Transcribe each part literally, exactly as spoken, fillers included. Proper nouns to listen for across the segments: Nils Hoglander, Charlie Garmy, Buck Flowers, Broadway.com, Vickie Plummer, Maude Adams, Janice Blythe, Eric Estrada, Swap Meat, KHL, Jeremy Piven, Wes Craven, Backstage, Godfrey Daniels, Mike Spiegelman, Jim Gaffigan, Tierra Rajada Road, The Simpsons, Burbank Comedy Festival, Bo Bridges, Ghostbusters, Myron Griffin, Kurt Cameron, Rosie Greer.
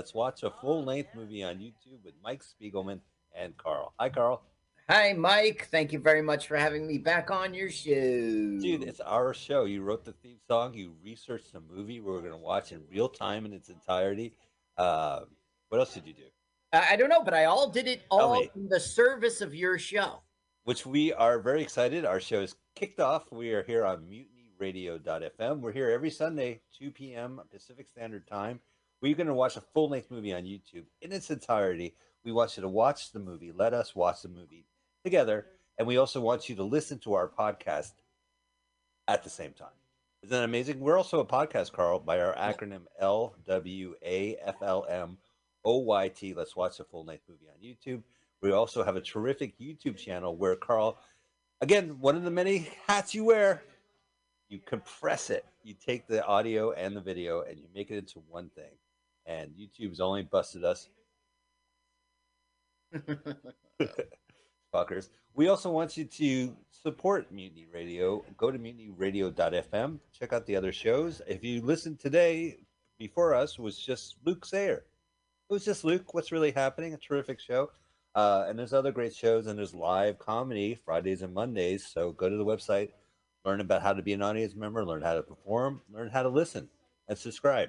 Let's watch a full-length movie on YouTube with Mike Spiegelman and Carl. Hi, Carl. Hi, Mike. Thank you very much for having me back on your show. Dude, it's our show. You wrote the theme song. You researched the movie we're going to watch in real time in its entirety. Uh, what else did you do? I don't know, but I all did it all in the service of your show. Which we are very excited. Our show is kicked off. We are here on mutiny radio dot f m. We're here every Sunday, two p.m. Pacific Standard Time. We're going to watch a full-length movie on YouTube in its entirety. We want you to watch the movie. Let us watch the movie together, and we also want you to listen to our podcast at the same time. Isn't that amazing? We're also a podcast, Carl, by our acronym L W A F L M O Y T. Let's watch a full-length movie on YouTube. We also have a terrific YouTube channel where, Carl, again, one of the many hats you wear, you compress it. You take the audio and the video, and you make it into one thing. And YouTube's only busted us. Fuckers. We also want you to support Mutiny Radio. Go to mutiny radio dot f m. Check out the other shows. If you listen today, before us was just Luke Sayer. It was just Luke. What's really happening? A terrific show. Uh, and there's other great shows, and there's live comedy Fridays and Mondays. So go to the website, learn about how to be an audience member, learn how to perform, learn how to listen, and subscribe.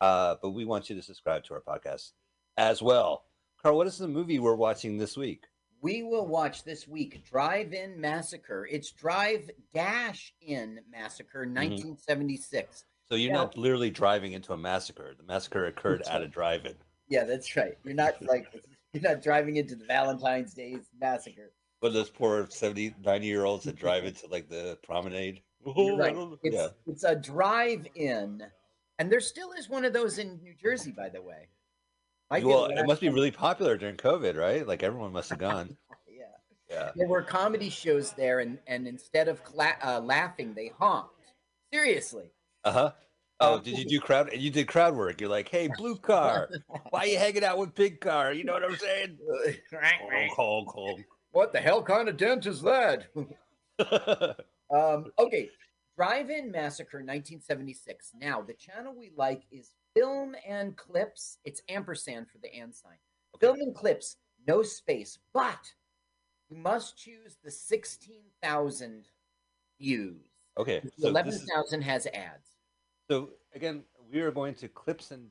Uh, but we want you to subscribe to our podcast as well. Carl, what is the movie we're watching this week? We will watch this week Drive-In Massacre. It's Drive-In Massacre, nineteen seventy-six. So you're yeah. not literally driving into a massacre. The massacre occurred at a drive-in. Yeah, that's right. You're not like you're not driving into the Valentine's Day massacre. But those poor seventy-nine-year-olds that drive into like the promenade. You're right. It's, yeah. it's a drive-in. And there still is one of those in New Jersey, by the way. I well, it must time. be really popular during COVID, right? Like everyone must have gone. yeah. yeah. There were comedy shows there, and, and instead of cla- uh, laughing, they honked. Seriously. Uh-huh. Oh, oh, did you do crowd? You did crowd work. You're like, hey, blue car, why are you hanging out with big car? You know what I'm saying? Honk, honk, honk. What the hell kind of dent is that? um, okay. Drive-In Massacre, nineteen seventy-six. Now, the channel we like is Film and Clips. It's ampersand for the and sign. Okay. Film and Clips, no space, but you must choose the sixteen thousand views. Okay. So eleven thousand is... has ads. So, again, we are going to Clips and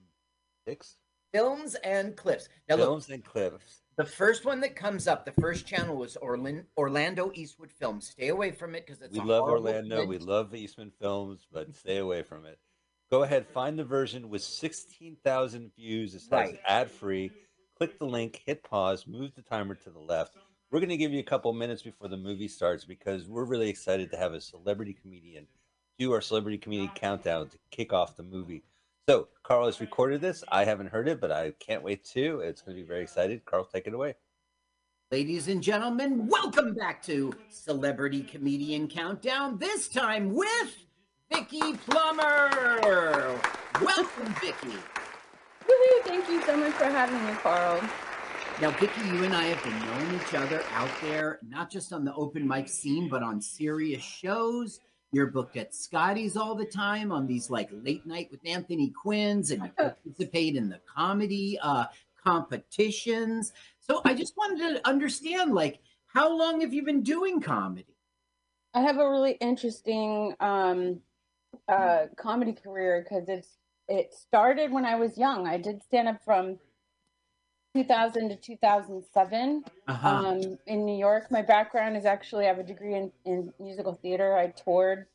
Clicks. Films and Clips. Now, Films look, and Clips. The first one that comes up, the first channel was Orlin- Orlando Eastwood Films. Stay away from it because it's we a love Orlando. Film. We love Eastman Films, but stay away from it. Go ahead, find the version with sixteen thousad views. It says right. ad-free. Click the link, hit pause, move the timer to the left. We're going to give you a couple minutes before the movie starts because we're really excited to have a celebrity comedian do our celebrity comedian countdown to kick off the movie. So, Carl has recorded this. I haven't heard it, but I can't wait to. It's going to be very exciting. Carl, take it away. Ladies and gentlemen, welcome back to Celebrity Comedian Countdown, this time with... Vickie Plummer! Welcome, Vickie! Woohoo! Thank you so much for having me, Carl. Now, Vickie, you and I have been knowing each other out there, not just on the open mic scene, but on serious shows. You're booked at Scotty's all the time on these, like, late night with Anthony Quinn's, and you participate in the comedy uh, competitions. So I just wanted to understand, like, how long have you been doing comedy? I have a really interesting... Um... Uh, comedy career because it's it started when I was young. I did stand up from two thousand to two thousand seven uh-huh. um, in New York. My background is actually I have a degree in, in musical theater. I toured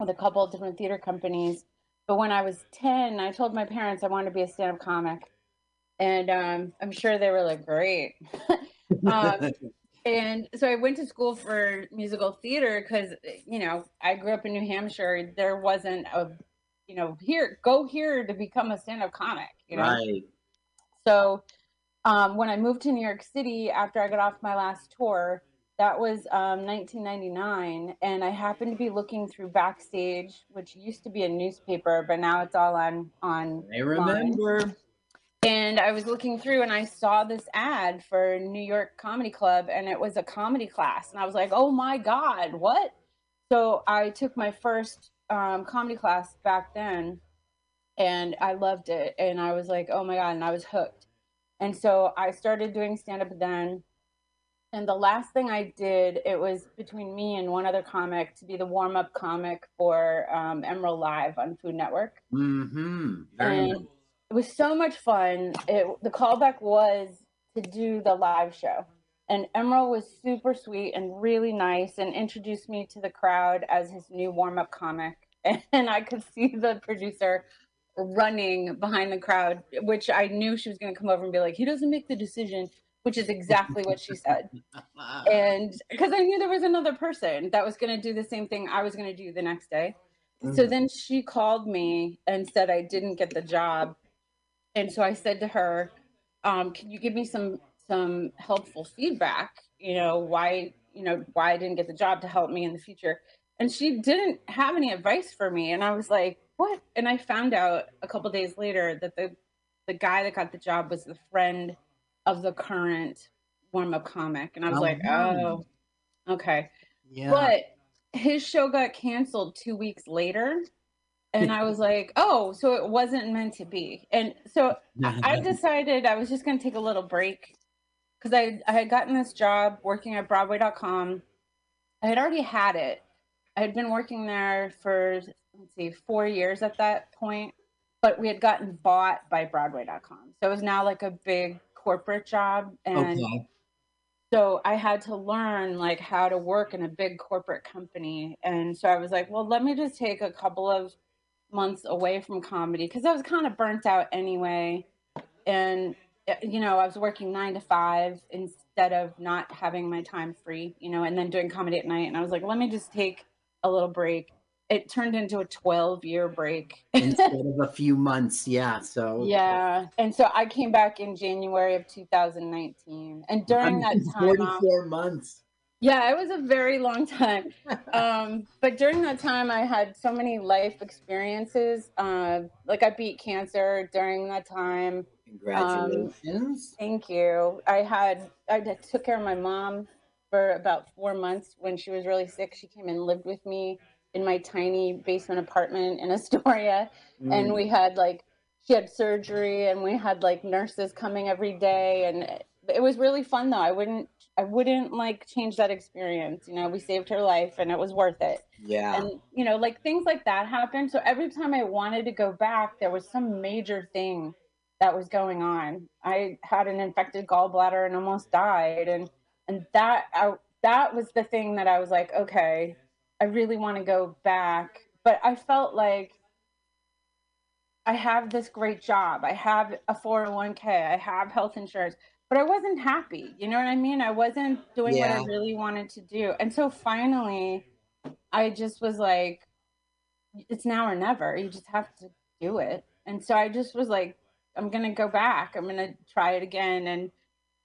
with a couple of different theater companies. But when I was ten, I told my parents I wanted to be a stand-up comic, and um, I'm sure they were like, "Great." um, And so I went to school for musical theater because, you know, I grew up in New Hampshire. There wasn't a, you know, here, go here to become a stand-up comic, you know? Right. So um, when I moved to New York City after I got off my last tour, that was um, nineteen ninety-nine. And I happened to be looking through Backstage, which used to be a newspaper, but now it's all on. on I remember. Line. And I was looking through and I saw this ad for New York Comedy Club, and it was a comedy class. And I was like, oh my God, what? So I took my first um, comedy class back then. and I loved it. And I was like, oh my God, and I was hooked. And so I started doing stand-up then. And the last thing I did, it was between me and one other comic to be the warm-up comic for um, Emerald Live on Food Network. Mm-hmm. And nice. It was so much fun. It, the callback was to do the live show. And Emerald was super sweet and really nice and introduced me to the crowd as his new warm-up comic. And I could see the producer running behind the crowd, which I knew she was going to come over and be like, he doesn't make the decision, which is exactly what she said. And because I knew there was another person that was going to do the same thing I was going to do the next day. Mm. So then she called me and said I didn't get the job. And so I said to her, um, can you give me some some helpful feedback? You know, why, you know, why I didn't get the job to help me in the future. And she didn't have any advice for me. And I was like, what? And I found out a couple days later that the, the guy that got the job was the friend of the current warm-up comic. And I was oh, like, oh, okay. Yeah. But his show got canceled two weeks later. And I was like, oh, so it wasn't meant to be. And so I decided I was just going to take a little break because I, I had gotten this job working at Broadway dot com. I had already had it. I had been working there for, let's see, four years at that point. But we had gotten bought by Broadway dot com. So it was now like a big corporate job. And okay. So I had to learn like how to work in a big corporate company. And so I was like, well, let me just take a couple of months away from comedy because I was kind of burnt out anyway. And, you know, I was working nine to five instead of not having my time free, you know, and then doing comedy at night. And I was like, let me just take a little break. It turned into a twelve year break. Instead of a few months, yeah. So yeah, and so I came back in January of two thousand nineteen, and during that time, forty-four months. Yeah, it was a very long time. um, but during that time, I had so many life experiences. Uh, like I beat cancer during that time. Congratulations! Um, thank you. I had I took care of my mom for about four months when she was really sick. She came and lived with me in my tiny basement apartment in Astoria. Mm. And we had like, she had surgery and we had like nurses coming every day. And it, it was really fun though. I wouldn't, I wouldn't like change that experience. You know, we saved her life and it was worth it. Yeah. And you know, like things like that happened. So every time I wanted to go back, there was some major thing that was going on. I had an infected gallbladder and almost died. And, and that, I, that was the thing that I was like, okay, I really want to go back, but I felt like I have this great job. I have a four oh one k, I have health insurance, but I wasn't happy. You know what I mean? I wasn't doing yeah. what I really wanted to do. And so finally I just was like, it's now or never. You just have to do it. And so I just was like, I'm going to go back. I'm going to try it again. And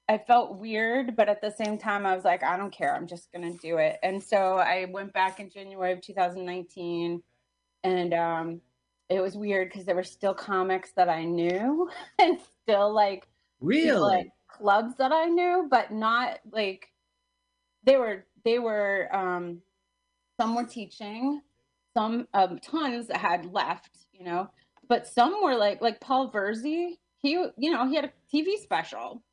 I felt weird, but at the same time, I was like, I don't care. I'm just going to do it. And so I went back in January of two thousand nineteen, and um, it was weird because there were still comics that I knew and still like real like clubs that I knew, but not like they were, they were, um, some were teaching, some um, tons had left, you know, but some were like, like Paul Virzi, he, you know, he had a T V special.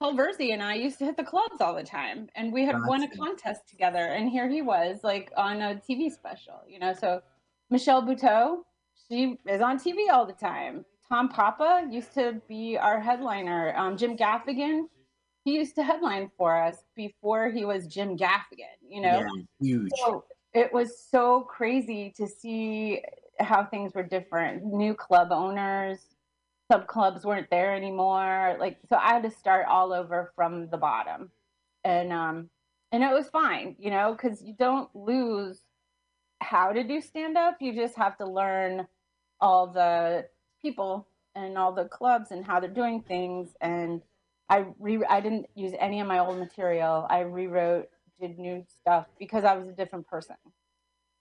Paul Virzi and I used to hit the clubs all the time, and we had That's won a contest together, and here he was like on a T V special, you know. So Michelle Buteau, she is on T V all the time. Tom Papa used to be our headliner. Um, Jim Gaffigan, he used to headline for us before he was Jim Gaffigan, you know. Yeah, huge. So it was so crazy to see how things were different. New club owners. Sub clubs weren't there anymore. Like, so I had to start all over from the bottom, and, um, and it was fine, you know, cause you don't lose how to do stand up. You just have to learn all the people and all the clubs and how they're doing things. And I re I didn't use any of my old material. I rewrote, did new stuff because I was a different person.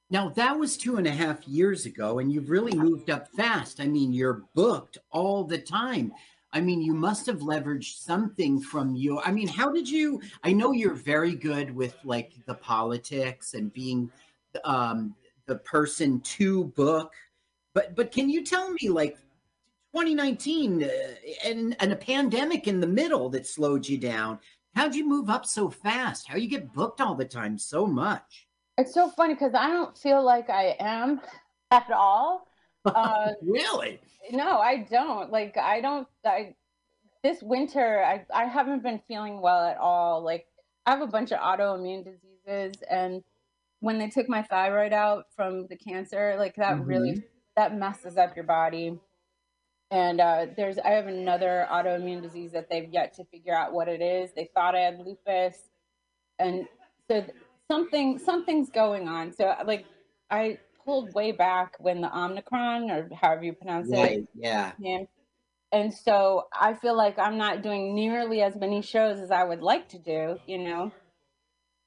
Now, that was two and a half years ago, and you've really moved up fast. I mean, you're booked all the time. I mean, you must have leveraged something from you. I mean, how did you, I know you're very good with like the politics and being um, the person to book, but but can you tell me like twenty nineteen uh, and, and a pandemic in the middle that slowed you down. How'd you move up so fast? How you get booked all the time so much? It's so funny because I don't feel like I am at all. Uh, really? No, I don't. Like, I don't. I this winter, I, I haven't been feeling well at all. Like, I have a bunch of autoimmune diseases, and when they took my thyroid out from the cancer, like that mm-hmm. really, that messes up your body. And uh, there's, I have another autoimmune disease that they've yet to figure out what it is. They thought I had lupus, and so something, something's going on. So like, I pulled way back when the Omicron, or however you pronounce right, it, yeah. And so I feel like I'm not doing nearly as many shows as I would like to do, you know.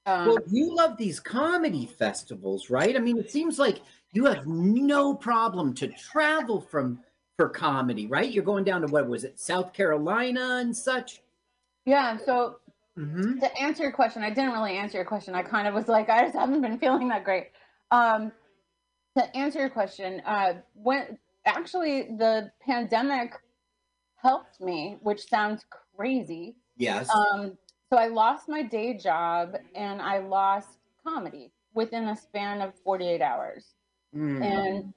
Um, well, you love these comedy festivals, right? I mean, it seems like you have no problem to travel from for comedy, right? You're going down to, what was it, South Carolina and such? Yeah, so mm-hmm. to answer your question, I didn't really answer your question. I kind of was like, I just haven't been feeling that great. Um, to answer your question, uh, when actually the pandemic helped me, which sounds crazy. Yes. Um, so I lost my day job and I lost comedy within a span of forty-eight hours. Mm. And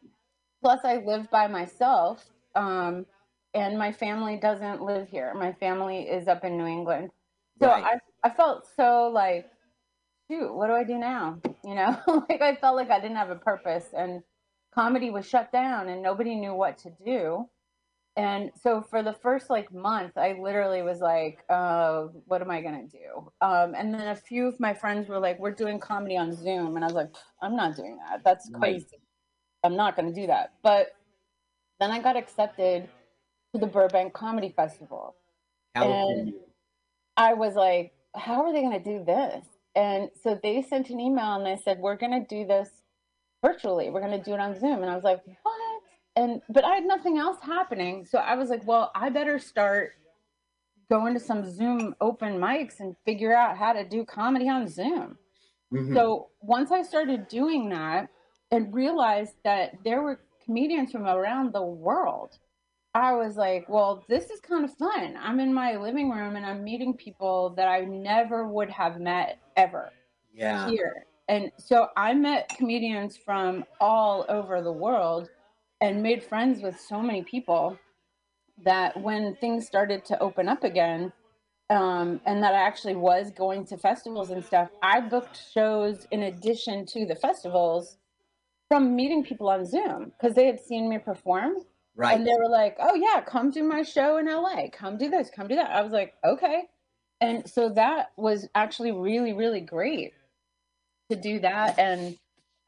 plus I live by myself, um, and my family doesn't live here. My family is up in New England. So right. I, I felt so like, shoot, what do I do now? You know, like I felt like I didn't have a purpose, and comedy was shut down and nobody knew what to do. And so for the first like month, I literally was like, uh, what am I going to do? Um, and then a few of my friends were like, we're doing comedy on Zoom. And I was like, I'm not doing that. That's crazy. Right. I'm not going to do that. But then I got accepted to the Burbank Comedy Festival. California. And I was like, how are they going to do this? And so they sent an email and they said, we're going to do this virtually. We're going to do it on Zoom. And I was like, what? And, but I had nothing else happening. So I was like, well, I better start going to some Zoom open mics and figure out how to do comedy on Zoom. Mm-hmm. So once I started doing that and realized that there were comedians from around the world, I was like, well, this is kind of fun. I'm in my living room and I'm meeting people that I never would have met ever yeah. here. And so I met comedians from all over the world and made friends with so many people that when things started to open up again, um, and that I actually was going to festivals and stuff, I booked shows in addition to the festivals from meeting people on Zoom because they had seen me perform. Right. And they were like, oh yeah, come do my show in L A. Come do this, come do that. I was like, okay. And so that was actually really, really great to do that and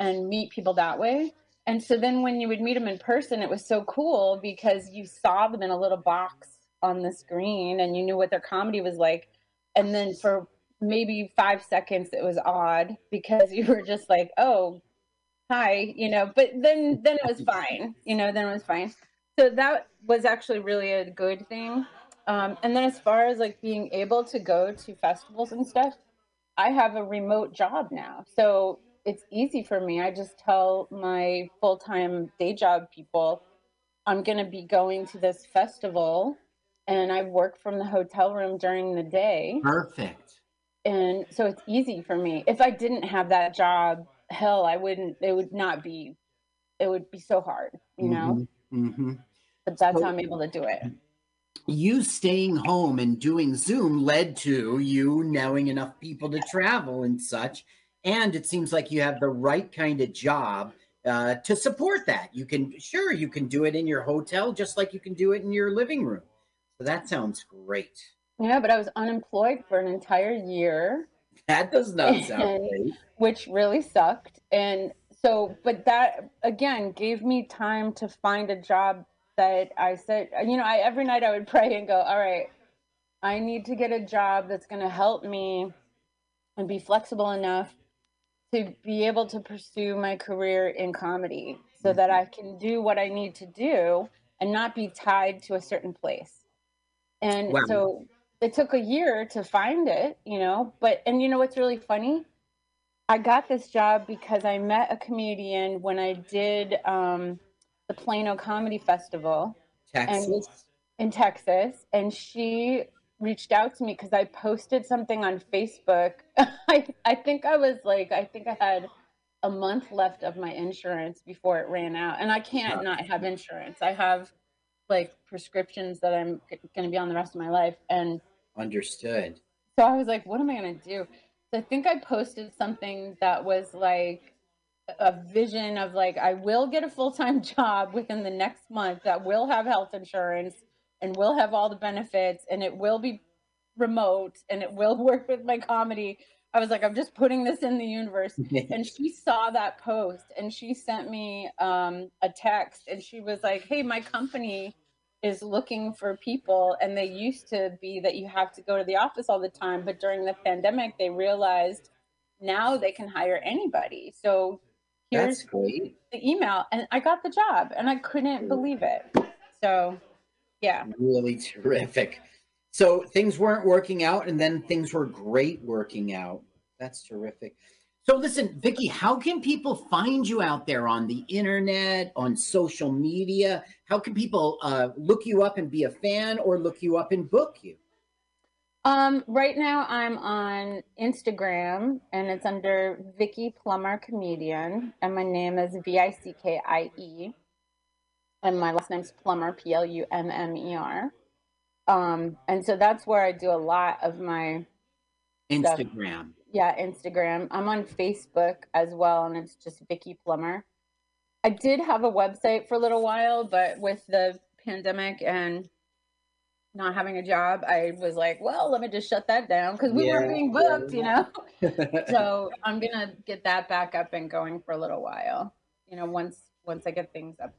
and meet people that way. And so then when you would meet them in person, it was so cool because you saw them in a little box on the screen and you knew what their comedy was like. And then for maybe five seconds, it was odd because you were just like, oh, hi, you know, but then, then it was fine, you know, then it was fine. So that was actually really a good thing. Um, and then as far as like being able to go to festivals and stuff, I have a remote job now. So it's easy for me. I just tell my full-time day job people, I'm going to be going to this festival, and I work from the hotel room during the day. Perfect. And so it's easy for me. If I didn't have that job, hell, I wouldn't, it would not be, it would be so hard, you mm-hmm. know, mm-hmm. but that's how I'm able to do it. You staying home and doing Zoom led to you knowing enough people to travel and such. And it seems like you have the right kind of job uh, to support that. You can, sure, you can do it in your hotel just like you can do it in your living room. So that sounds great. Yeah, but I was unemployed for an entire year. That does not sound and, great. Which really sucked. And so, but that, again, gave me time to find a job that I said, you know, I every night I would pray and go, all right, I need to get a job that's going to help me and be flexible enough to be able to pursue my career in comedy so that I can do what I need to do and not be tied to a certain place. And wow. so it took a year to find it, you know, but, and you know, what's really funny, I got this job because I met a comedian when I did um, the Plano Comedy Festival. Texas. And in Texas. And she reached out to me because I posted something on Facebook. I, I think I was like, I think I had a month left of my insurance before it ran out. And I can't not have insurance. I have like prescriptions that I'm g- going to be on the rest of my life. And understood. So I was like, what am I going to do? So I think I posted something that was like a vision of like, I will get a full-time job within the next month that will have health insurance and will have all the benefits and it will be remote and it will work with my comedy. I was like, I'm just putting this in the universe. And she saw that post and she sent me um, a text and she was like, hey, my company is looking for people. And they used to be that you have to go to the office all the time. But during the pandemic, they realized now they can hire anybody. So here's the email. And I got the job and I couldn't believe it. So, yeah. Really terrific. So things weren't working out and then things were great working out. That's terrific. So listen, Vickie, how can people find you out there on the internet, on social media? How can people uh, look you up and be a fan or look you up and book you? Um, right now I'm on Instagram and it's under Vickie Plummer Comedian. And my name is V I C K I E. And my last name's Plummer, P L U M M E R. Um, and so that's where I do a lot of my Instagram stuff. Yeah, Instagram. I'm on Facebook as well, and it's just Vickie Plummer. I did have a website for a little while, but with the pandemic and not having a job, I was like, well, let me just shut that down because we yeah, weren't being booked, yeah. you know? So I'm going to get that back up and going for a little while. You know, once once I get things up,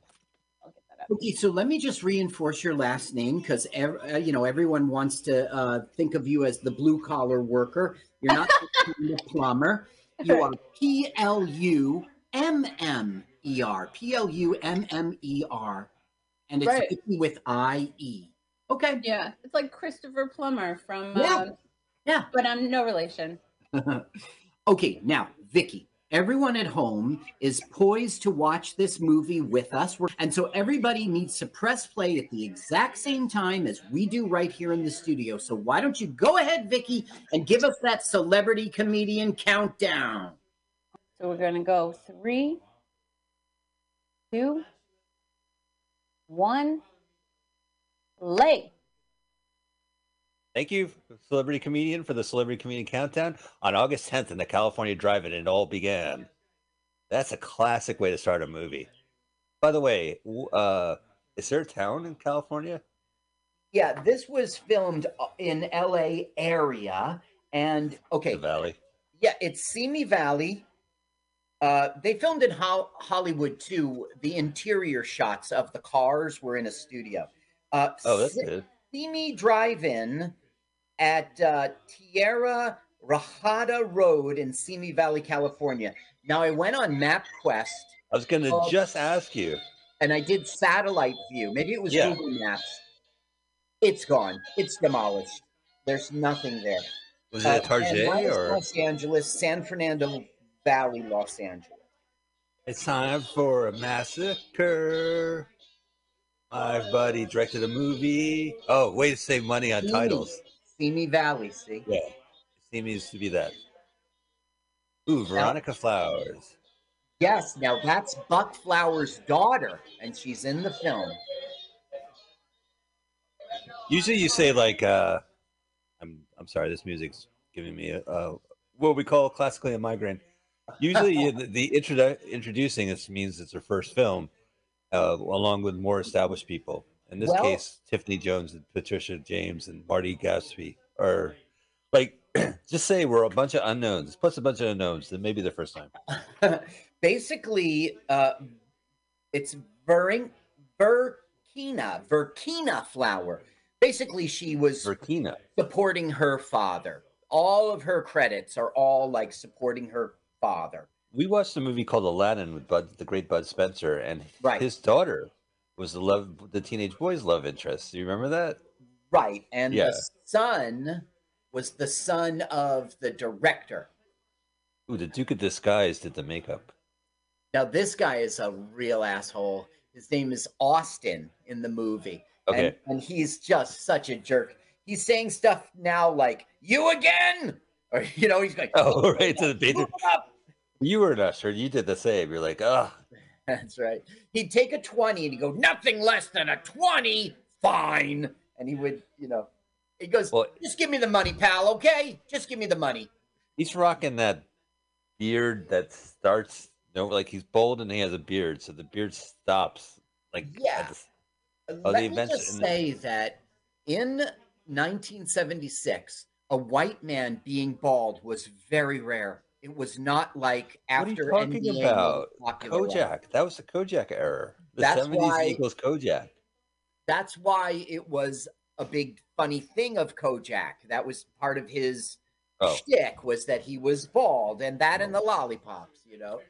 I'll get that up. Okay, so let me just reinforce your last name because, ev- you know, everyone wants to uh, think of you as the blue-collar worker. You're not a plumber. You are P L U M M E R. P L U M M E R. And it's right. with I E. Okay. Yeah. It's like Christopher Plummer from... Yeah. Um, yeah. But I'm no relation. Okay. Now, Vickie, everyone at home is poised to watch this movie with us. And so everybody needs to press play at the exact same time as we do right here in the studio. So why don't you go ahead, Vickie, and give us that celebrity comedian countdown. So we're going to go three, two, one. Late. Thank you, Celebrity Comedian, for the Celebrity Comedian Countdown. On August tenth in the California Drive-In, it all began. That's a classic way to start a movie. By the way, uh, is there a town in California? Yeah, this was filmed in L A area. And, okay. The Valley. Yeah, it's Simi Valley. Uh, they filmed in Ho- Hollywood, too. The interior shots of the cars were in a studio. Uh, oh, that's good. Simi Drive-In at uh, Tierra Rajada Road in Simi Valley, California. Now, I went on MapQuest. I was going to um, just ask you. And I did satellite view. Maybe it was yeah. Google Maps. It's gone. It's demolished. There's nothing there. Was it uh, a Target or? Los Angeles, San Fernando Valley, Los Angeles. It's time for a massacre. My buddy directed a movie. Oh, way to save money on Simi. titles. Simi Valley, see? Yeah. Simi used to be that. Ooh, Verkina Flowers. Yes, now that's Buck Flowers' daughter, and she's in the film. Usually you say, like, uh, I'm I'm sorry, this music's giving me a, a, what we call classically a migraine. Usually the, the introdu- introducing this means it's her first film. Uh, along with more established people. In this well, case, Tiffany Jones and Patricia James and Marty Gatsby are like, just say we're a bunch of unknowns, plus a bunch of unknowns, that may be the first time. Basically, uh, it's Verkina, Verkina Flower. Basically, she was Verkina. supporting her father. All of her credits are all like supporting her father. We watched a movie called Aladdin with Bud, the great Bud Spencer, and right. his daughter was the love, the teenage boy's love interest. Do you remember that? Right, and yeah. the son was the son of the director. Ooh, the Duke of Disguise did the makeup. Now this guy is a real asshole. His name is Austin in the movie. Okay. And, and he's just such a jerk. He's saying stuff now like, you again? Or, you know, he's going, oh, right. To the up. You were an usher. You did the same. You're like, oh. That's right. He'd take a twenty and he'd go, nothing less than a twenty. Fine. And he would, you know, he goes, well, just give me the money, pal. Okay. Just give me the money. He's rocking that beard that starts, you know, like he's bald and he has a beard. So the beard stops. Like, yeah. The, Let me just say the- that in nineteen seventy-six, a white man being bald was very rare. It was not like after what are you talking N B A about? Kojak. That was the Kojak era. The that's seventies why, equals Kojak. That's why it was a big funny thing of Kojak. That was part of his oh. shtick, was that he was bald, and that oh. and the lollipops, you know.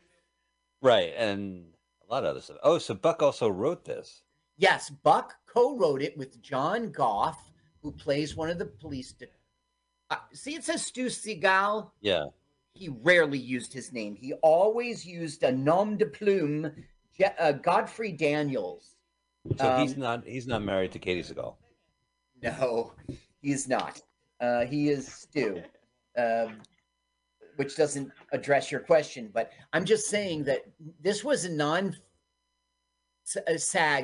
Right, and a lot of other stuff. Oh, so Buck also wrote this. Yes, Buck co-wrote it with John Goff, who plays one of the police. De- uh, see, it says Stu Seagal. Yeah. He rarely used his name. He always used a nom de plume, Je- uh, Godfrey Daniels. So um, he's not he's not married to Katie Seagal. No, he's not. Uh, he is Stu, um, which doesn't address your question. But I'm just saying that this was a non-SAG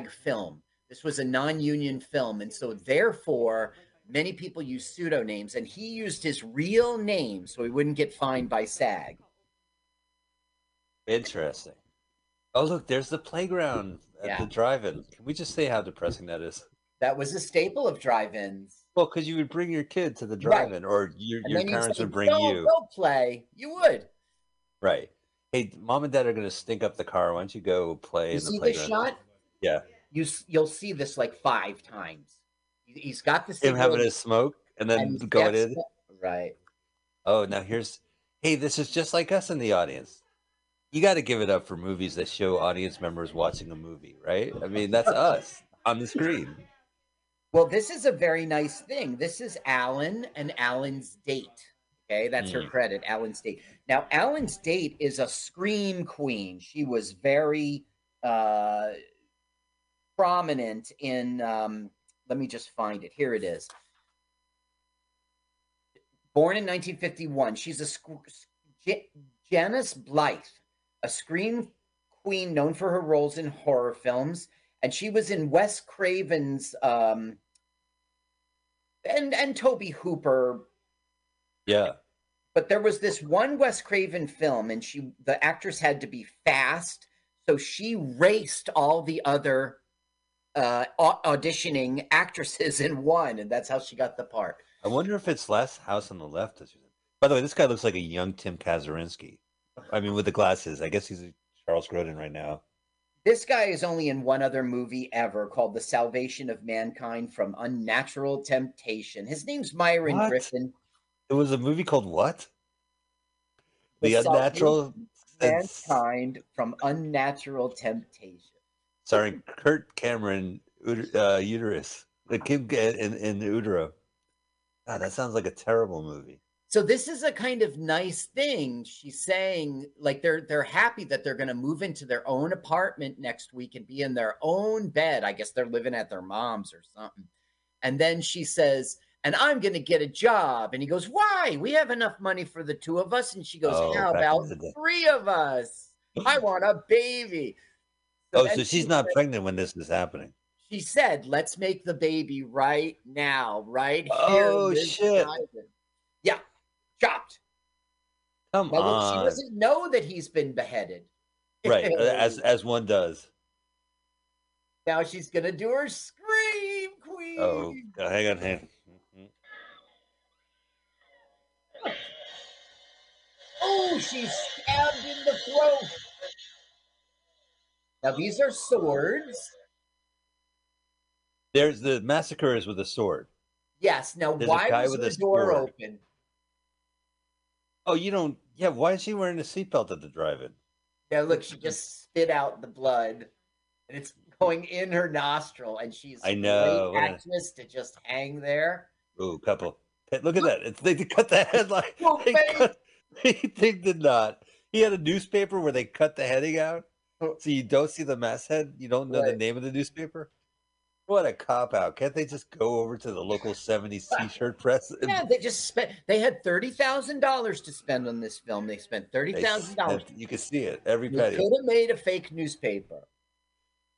film. This was a non-union film. And so therefore... many people use pseudonames, and he used his real name so he wouldn't get fined by SAG. Interesting. Oh, look, there's the playground at yeah. the drive-in. Can we just say how depressing that is? That was a staple of drive-ins. Well, because you would bring your kid to the drive-in, right. or your, your parents say, would bring no, you. Go play. You would. Right. Hey, mom and dad are going to stink up the car. Why don't you go play you in the playground? You see this shot? Yeah. You, you'll see this like five times. He's got the him having his smoke and then and going in. Right. Oh, now here's, hey, this is just like us in the audience. You got to give it up for movies that show audience members watching a movie, right? I mean, that's us on the screen. Well, this is a very nice thing. This is Alan and Alan's date. Okay, that's mm. her credit, Alan's date. Now, Alan's date is a scream queen. She was very uh, prominent in... Um, let me just find it. Here it is. Born in nineteen fifty-one, she's a sc- J- Janice Blythe, a scream queen known for her roles in horror films, and she was in Wes Craven's um, and and Toby Hooper. Yeah, but there was this one Wes Craven film, and she the actress had to be fast, so she raced all the other. Uh, auditioning actresses in one, and that's how she got the part. I wonder if it's Last House on the Left. By the way, this guy looks like a young Tim Kazurinsky. I mean, with the glasses. I guess he's Charles Grodin right now. This guy is only in one other movie ever, called The Salvation of Mankind from Unnatural Temptation. His name's Myron what? Griffin. It was a movie called what? The, the Unnatural... Mankind from Unnatural Temptation. Starring Kurt Cameron, uh, Uterus, the Kim in, in Utero. God, that sounds like a terrible movie. So this is a kind of nice thing. She's saying, like, they're they're happy that they're going to move into their own apartment next week and be in their own bed. I guess they're living at their mom's or something. And then she says, and I'm going to get a job. And he goes, why? We have enough money for the two of us. And she goes, oh, how about three of us? I want a baby. So oh, so she's she not said, pregnant when this is happening. She said, let's make the baby right now, right here. Oh, shit. Driving. Yeah, chopped. Come well, on. She doesn't know that he's been beheaded. Right, as as one does. Now she's going to do her scream, queen. Oh, hang on, hang on. Oh, she's stabbed in the throat. Now, these are swords. There's the massacre is with a sword. Yes. Now, There's why was the door sword. open? Oh, you don't. Yeah. Why is she wearing a seatbelt at the drive-in? Now, look, she just spit out the blood. And it's going in her nostril. And she's I know. a great actress to just hang there. Ooh, couple. Hey, look at that. It's, they cut the headline. They, cut, they did not. He had a newspaper where they cut the heading out. So you don't see the mess head? You don't know right. the name of the newspaper? What a cop-out. Can't they just go over to the local seventies t-shirt press? And... Yeah, they just spent, they had thirty thousand dollars to spend on this film. They spent thirty thousand dollars. You can see it, every you penny. You could have made a fake newspaper.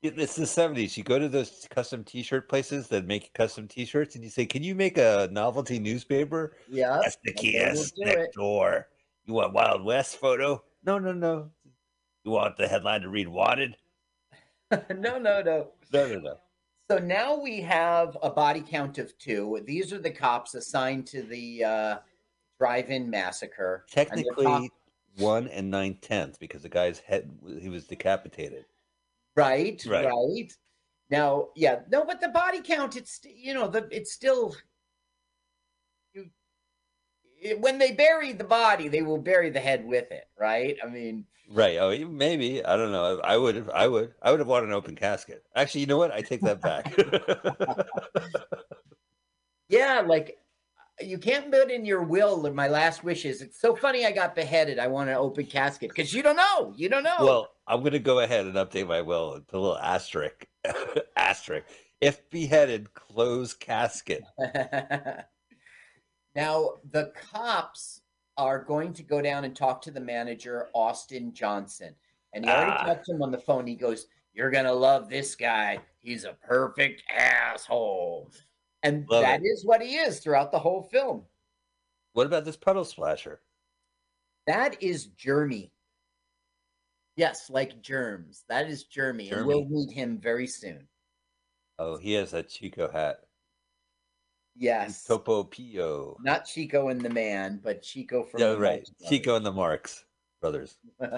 It's the seventies. You go to those custom t-shirt places that make custom t-shirts and you say, can you make a novelty newspaper? Yeah. That's the kiosk next door. You want Wild West photo? No, no, no. You want the headline to read wanted? no, no, no. No, no, no. So now we have a body count of two. These are the cops assigned to the uh, drive-in massacre. Technically, and one and nine-tenths because the guy's head, he was decapitated. Right, right, right. Now, yeah, no, but the body count, it's, you know, the it's still, you, it, when they bury the body, they will bury the head with it, right? I mean. Right, oh, maybe, I don't know. I would, I would, I would have wanted an open casket. Actually, you know what? I take that back. Yeah, like, you can't put in your will my last wishes. It's so funny I got beheaded. I want an open casket because you don't know. You don't know. Well, I'm going to go ahead and update my will and put a little asterisk. asterisk. If beheaded, close casket. Now, the cops are going to go down and talk to the manager, Austin Johnson. And he already ah. talked to him on the phone. He goes, you're going to love this guy. He's a perfect asshole. And love that it. Is what he is throughout the whole film. What about this puddle splasher? That is Jeremy. Yes, like germs. That is Jeremy, Jeremy. And we'll meet him very soon. Oh, he has a Chico hat. Yes. Topo Pio. Not Chico and the Man, but Chico from yeah, the right. Chico and the Marx Brothers. Look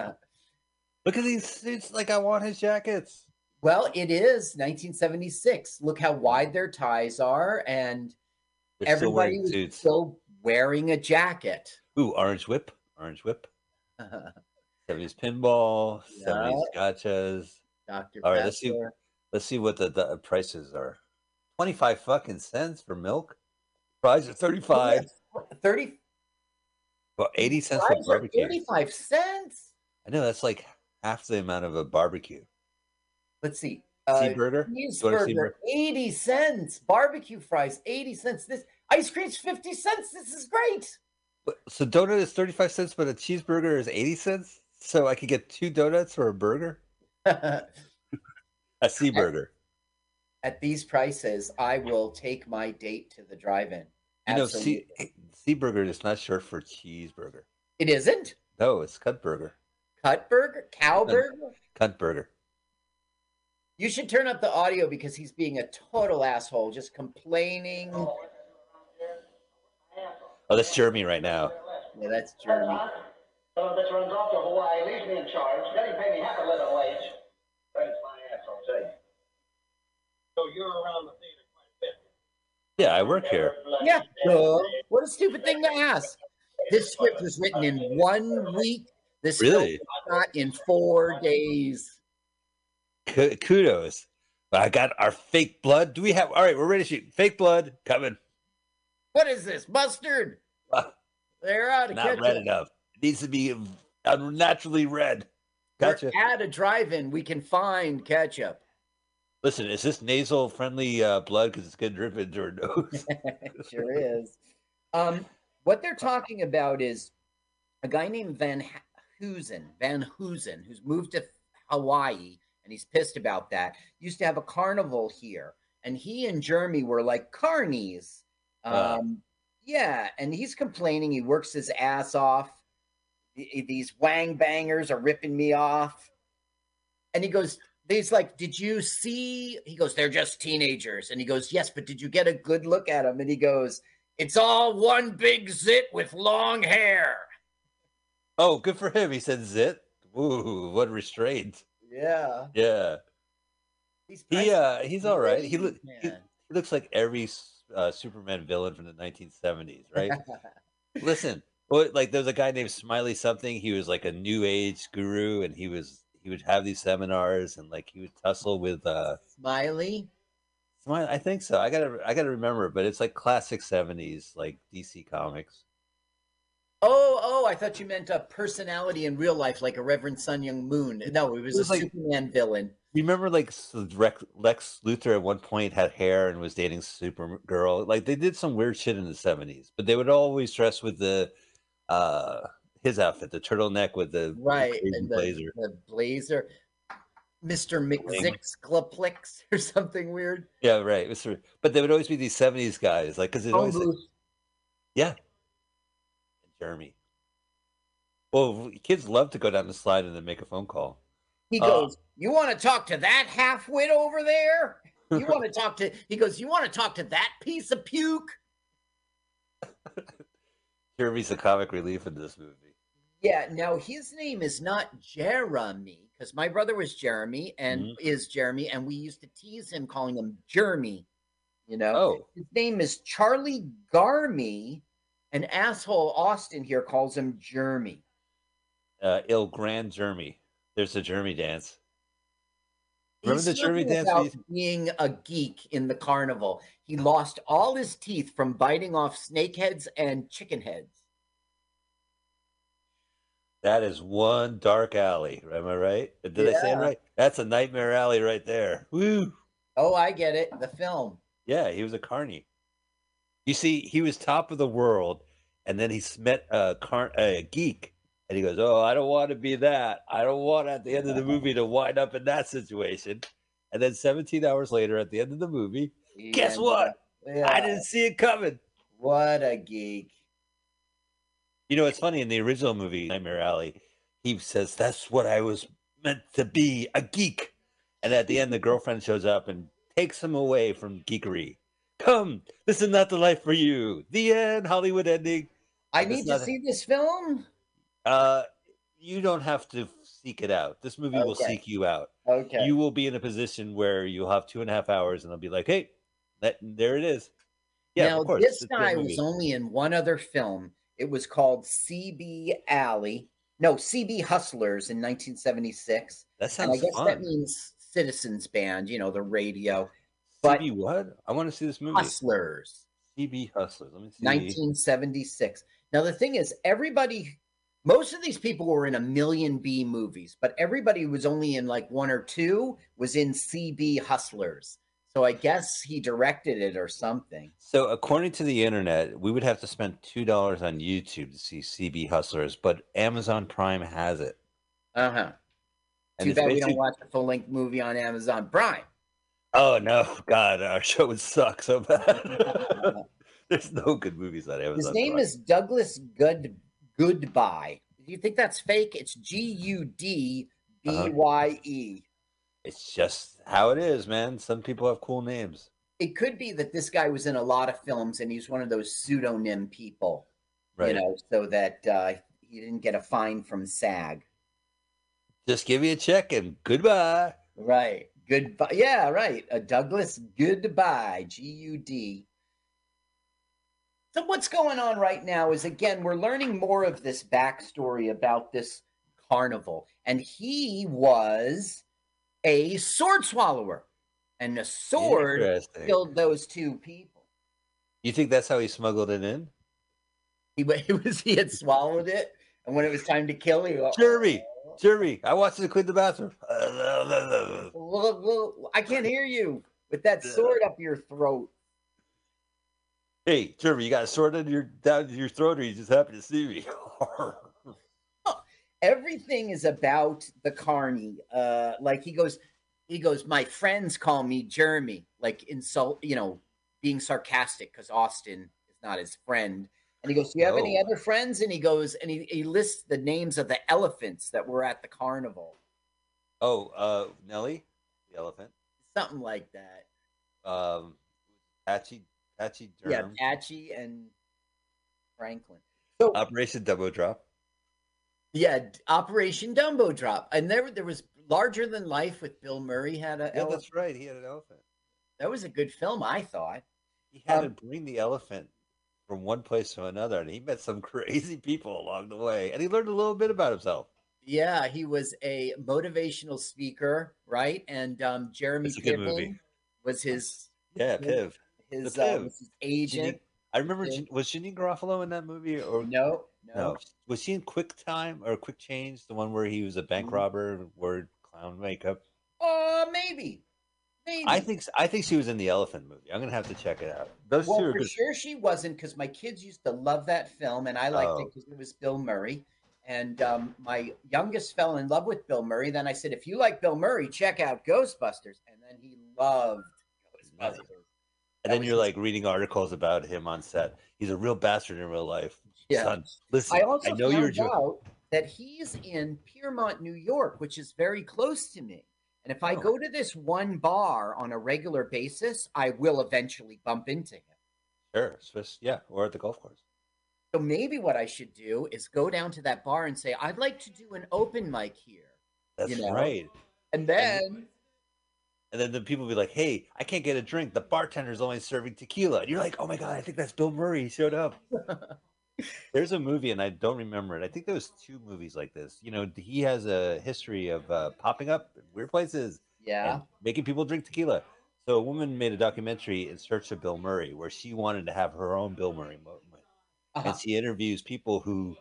at these suits. Like, I want his jackets. Well, it is nineteen seventy-six. Look how wide their ties are, and they're everybody still is still wearing a jacket. Ooh, orange whip. Orange whip. seventies pinball, yeah. seventies gotchas. Doctor All right, Pastor. let's see. Let's see what the, the prices are. Twenty-five fucking cents for milk. Fries are thirty-five. Thirty. Well, eighty cents for barbecue. Thirty-five cents. I know that's like half the amount of a barbecue. Let's see. Seaburger. Cheeseburger, eighty cents. Barbecue fries, eighty cents. This ice cream's fifty cents. This is great. So donut is thirty-five cents, but a cheeseburger is eighty cents. So I could get two donuts for a burger, a sea burger. At, at these prices, I will take my date to the drive-in. You know, sea, sea burger is not short for cheeseburger. It isn't. No, it's cut burger. Cut burger, cow burger, cut burger. You should turn up the audio because he's being a total asshole, just complaining. Oh, that's Jeremy right now. Yeah, that's Jeremy. Some of this runs off to Hawaii, leaves me in charge, then he pay me half a living wage. That's my ass, I'll tell you. So you're around the theater quite a bit. Yeah, I work here. Yeah. So, what a stupid thing to ask. This script was written in one week. This really? Script was not in four days. K kudos. I got our fake blood. Do we have... All right, we're ready to shoot. Fake blood coming. What is this? Mustard? Uh, They're out of Not red enough. It needs to be unnaturally red. Gotcha. We're at a drive-in, we can find ketchup. Listen, is this nasal-friendly uh, blood? Because it's going to drip into her nose. It sure is. Um, what they're talking about is a guy named Van Hoosen, Van Hoosen, who's moved to Hawaii, and he's pissed about that. Used to have a carnival here, and he and Jeremy were like carnies. Um, uh, yeah, and he's complaining. He works his ass off. These wang bangers are ripping me off. And he goes, he's like, did you see? He goes, they're just teenagers. And he goes, yes, but did you get a good look at him? And he goes, it's all one big zit with long hair. Oh, good for him. He said zit. Ooh, what restraint. Yeah. Yeah. He's, he, uh, he's all right. He, lo he looks like every uh, Superman villain from the nineteen seventies, right? Listen. Well, like there's a guy named Smiley something. He was like a new age guru, and he was he would have these seminars, and like he would tussle with uh, Smiley. Smiley, I think so. I gotta I gotta remember, but it's like classic seventies, like D C Comics. Oh, oh, I thought you meant a personality in real life, like a Reverend Sun Young Moon. No, it was, it was a like, Superman villain. Remember, like, Lex Luthor at one point had hair and was dating Supergirl. Like, they did some weird shit in the seventies, but they would always dress with the uh, his outfit, the turtleneck with the, right, the and the, blazer. The blazer. Mister McZixglaplex or something weird. Yeah, right. But there would always be these seventies guys, like, because it always, like, yeah, Jeremy. Well, kids love to go down the slide and then make a phone call. He goes, uh, "You want to talk to that halfwit over there? You want to talk to?" He goes, "You want to talk to that piece of puke?" Jeremy's the comic relief in this movie. Yeah. Now his name is not Jeremy. Because my brother was Jeremy and mm-hmm. is Jeremy, and we used to tease him, calling him Jeremy. You know, oh. His name is Charlie Garmy. An asshole Austin here calls him Jeremy. Uh, Il Grand Jeremy. There's a Jeremy dance. Remember He's the Jeremy dance? About being a geek in the carnival, he lost all his teeth from biting off snake heads and chicken heads. That is one dark alley. Am I right? Did yeah. I say it right? That's a Nightmare Alley right there. Woo! Oh, I get it. The film. Yeah, he was a carny. You see, he was top of the world, and then he met a, car a geek, and he goes, oh, I don't want to be that. I don't want at the end of the movie to wind up in that situation. And then seventeen hours later at the end of the movie, yeah. guess what? Yeah. I didn't see it coming. What a geek. You know, it's funny, in the original movie, Nightmare Alley, he says, that's what I was meant to be, a geek. And at the end, the girlfriend shows up and takes him away from geekery. Come, this is not the life for you. The end, Hollywood ending. I need to see this film. Uh, you don't have to seek it out. This movie will seek you out. Okay. You will be in a position where you'll have two and a half hours and they'll be like, hey, that, there it is. Yeah, now, of course, this guy was only in one other film. It was called C B Alley, no, C B Hustlers in nineteen seventy-six. That sounds and I guess fun. That means Citizens Band, you know, the radio. But C B what? I want to see this movie. Hustlers. C B Hustlers. Let me see. nineteen seventy-six. Now, the thing is, everybody, most of these people were in a million B movies, but everybody who was only in like one or two was in C B Hustlers. So I guess he directed it or something. So according to the internet, we would have to spend two dollars on YouTube to see C B Hustlers, but Amazon Prime has it. Uh huh. And too bad we don't watch a full length movie on Amazon Prime. Oh no, God, our show would suck so bad. There's no good movies on Amazon. His name Prime. is Douglas Good Goodbye. Do you think that's fake? It's G U D B Y E. Uh-huh. It's just how it is, man. Some people have cool names. It could be that this guy was in a lot of films and he's one of those pseudonym people, right. you know, so that uh, he didn't get a fine from SAG. Just give you a check and goodbye. Right. Goodbye. Yeah, right. A Douglas Goodbye. G U D. So what's going on right now is, again, we're learning more of this backstory about this carnival. And he was a sword swallower, and the sword killed those two people. You think that's how he smuggled it in? He, he was he had swallowed it, and when it was time to kill, he was, Jeremy, oh. Jeremy, I watched you clean the bathroom. I can't hear you with that sword up your throat. Hey, Jeremy, you got a sword under your down your throat, or you just happen to see me? Everything is about the carny. Uh, like he goes, he goes, my friends call me Jeremy, like insult, you know, being sarcastic because Austin is not his friend. And he goes, do you have oh. any other friends? And he goes, and he, he lists the names of the elephants that were at the carnival. Oh, uh, Nelly, the elephant. Something like that. Um, Patchy, Patchy Durham. Yeah, Patchy and Franklin. So, Operation Double Drop. Yeah, Operation Dumbo Drop. And there, there was Larger Than Life with Bill Murray. Had a yeah, elephant. That's right. He had an elephant. That was a good film, I thought. He had um, to bring the elephant from one place to another, and he met some crazy people along the way, and he learned a little bit about himself. Yeah, he was a motivational speaker, right? And um, Jeremy Piven was his yeah Piv. His, his, uh, was his agent. Janine, I remember. Piv. Was Janine Garofalo in that movie? Or no. No. no. Was he in Quick Time or Quick Change? The one where he was a bank mm-hmm. robber, wore clown makeup. Uh, maybe. Maybe. I think I think she was in the Elephant movie. I'm gonna have to check it out. Those well, two are for good. Sure she wasn't, because my kids used to love that film, and I liked oh. it because it was Bill Murray. And um, my youngest fell in love with Bill Murray. Then I said, if you like Bill Murray, check out Ghostbusters. And then he loved Ghostbusters. Nice. And then you're his- like reading articles about him on set. He's a real bastard in real life. Yeah. Son, listen, I also I know found you're out that he's in Piermont, New York, which is very close to me. And if I oh. go to this one bar on a regular basis, I will eventually bump into him. Sure, Swiss, yeah, or at the golf course. So maybe what I should do is go down to that bar and say, I'd like to do an open mic here. That's you know? right. And then... And, and then the people will be like, hey, I can't get a drink. The bartender's only serving tequila. And you're like, oh my God, I think that's Bill Murray. He showed up. There's a movie, and I don't remember it. I think there was two movies like this. You know, he has a history of uh, popping up in weird places. Yeah. And making people drink tequila. So a woman made a documentary in search of Bill Murray where she wanted to have her own Bill Murray moment. Uh-huh. And she interviews people who,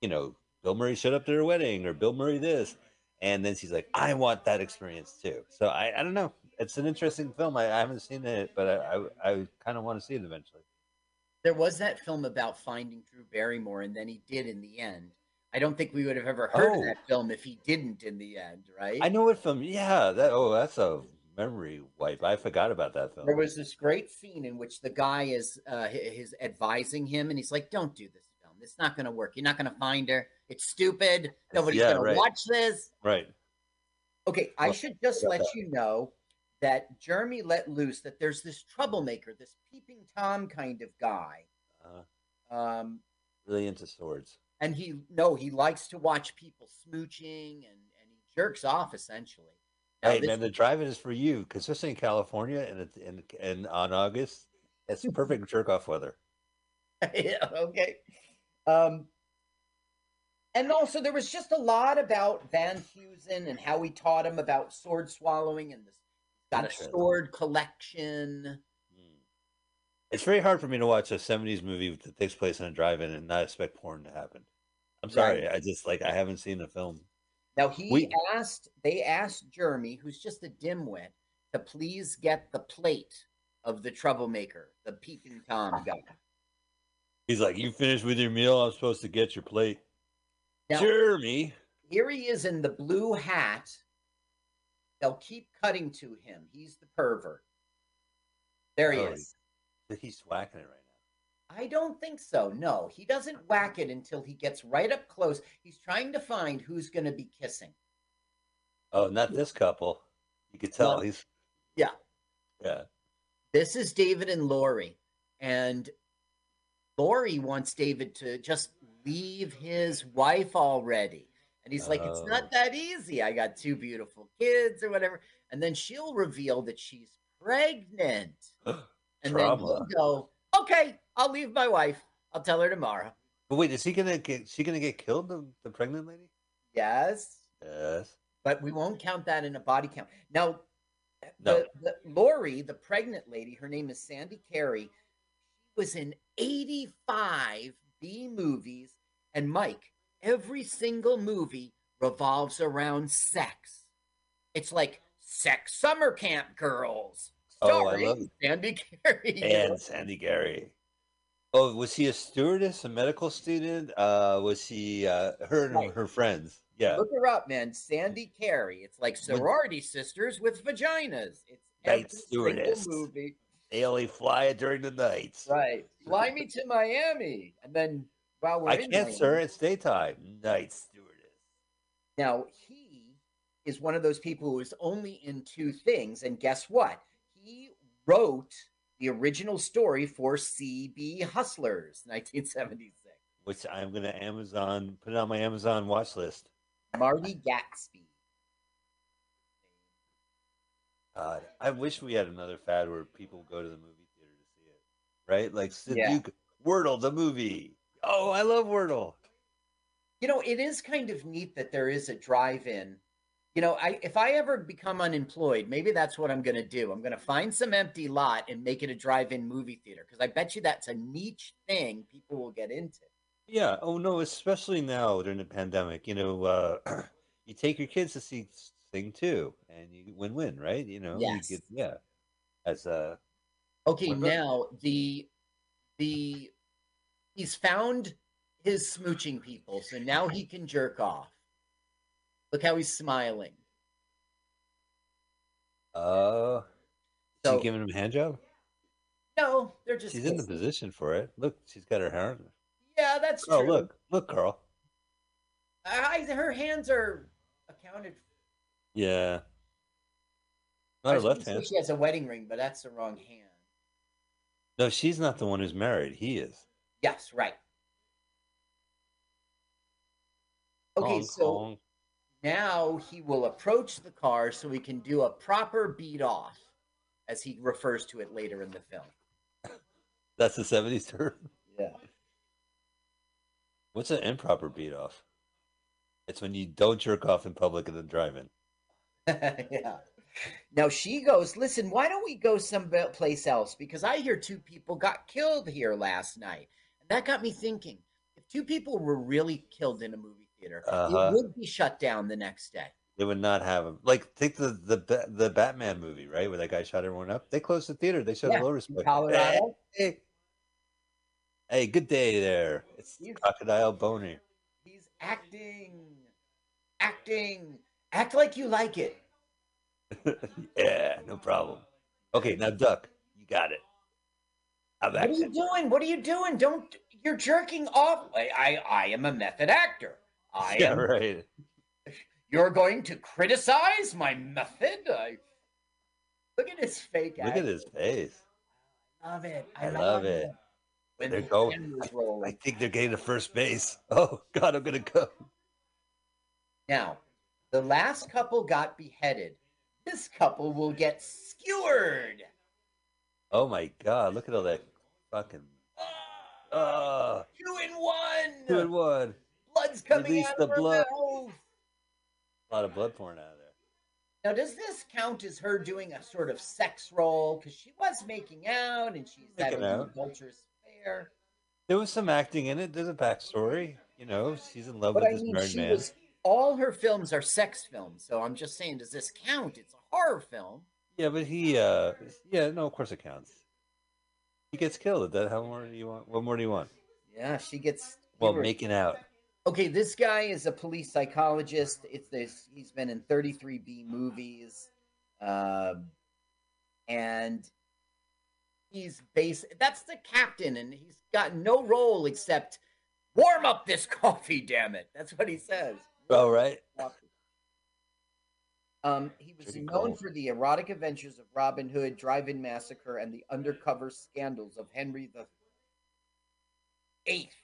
you know, Bill Murray showed up to her wedding or Bill Murray this. And then she's like, I want that experience too. So I, I don't know. It's an interesting film. I, I haven't seen it, but I, I, I kind of want to see it eventually. There was that film about finding Drew Barrymore, and then he did in the end. I don't think we would have ever heard oh. of that film if he didn't in the end, right? I know what film. Yeah. That, oh, that's a memory wipe. I forgot about that film. There was this great scene in which the guy is uh, his advising him, and he's like, don't do this film. It's not going to work. You're not going to find her. It's stupid. Nobody's yeah, going right. to watch this. Right. Okay, well, I should just let that. you know that Jeremy let loose that there's this troublemaker, this peeping Tom kind of guy. Uh, um, really into swords. And he, no, he likes to watch people smooching, and, and he jerks off, essentially. Now, hey, man, the drive-in is for you, because this in California, and it's in, and on August, it's perfect jerk-off weather. Yeah, okay. Um, and also, there was just a lot about Van Heusen and how he taught him about sword swallowing, and this got a sword collection. It's very hard for me to watch a seventies movie that takes place in a drive-in and not expect porn to happen. I'm sorry, right. I just like I haven't seen the film. Now, he we, asked, they asked Jeremy, who's just a dimwit, to please get the plate of the troublemaker, the peeping Tom guy. He's like, you finished with your meal? I'm supposed to get your plate. Now, Jeremy. Here he is in the blue hat. They'll keep cutting to him. He's the pervert. There he oh, is. He's whacking it right now. I don't think so. No, he doesn't whack it until he gets right up close. He's trying to find who's going to be kissing. Oh, not this couple. You could tell well, he's... Yeah. Yeah. This is David and Lori. And Lori wants David to just leave his wife already. And he's oh. like, it's not that easy. I got two beautiful kids or whatever. And then she'll reveal that she's pregnant. And Trauma. Then he'll go, okay, I'll leave my wife. I'll tell her tomorrow. But wait, is he gonna get? She gonna get killed? The, the pregnant lady? Yes. Yes. But we won't count that in a body count. Now, no. the, the, Lori, the pregnant lady, her name is Sandy Carey. She was in eighty-five B movies, and Mike, every single movie revolves around sex. It's like Sex Summer Camp Girls. Oh, I love it. Sandy Carey. And Sandy Carey. Oh, was he a stewardess, a medical student? Uh, was he, uh, her and right. her friends? Yeah. Look her up, man. Sandy Carey. It's like sorority sisters with vaginas. It's night stewardess. Movie. They only fly it during the nights. Right. Fly me to Miami. And then while we're I in can't, Miami, sir. It's daytime. Night stewardess. Now, he is one of those people who is only in two things. And guess what? He wrote the original story for C B Hustlers, nineteen seventy-six. Which I'm going to Amazon, put it on my Amazon watch list. Marty Gatsby. God, I wish we had another fad where people go to the movie theater to see it. Right? Like, yeah. you, Wordle, the movie. Oh, I love Wordle. You know, it is kind of neat that there is a drive-in. You know, I, if I ever become unemployed, maybe that's what I'm going to do. I'm going to find some empty lot and make it a drive-in movie theater, because I bet you that's a niche thing people will get into. Yeah. Oh no, especially now during the pandemic, you know, uh, you take your kids to see thing too, and you win-win, right? You know, yes. You get, yeah. As a okay, now the the he's found his smooching people, so now he can jerk off. Look how he's smiling. Uh, so, is he giving him a hand job? No, they're just. She's in the position for it. Look, she's got her hair. Yeah, that's true. Oh, look, look, Carl. I, her hands are accounted for. Yeah. Not her left hand. She has a wedding ring, but that's the wrong hand. No, she's not the one who's married. He is. Yes, right. Okay, Hong so Kong. Now he will approach the car so he can do a proper beat off, as he refers to it later in the film. That's the seventies term? Yeah. What's an improper beat off? It's when you don't jerk off in public and then drive in. Yeah. Now she goes, listen, why don't we go someplace else? Because I hear two people got killed here last night. And that got me thinking, if two people were really killed in a movie theater, uh-huh. It would be shut down the next day. They would not have them. Like, take the, the the Batman movie, right? Where that guy shot everyone up. They closed the theater. They showed yeah, low respect. Colorado. Hey, hey. hey, good day there. It's he's, Crocodile Boney. He's acting. Acting. Act like you like it. Yeah, no problem. Okay, now Duck, you got it. I'm what acting. Are you doing? What are you doing? Don't you're jerking off. I I, I am a method actor. I yeah, am right. You're going to criticize my method? I, look at his fake Look action. At his face. I love it. I, I love it. it. When they're the going, I, I think they're getting to first base. Oh, God, I'm going to go. Now, the last couple got beheaded. This couple will get skewered. Oh, my God. Look at all that fucking... Uh, uh, two in one. Two in one. Blood's coming Release out of the her blood. mouth. A lot of blood pouring out of there. Now, does this count as her doing a sort of sex role? Because she was making out, and she's having an adulterous affair. There was some acting in it. There's a backstory. You know, she's in love but with I this mean, married man. Was, all her films are sex films, so I'm just saying, does this count? It's a horror film. Yeah, but he, uh, yeah, no, of course it counts. He gets killed. How more do you want? What more do you want? Yeah, she gets... Well, we were, making out. Okay, this guy is a police psychologist. It's this. He's been in thirty-three B movies, um, and he's base. That's the captain, and he's got no role except warm up this coffee. Damn it, that's what he says. Oh right. Um, he was Pretty known cool. for the erotic adventures of Robin Hood, Drive-In Massacre, and the undercover scandals of Henry the Eighth.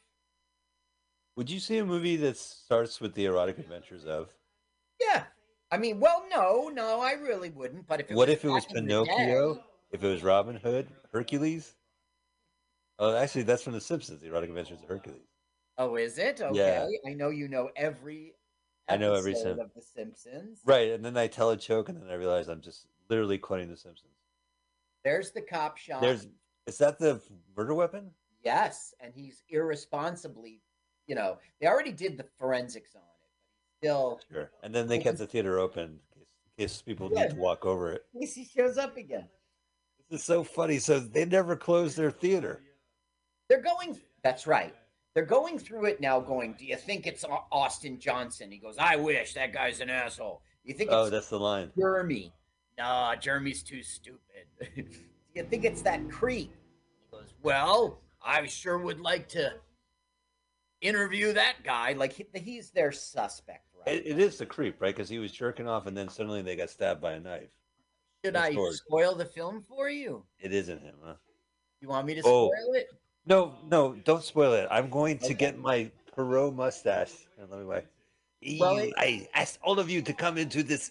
Would you see a movie that starts with the erotic adventures of? Yeah. I mean, well, no, no, I really wouldn't. But if it What was if it was Pinocchio? Day, if it was Robin Hood? Hercules? Oh, actually, that's from The Simpsons, The Erotic Adventures of Hercules. Oh, is it? Okay. Yeah. I know you know every episode I know every sim- of The Simpsons. Right, and then I telechoke, and then I realize I'm just literally quoting The Simpsons. There's the cop shot. There's, is that the murder weapon? Yes, and he's irresponsibly... You know, they already did the forensics on it. Still, sure. And then they kept the theater open in case, in case people yeah. need to walk over it. In case he shows up again. This is so funny. So they never closed their theater. They're going. That's right. They're going through it now. Going. Do you think it's Austin Johnson? He goes. I wish that guy's an asshole. You think? Oh, it's that's the line. Jeremy. Nah, Jeremy's too stupid. Do you think it's that creep? He goes. Well, I sure would like to. Interview that guy like he, he's their suspect, right? It, it is the creep, right? Because he was jerking off, and then suddenly they got stabbed by a knife. Should I spoil the film for you? It isn't him, huh? You want me to oh. spoil it? No, no, don't spoil it. I'm going to okay. get my Poirot mustache. And let me wait. Well, it, I asked all of you to come into this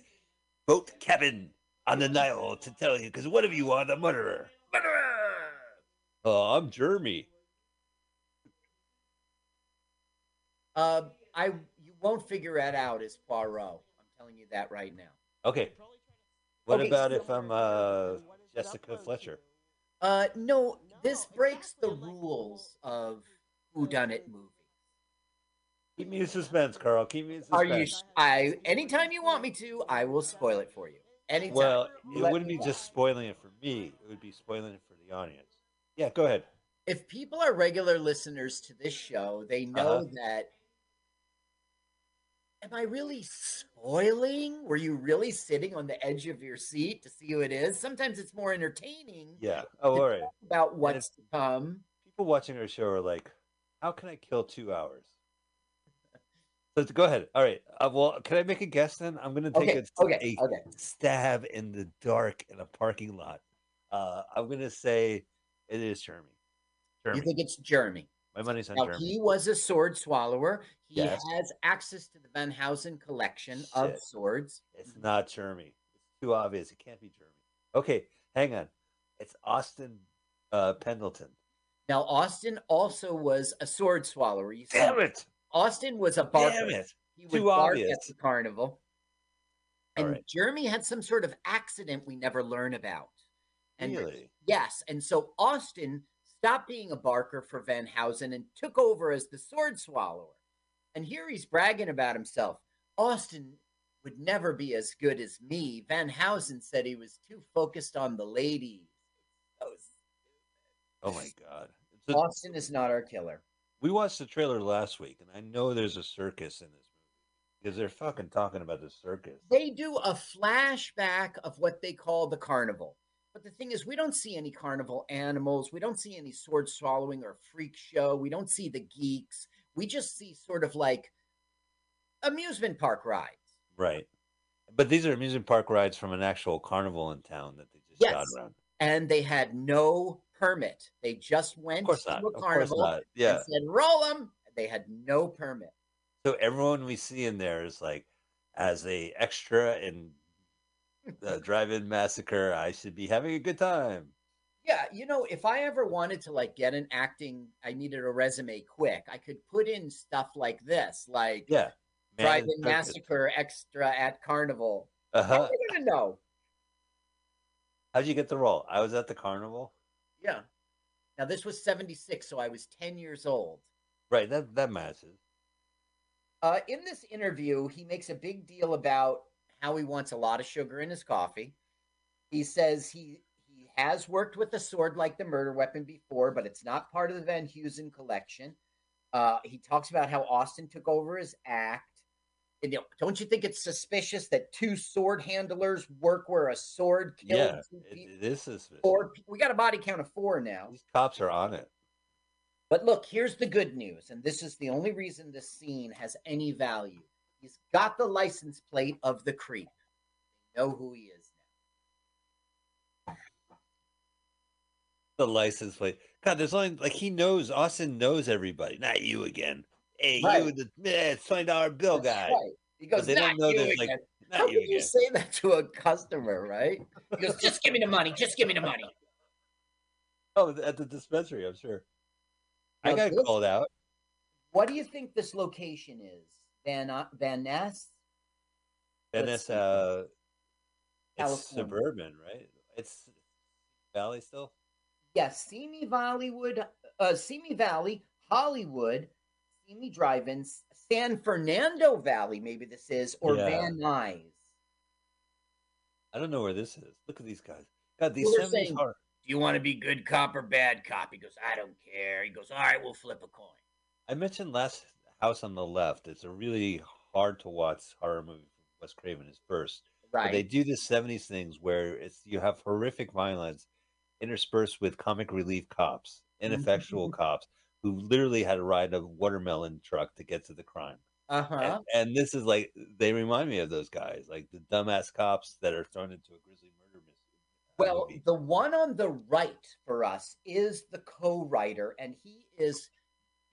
boat cabin on the Nile to tell you, because one of you are the murderer. Murderer! Oh, I'm Jeremy. Uh, I you won't figure it out as Poirot. I'm telling you that right now. Okay. What okay, about so if I'm uh, Jessica Fletcher? Uh, no, this breaks the rules of whodunit movies. Keep me in suspense, Carl. Keep me in suspense. Are you? I anytime you want me to, I will spoil it for you. Anytime. Well, it Let wouldn't be know. just spoiling it for me. It would be spoiling it for the audience. Yeah, go ahead. If people are regular listeners to this show, they know uh-huh. that. Am I really spoiling? Were you really sitting on the edge of your seat to see who it is? Sometimes it's more entertaining. Yeah. Oh, all right. About what's to come. People watching our show are like, "How can I kill two hours?" So go ahead. All right. Uh, well, can I make a guess then? I'm going to take okay, a, okay, a okay. stab in the dark in a parking lot. Uh, I'm going to say it is Jeremy. Jeremy. You think it's Jeremy? My money's on now, Jeremy. He was a sword swallower. He yes. has access to the Van Housen collection Shit. of swords. It's not Jeremy. It's too obvious. It can't be Jeremy. Okay. Hang on. It's Austin uh, Pendleton. Now, Austin also was a sword swallower. You Damn it. it. Austin was a barker. He would Too bark obvious. at the carnival. And right. Jeremy had some sort of accident we never learn about. And really? Yes. And so Austin stopped being a barker for Van Housen and took over as the sword swallower. And here he's bragging about himself. Austin would never be as good as me. Van Housen said he was too focused on the ladies. Oh, my God. So Austin is not our killer. We watched the trailer last week, and I know there's a circus in this movie because they're fucking talking about the circus. They do a flashback of what they call the carnival. But the thing is, we don't see any carnival animals. We don't see any sword swallowing or freak show. We don't see the geeks. We just see sort of like amusement park rides. Right. But these are amusement park rides from an actual carnival in town that they just yes. got around. And they had no permit. They just went to a carnival yeah. and said, roll them. They had no permit. So everyone we see in there is like, as a extra in the Drive-In Massacre, I should be having a good time. Yeah. You know, if I ever wanted to like get an acting, I needed a resume quick. I could put in stuff like this, like yeah. Drive-In Massacre extra at carnival. Uh-huh. I don't even know. How'd you get the role? I was at the carnival. Yeah. Now this was seventy-six, so I was ten years old. Right. That that matches. Uh, in this interview, he makes a big deal about how he wants a lot of sugar in his coffee. He says he he has worked with a sword like the murder weapon before, but it's not part of the Van Heusen collection. Uh, he talks about how Austin took over his act. And, you know, don't you think it's suspicious that two sword handlers work where a sword killed? Yeah, it, it is suspicious. Four, we got a body count of four now. These cops are on it. But look, here's the good news, and this is the only reason this scene has any value. He's got the license plate of the creep. They know who he is now. The license plate. God, there's only, like, he knows, Austin knows everybody. Not you again. Hey, right. you the eh, twenty dollar bill guy. Right. He goes, they not don't know you again. Like, not How you can again. you say that to a customer, right? He goes, just give me the money. Just give me the money. Oh, at the dispensary, I'm sure. Now, I got this, called out. What do you think this location is? Van uh, Van Ness? Van Ness, uh, it's suburban, right? It's Valley still? Yes, yeah, Simi Valleywood, uh, Simi Valley, Hollywood, Simi Drive-In, San Fernando Valley, maybe this is, or yeah. Van Nuys. I don't know where this is. Look at these guys. God, these well, saying, are... Do you want to be good cop or bad cop? He goes, I don't care. He goes, all right, we'll flip a coin. I mentioned Last House on the Left. It's a really hard-to-watch horror movie from Wes Craven, his first. Right. But they do the seventies things where it's you have horrific violence interspersed with comic relief cops, ineffectual cops, who literally had to ride a watermelon truck to get to the crime. Uh-huh. And, and this is like, they remind me of those guys, like the dumbass cops that are thrown into a grisly murder mystery. Well, movie. The one on the right for us is the co-writer, and he is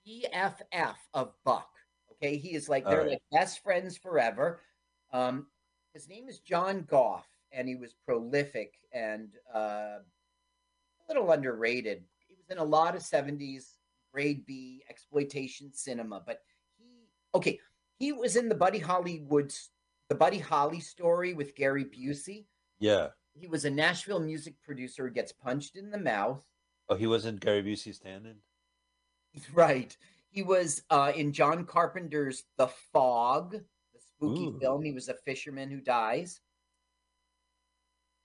B F F of Buck. Okay, he is like, All they're right. like best friends forever. Um, his name is John Goff, and he was prolific and uh, a little underrated. He was in a lot of seventies grade B exploitation cinema, but he okay he was in the Buddy Hollywood's the Buddy Holly Story with Gary Busey. Yeah, he was a Nashville music producer who gets punched in the mouth. Oh, he wasn't Gary Busey stand-in, right? He was uh, in John Carpenter's The Fog, the spooky Ooh. film. He was a fisherman who dies.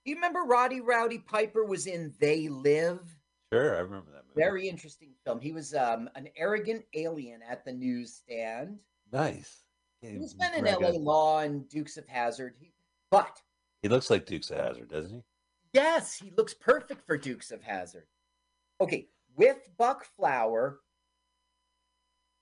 Do you remember Roddy Rowdy Piper was in They Live? Sure, I remember that movie. Very interesting film. He was um, an arrogant alien at the newsstand. Nice. Yeah, he's been in L A Law and Dukes of Hazzard, he, but he looks like Dukes of Hazzard, doesn't he? Yes, he looks perfect for Dukes of Hazzard. Okay, with Buck Flower,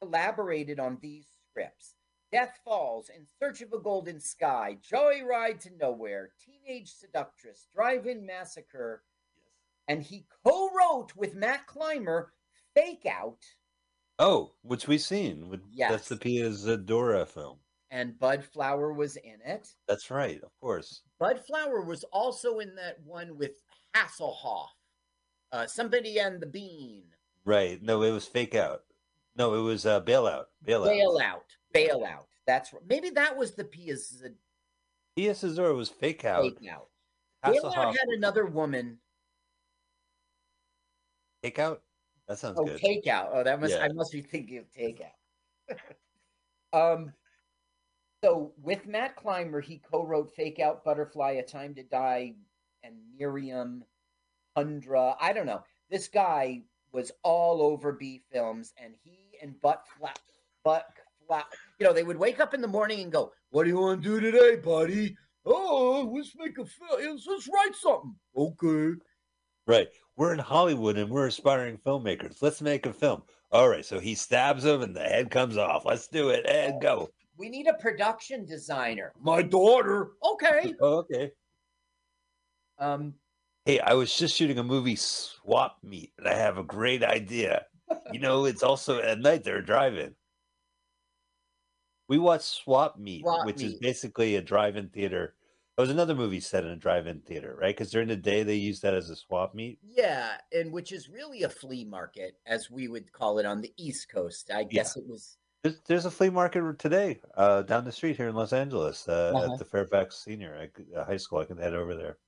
elaborated on these scripts: Death Falls, In Search of a Golden Sky, Joyride to Nowhere, Teenage Seductress, Drive-In Massacre, yes. and he co-wrote with Matt Clymer Fake Out. Oh, which we've seen. With, yes. That's the Pia Zadora film. And Bud Flower was in it. That's right, of course. Bud Flower was also in that one with Hasselhoff. Uh, somebody and the Bean. Right. No, it was Fake Out. No, it was uh, Bailout. Bailout. Bailout. Bailout. That's right. Maybe that was the Pia Zadora. Pia Zadora was Fake Out. Fake Out. Hasselhoff. Bailout had another woman. Fake Out? That sounds oh, good. Oh, Takeout. Oh, that must, yeah. I must be thinking of Takeout. um, so with Matt Clymer, he co-wrote Fake Out, Butterfly, A Time to Die, and Miriam, Hundra. I don't know. This guy was all over B films, and he and Buck Flap, Buck Flap, you know, they would wake up in the morning and go, "What do you want to do today, buddy? Oh, let's make a film. Let's write something." Okay. Right. We're in Hollywood and we're aspiring filmmakers. Let's make a film. All right. So he stabs him and the head comes off. Let's do it and go. We need a production designer. My daughter. Okay. Oh, okay. Um. Hey, I was just shooting a movie, Swap Meat, and I have a great idea. You know, it's also at night they're drive-in. We watched Swap Meat, Swap which Meat. is basically a drive-in theater. It was another movie set in a drive-in theater, right? Because during the day, they used that as a swap meet. Yeah, and which is really a flea market, as we would call it on the East Coast. I yeah. guess it was... There's, there's a flea market today uh, down the street here in Los Angeles uh, uh-huh. at the Fairfax Senior I, High School. I can head over there.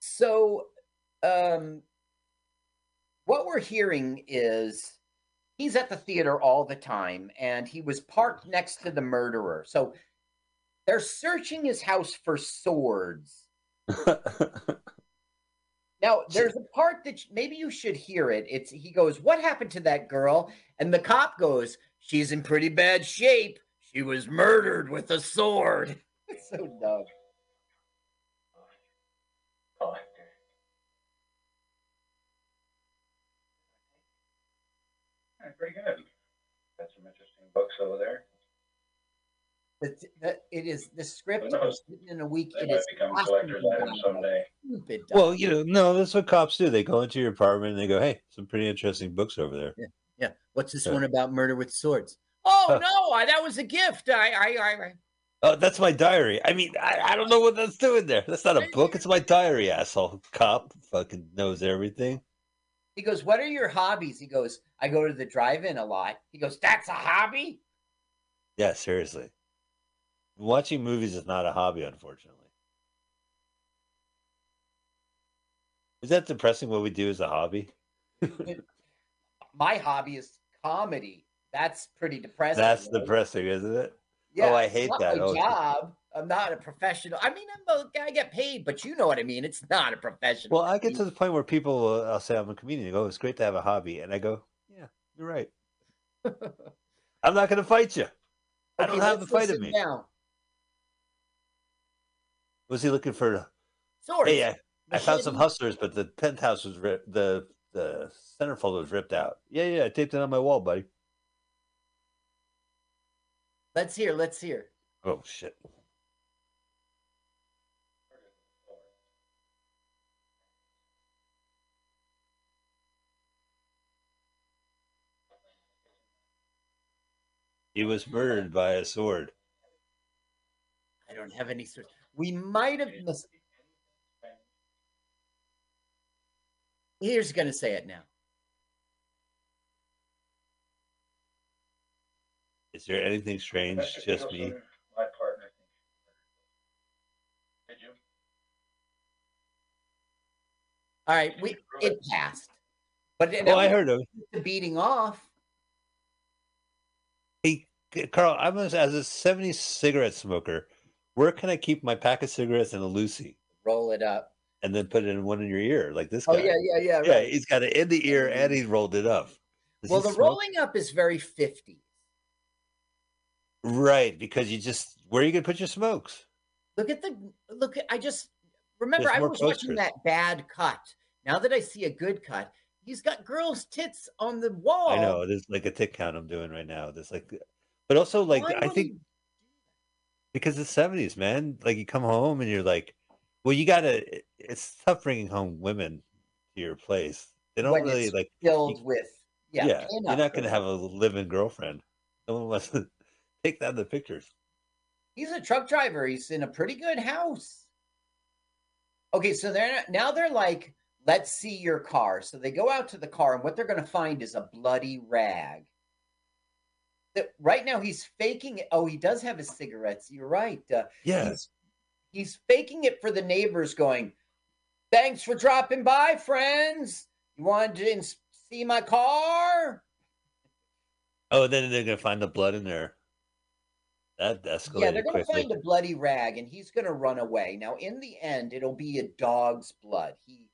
So um, what we're hearing is he's at the theater all the time, and he was parked next to the murderer. So... they're searching his house for swords. Now, there's a part that maybe you should hear it. It's he goes, "What happened to that girl?" And the cop goes, "She's in pretty bad shape. She was murdered with a sword." It's so dumb. Yeah, pretty good. Got some interesting books over there. It, it is the script is written in a week. They it might is become collector's items someday. Well, you know, no, that's what cops do. They go into your apartment and they go, "Hey, some pretty interesting books over there." Yeah, yeah. What's this yeah. one about murder with swords? Oh no, I, that was a gift. I, I, I, I. Oh, that's my diary. I mean, I, I don't know what that's doing there. That's not a book. It's my diary, asshole. Cop fucking knows everything. He goes, "What are your hobbies?" He goes, "I go to the drive-in a lot." He goes, "That's a hobby?" Yeah, seriously. Watching movies is not a hobby, unfortunately. Is that depressing what we do as a hobby? My hobby is comedy. That's pretty depressing. That's right? Depressing, isn't it? Yeah, oh, I hate it's not that. My job. I'm not a professional. I mean, I'm a, I get paid, but you know what I mean. It's not a professional. Well, I get to the point where people will I'll say I'm a comedian. They go, "It's great to have a hobby." And I go, "Yeah, you're right." I'm not going to fight you. Okay, I don't have the fight in me. Now. Was he looking for? Sorry, hey, I, I found some hustlers, but the penthouse was ripped. The the centerfold was ripped out. Yeah, yeah, I taped it on my wall, buddy. Let's hear. Let's hear. Oh shit! He was murdered by a sword. I don't have any sword. We might have missed. Here's going to say it now. Is there anything strange? Just me. My partner. Did you? All right, we it passed, but well, I heard of the beating off. Carl, I'm as a seventies cigarette smoker, where can I keep my pack of cigarettes in a Lucy? Roll it up. And then put it in one in your ear, like this guy. Oh, yeah, yeah, yeah. Right. Yeah, he's got it in the ear and he rolled it up. Does well, the smoke? Rolling up is very fifties. Right, because you just, where are you going to put your smokes? Look at the, look, I just, remember There's I was posters. Watching that bad cut. Now that I see a good cut, he's got girls' tits on the wall. I know, there's like a tit count I'm doing right now. There's like, but also like, Why I think, he... because it's seventies, man. Like you come home and you're like, well, you gotta, it's tough bringing home women to your place. They don't when really it's like. Filled you, with. Yeah. yeah you're not going to have a live-in girlfriend. No one wants to take that in the pictures. He's a truck driver. He's in a pretty good house. Okay, so they're now they're like, let's see your car. So they go out to the car, and what they're going to find is a bloody rag. That right now he's faking it. Oh, he does have his cigarettes. You're right. Uh, yeah. He's, he's faking it for the neighbors, going, thanks for dropping by, friends. You wanted to ins- see my car? Oh, then they're going to find the blood in there. That escalated Yeah, they're going to find a bloody rag, and he's going to run away. Now, in the end, it'll be a dog's blood. He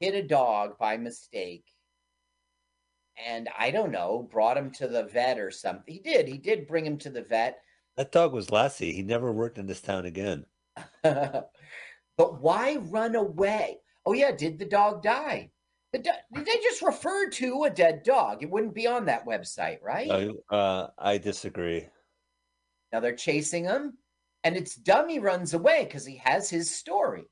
hit a dog by mistake, and I don't know, brought him to the vet or something. He did. He did bring him to the vet. That dog was Lassie. He never worked in this town again. But why run away? Oh, yeah, did the dog die? The do- did they just refer to a dead dog? It wouldn't be on that website, right? Uh, I disagree. Now they're chasing him, and it's dummy runs away because he has his story.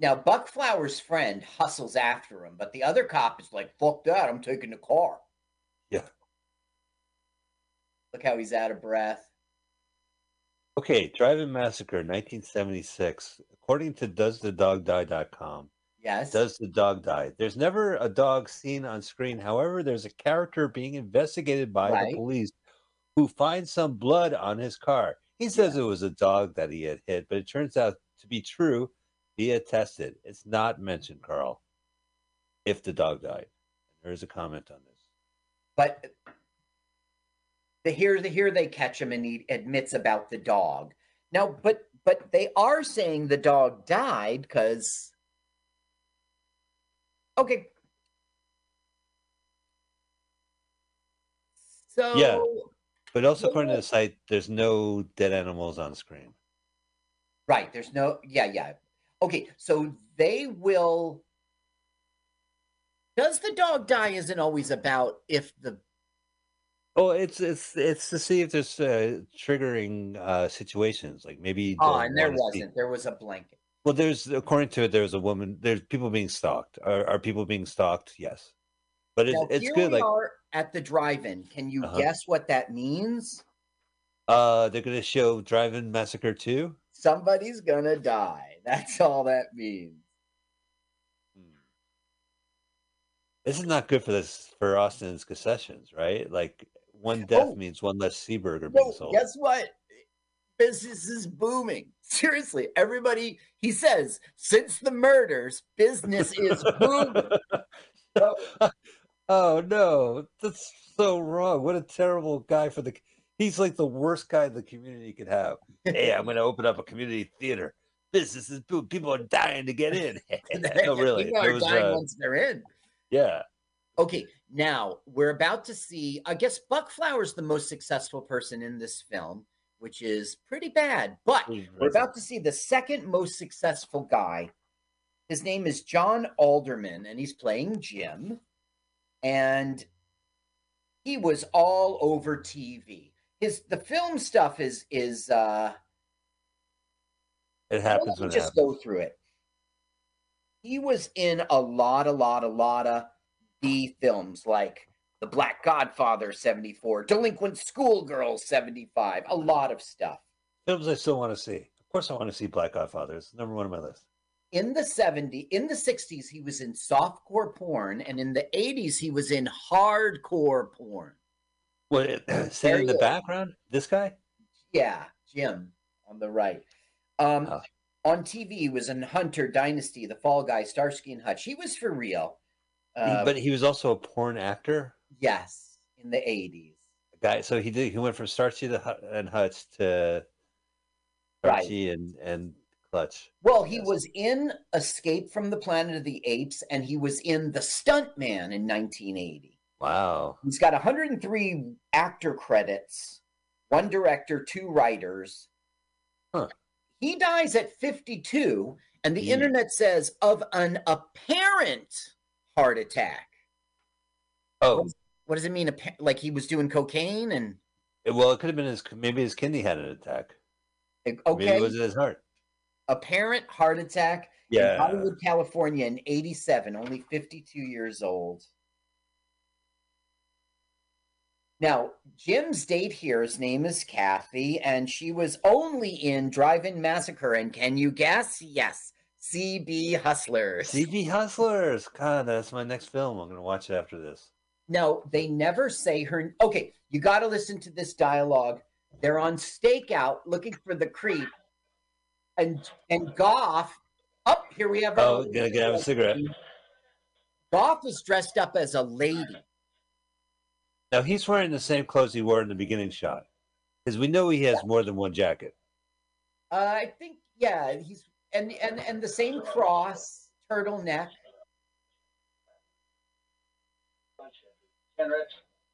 Now, Buck Flowers' friend hustles after him, but the other cop is like, fuck that, I'm taking the car. Yeah. Look how he's out of breath. Okay, Drive-In Massacre, nineteen seventy-six. According to does the dog die dot com. Yes. Does the dog die? There's never a dog seen on screen. However, there's a character being investigated by right. the police who finds some blood on his car. He says yeah. it was a dog that he had hit, but it turns out to be true via tested. It's not mentioned, Carl, if the dog died. There is a comment on this. But the here, the here they catch him and he admits about the dog. Now, but but they are saying the dog died because... Okay. So yeah, but also according to the site, there's no dead animals on screen. Right. There's no. Yeah. Yeah. Okay. So they will. Does the dog die? Isn't always about if the. Oh, it's it's it's to see if there's uh, triggering uh, situations, like maybe. Oh, and there wasn't. See... There was a blanket. Well, there's, according to it, there's a woman, there's people being stalked. Are, are people being stalked? Yes. But it, now, it's good. We like are at the drive-in. Can you uh-huh. guess what that means? Uh, they're going to show Drive-In Massacre two. Somebody's going to die. That's all that means. Hmm. This is not good for this, for Austin's concessions, right? Like one death oh. means one less Seaburger being sold. Guess what? Business is booming. Seriously, everybody, he says, since the murders, business is booming. So, oh, no. That's so wrong. What a terrible guy for the... He's like the worst guy the community could have. Hey, I'm going to open up a community theater. Business is booming. People are dying to get in. No, really. People are was, dying uh, once they're in. Yeah. Okay, now, we're about to see... I guess Buck Flowers, the most successful person in this film, which is pretty bad, but we're about to see the second most successful guy. His name is John Alderman, and he's playing Jim. And he was all over T V. His the film stuff is is uh, it happens. Let me just go through it. He was in a lot, a lot, a lot of B films like The Black Godfather, seventy-four. Delinquent Schoolgirl, seventy-five. A lot of stuff. Films I still want to see. Of course I want to see Black Godfather. It's number one on my list. In the seventies, in the sixties, he was in softcore porn. And in the eighties, he was in hardcore porn. What, sitting in the is. background? This guy? Yeah, Jim on the right. Um, oh. On T V, he was in Hunter, Dynasty, The Fall Guy, Starsky and Hutch. He was for real. Uh, but he was also a porn actor? Yes, in the eighties. Guy, so he did. He went from Starchy to, and Hutch to Starchy right. and and Clutch. Well, he was in Escape from the Planet of the Apes, and he was in The Stuntman in nineteen eighty. Wow, he's got one hundred three actor credits, one director, two writers. Huh. He dies at fifty-two, and the mm. internet says of an apparent heart attack. Oh. What does it mean? Like he was doing cocaine and? Well, it could have been his, maybe his kidney had an attack. Okay. Maybe it was his heart. Apparent heart attack yeah. in Hollywood, California in eighty-seven, only fifty-two years old. Now, Jim's date here, his name is Kathy, and she was only in Drive-In Massacre. And can you guess? Yes. C B Hustlers. C B Hustlers. God, that's my next film. I'm going to watch it after this. No, they never say her. Okay, you got to listen to this dialogue. They're on stakeout looking for the creep. And and Goff, up oh, here we have. Oh, gonna get have a cigarette. Goff is dressed up as a lady. Now, he's wearing the same clothes he wore in the beginning shot. Because we know he has yeah. more than one jacket. Uh, I think, yeah, he's and, and, and the same cross, turtleneck.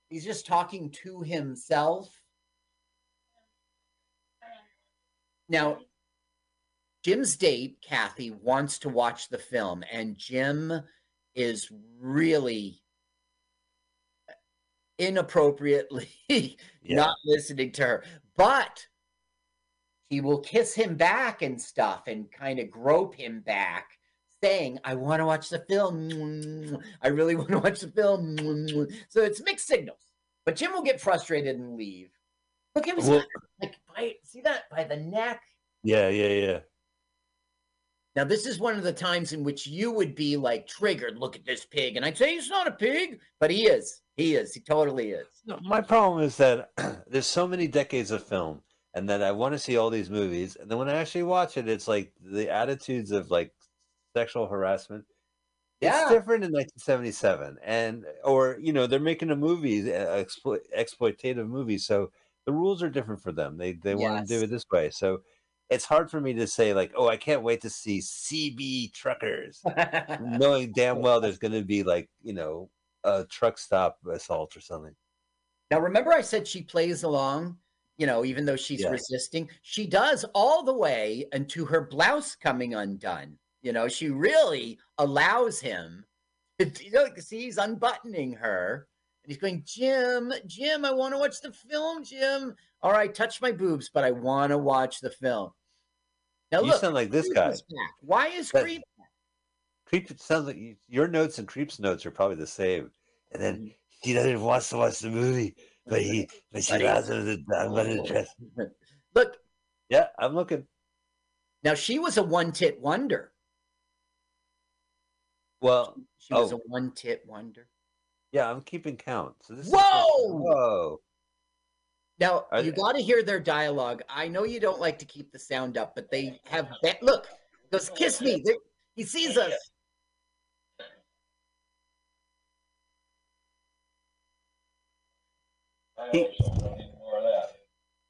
He's just talking to himself. Now, Jim's date, Kathy, wants to watch the film, and Jim is really inappropriately yeah. not listening to her. But he will kiss him back and stuff and kind of grope him back, saying, I want to watch the film. I really want to watch the film. So it's mixed signals. But Jim will get frustrated and leave. Look at him. Well, like, by, see that? By the neck. Yeah, yeah, yeah. Now, this is one of the times in which you would be, like, triggered. Look at this pig. And I'd say he's not a pig. But he is. He is. He totally is. No, my problem is that there's so many decades of film. And that I want to see all these movies. And then when I actually watch it, it's like the attitudes of, like, sexual harassment. Yeah. It's different in nineteen seventy-seven, and or you know they're making a movie, uh, explo exploitative movie, so the rules are different for them. They they yes. want to do it this way, so it's hard for me to say like, oh, I can't wait to see C B truckers, knowing damn well there's going to be like you know a truck stop assault or something. Now remember, I said she plays along. You know, even though she's yes. resisting, she does all the way until her blouse coming undone. You know, she really allows him. You know, see, he's unbuttoning her. And he's going, Jim, Jim, I want to watch the film, Jim. All right, touch my boobs, but I want to watch the film. Now, you look, sound like this guy. Why is that, Creep back? Creep, it sounds like you, your notes and Creep's notes are probably the same. And then he doesn't want to watch the movie, but he, but she allows him to, I'm going to dress. Look. Yeah, I'm looking. Now, she was a one-tit wonder. Well, she was oh. a one-tit wonder. Yeah, I'm keeping count. So this whoa! Is whoa! Now, Are you they... got to hear their dialogue. I know you don't like to keep the sound up, but they have that. Look, he goes, kiss me. They're... He sees us. He...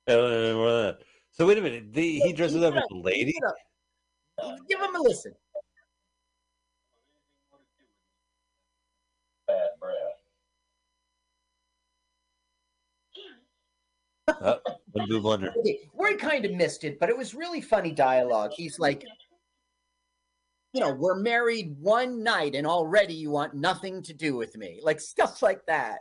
So wait a minute. The, he dresses up as a lady? Give him a listen. Bad breath. Oh, one boob under. Okay. We kind of missed it, but it was really funny dialogue. He's like, you know, we're married one night and already you want nothing to do with me. Like stuff like that.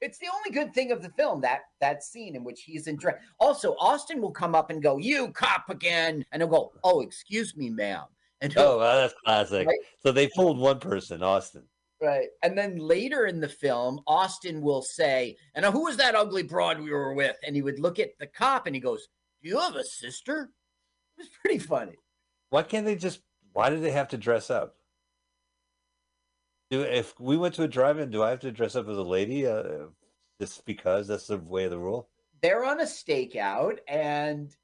It's the only good thing of the film, that that scene in which he's in dress. Also, Austin will come up and go, you cop again. And he'll go, oh, excuse me, ma'am. And oh, well, that's classic. Right? So they fooled one person, Austin. Right. And then later in the film, Austin will say, and who was that ugly broad we were with? And he would look at the cop and he goes, do you have a sister? It was pretty funny. Why can't they just, why do they have to dress up? Do, if we went to a drive-in, do I have to dress up as a lady? Uh, just because that's the way of the rule? They're on a stakeout and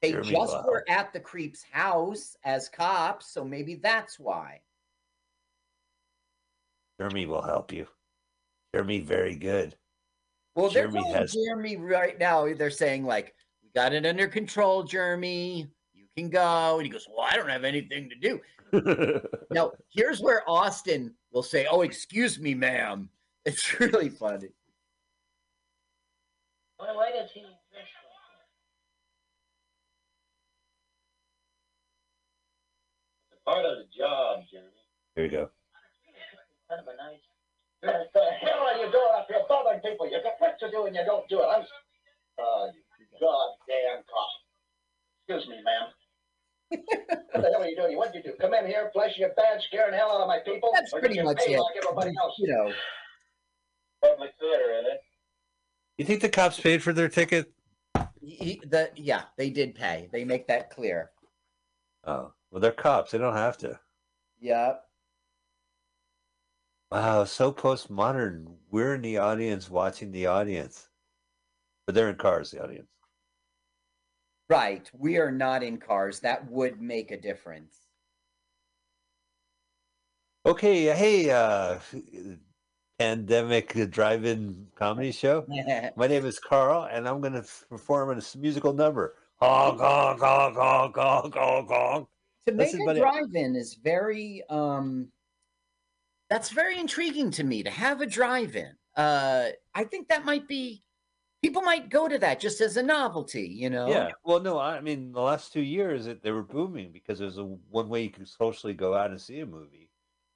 they Jeremy just Blau. were at the creep's house as cops. So maybe that's why. Jeremy will help you. Jeremy, very good. Well, Jeremy they're calling has... Jeremy right now. They're saying, like, we got it under control, Jeremy. You can go. And he goes, well, I don't have anything to do. Now, here's where Austin will say, oh, excuse me, ma'am. It's really funny. Well, why does he dress like that? It's a part of the job, Jeremy. There you go. Kind of a nice... What the hell are you doing up here bothering people? You got what to do and you don't do it. I'm... Oh, you goddamn cop. Excuse me, ma'am. What the hell are you doing? What did you do? Come in here, flash your badge, scaring the hell out of my people? That's or pretty much it. Like everybody else? You know. Public theater, isn't it? You think the cops paid for their ticket? He, the, yeah, they did pay. They make that clear. Oh. Well, they're cops. They don't have to. Yeah. Wow, so postmodern. We're in the audience watching the audience. But they're in cars, the audience. Right. We are not in cars. That would make a difference. Okay. Hey, uh... Pandemic drive-in comedy show. My name is Carl, and I'm going to perform a musical number. Honk, honk, honk, honk, honk, honk, honk. To make a drive-in is very, um, that's very intriguing to me, to have a drive-in. Uh, I think that might be, people might go to that just as a novelty, you know? Yeah, well, no, I mean, the last two years, it, they were booming because there's a one way you can socially go out and see a movie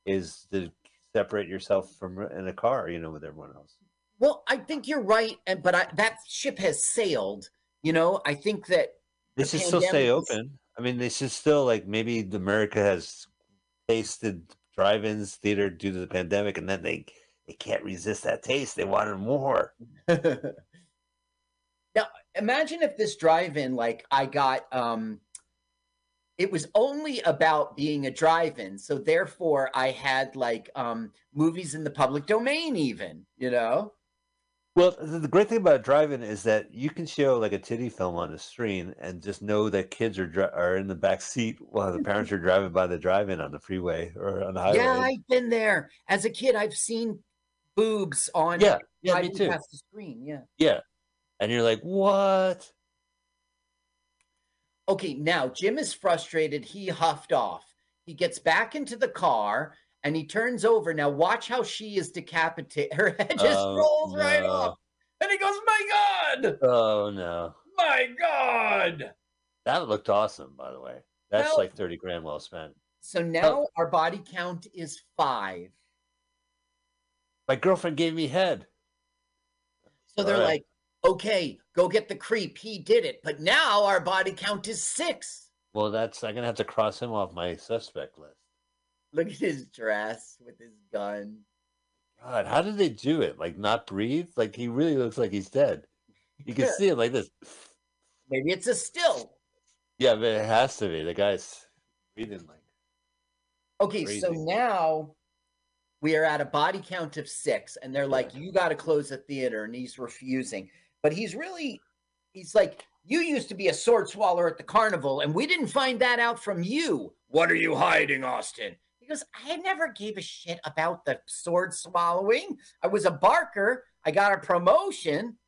is the separate yourself from in a car, you know, with everyone else. Well, I think you're right, and but I, that ship has sailed. You know, I think that they should still stay open. I mean, they should still, like, maybe America has tasted drive-ins theater due to the pandemic, and then they they can't resist that taste. They wanted more. Now, imagine if this drive-in, like, I got. Um, It was only about being a drive-in, so therefore I had, like, um, movies in the public domain even, you know? Well, the great thing about a drive-in is that you can show, like, a titty film on the screen and just know that kids are dri are in the back seat while the parents are driving by the drive-in on the freeway or on the highway. Yeah, I've been there. As a kid, I've seen boobs on yeah, yeah, me too. Past the screen, yeah. Yeah, and you're like, what? Okay, now Jim is frustrated. He huffed off. He gets back into the car and he turns over. Now watch how she is decapitated. Her head just oh, rolls no. right off. And he goes, my God. Oh, no. My God. That looked awesome, by the way. That's now, like thirty grand well spent. So now oh. our body count is five. My girlfriend gave me head. So All they're right. like, okay, go get the creep. He did it. But now our body count is six. Well, that's I'm going to have to cross him off my suspect list. Look at his dress with his gun. God, how did they do it? Like, not breathe? Like, he really looks like he's dead. You can see it like this. Maybe it's a still. Yeah, but it has to be. The guy's breathing like Okay, crazy. So now... we are at a body count of six, and they're like, you got to close the theater, and he's refusing. But he's really, he's like, you used to be a sword swallower at the carnival, and we didn't find that out from you. What are you hiding, Austin? He goes, I never gave a shit about the sword swallowing. I was a barker. I got a promotion.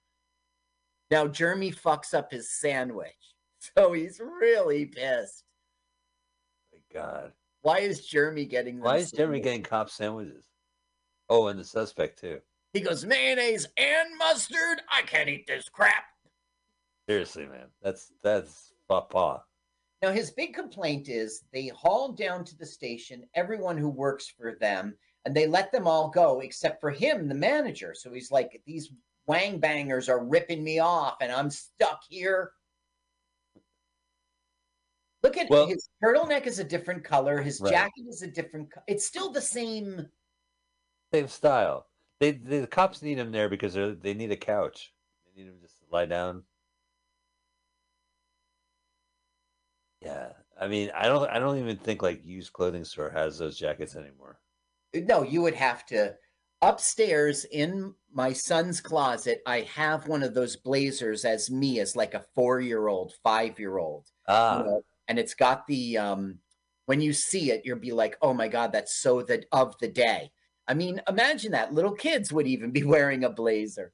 Now Jeremy fucks up his sandwich, so he's really pissed. My God. Why is Jeremy getting Why is Jeremy sandwiches? getting cop sandwiches? Oh, and the suspect, too. He goes, mayonnaise and mustard? I can't eat this crap. Seriously, man. That's, that's papa. Now, his big complaint is they hauled down to the station everyone who works for them, and they let them all go except for him, the manager. So he's like, these wang bangers are ripping me off, and I'm stuck here. Look at well, his turtleneck is a different color. His right. jacket is a different color. It's still the same. Same style. They, they the cops need him there because they they need a couch. They need him just to lie down. Yeah, I mean, I don't I don't even think like used clothing store has those jackets anymore. No, you would have to. Upstairs in my son's closet, I have one of those blazers as me as like a four-year-old, five-year-old. Ah. You know? And it's got the, um, when you see it, you'll be like, oh my God, that's so the, of the day. I mean, imagine that. Little kids would even be wearing a blazer.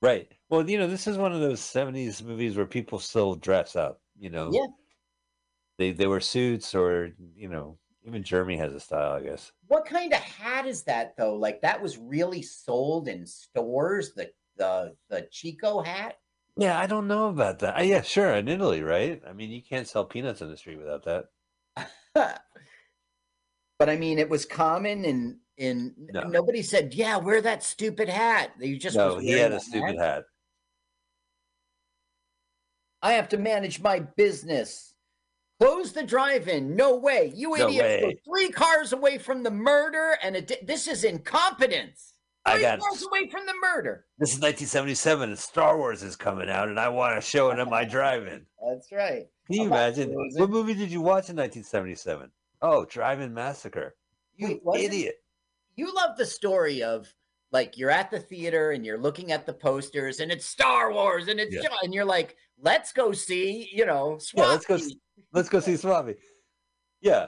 Right. Well, you know, this is one of those seventies movies where people still dress up, you know. Yeah. They they wear suits, or, you know, even Jeremy has a style, I guess. What kind of hat is that, though? Like, that was really sold in stores, the the the Chico hat? Yeah, I don't know about that. Uh, yeah, sure, in Italy, right? I mean, you can't sell peanuts on the street without that. But, I mean, it was common, and in, in, no. nobody said, yeah, wear that stupid hat. They just no, he had a stupid hat. hat. I have to manage my business. Close the drive-in. No way. You no idiots way. Were three cars away from the murder, and it, this is incompetence. Three I got, cars away from the murder. This is nineteen seventy-seven, and Star Wars is coming out, and I want to show it in my drive-in. That's right. Can you I'm imagine? What movie did you watch in nineteen seventy-seven? Oh, Drive-In Massacre. You Wait, idiot. It? You love the story of, like, you're at the theater and you're looking at the posters and it's Star Wars and it's yeah. John, and you're like, let's go see, you know, Swap yeah, let's go Let's go see Swap Meat. Yeah.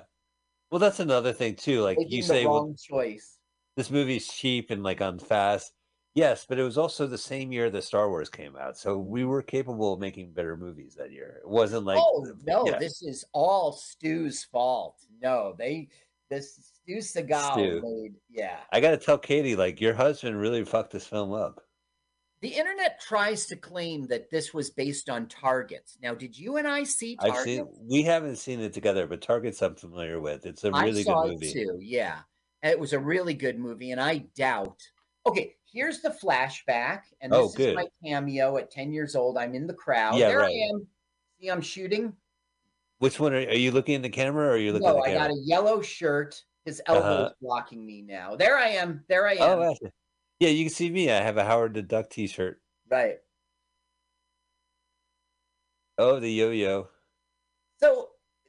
Well, that's another thing, too. Like, Making you say, wrong well, choice. This movie's cheap and, like, on fast. Yes, but it was also the same year that Star Wars came out. So we were capable of making better movies that year. It wasn't like... Oh, no, yeah. This is all Stu's fault. No, they... This Stu Segal Stu. made... Yeah. I got to tell Katie, like, your husband really fucked this film up. The internet tries to claim that this was based on Targets. Now, did you and I see Targets? I've seen, we haven't seen it together, but Targets I'm familiar with. It's a really good movie. I saw it, too, yeah. It was a really good movie, and I doubt... Okay, here's the flashback, and this oh, good. is my cameo at ten years old. I'm in the crowd. Yeah, there right. I am. See, I'm shooting. Which one? Are, are you looking in the camera, or are you looking no, at the camera? No, I got a yellow shirt. His elbow uh-huh. is blocking me now. There I am. There I am. Oh, yeah, you can see me. I have a Howard the Duck t-shirt. Right. Oh, the yo-yo. So...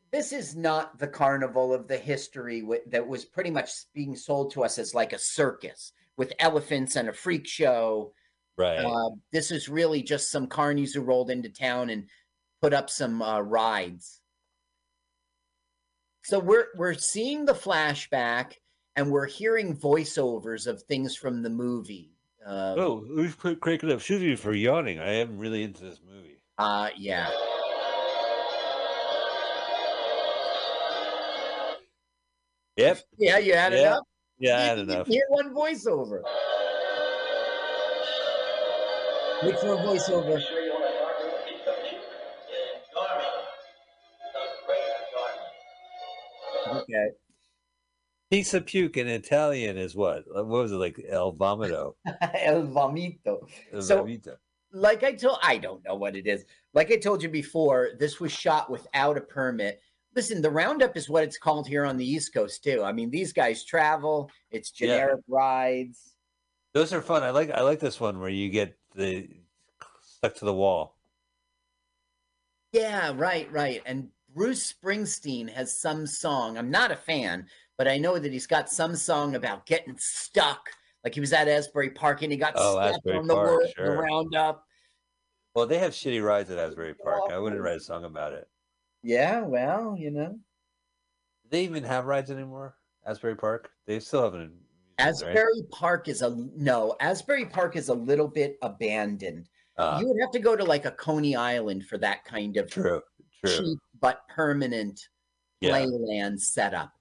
This is not the carnival of the history that was pretty much being sold to us as like a circus with elephants and a freak show. Right. Uh, this is really just some carnies who rolled into town and put up some uh, rides. So we're we're seeing the flashback and we're hearing voiceovers of things from the movie. Um, oh, we've quit cranking up. Excuse me for yawning. I am really into this movie. Uh, yeah. Yep. Yeah, you had yep. enough? Yeah, I had enough. Hear one voiceover. Look for a voiceover. Okay. Piece of puke in Italian is what? What was it, like el vomito? El vomito. El so, vomito. Like I told, I don't know what it is. Like I told you before, this was shot without a permit. Listen, the roundup is what it's called here on the East Coast too. I mean, these guys travel. It's generic yeah. rides. Those are fun. I like. I like this one where you get the stuck to the wall. Yeah, right, right. And Bruce Springsteen has some song. I'm not a fan, but I know that he's got some song about getting stuck. Like he was at Asbury Park and he got oh, stuck Asbury on the, Park, word, sure. the roundup. Well, they have shitty rides at Asbury Park. Oh. I wouldn't write a song about it. Yeah, well, you know. Do they even have rides anymore? Asbury Park? They still haven't. Asbury right? Park is a, no, Asbury Park is a little bit abandoned. Uh, you would have to go to like a Coney Island for that kind of true, true. cheap but permanent yeah. playland setup.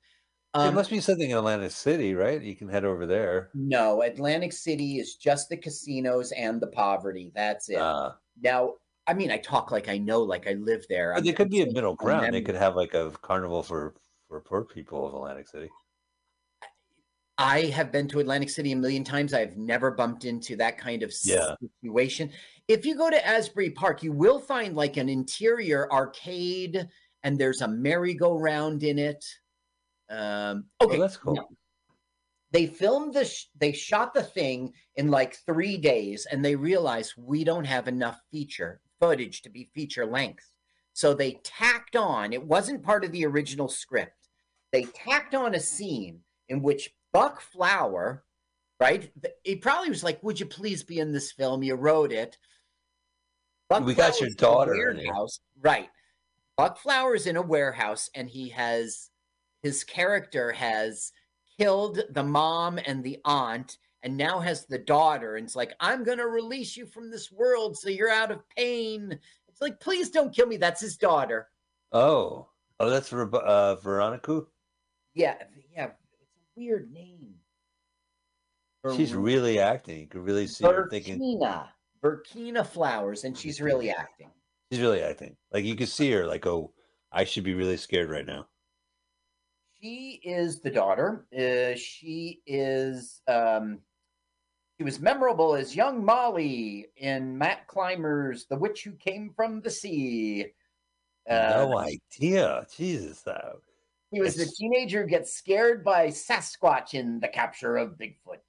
Um, there must be something in Atlantic City, right? You can head over there. No, Atlantic City is just the casinos and the poverty. That's it. Uh, now, I mean, I talk like I know, like I live there. But there could be a middle ground. They could have like a carnival for, for poor people of Atlantic City. I have been to Atlantic City a million times. I've never bumped into that kind of yeah. situation. If you go to Asbury Park, you will find like an interior arcade and there's a merry-go-round in it. Um, okay. Oh, that's cool. No. They filmed this, they shot the thing in like three days and they realized we don't have enough feature footage to be feature length. So they tacked on, it wasn't part of the original script. They tacked on a scene in which Buck Flower, right? He probably was like, would you please be in this film? You wrote it. Buck we Flower's got your daughter in a warehouse. Right. Buck Flower's in a warehouse and he has, his character has killed the mom and the aunt and now has the daughter, and it's like, I'm going to release you from this world so you're out of pain. It's like, please don't kill me. That's his daughter. Oh. Oh, that's uh, Veronica? Yeah. Yeah. It's a weird name. Ver- she's really acting. You could really see Verkina. her thinking. Verkina Flowers, and she's really acting. She's really acting. Like, you could see her like, oh, I should be really scared right now. She is the daughter. Uh, she is... Um, She was memorable as young Molly in Matt Clymer's The Witch Who Came From the Sea. Uh, no idea. Jesus, though. He was it's... the teenager who gets scared by Sasquatch in The Capture of Bigfoot.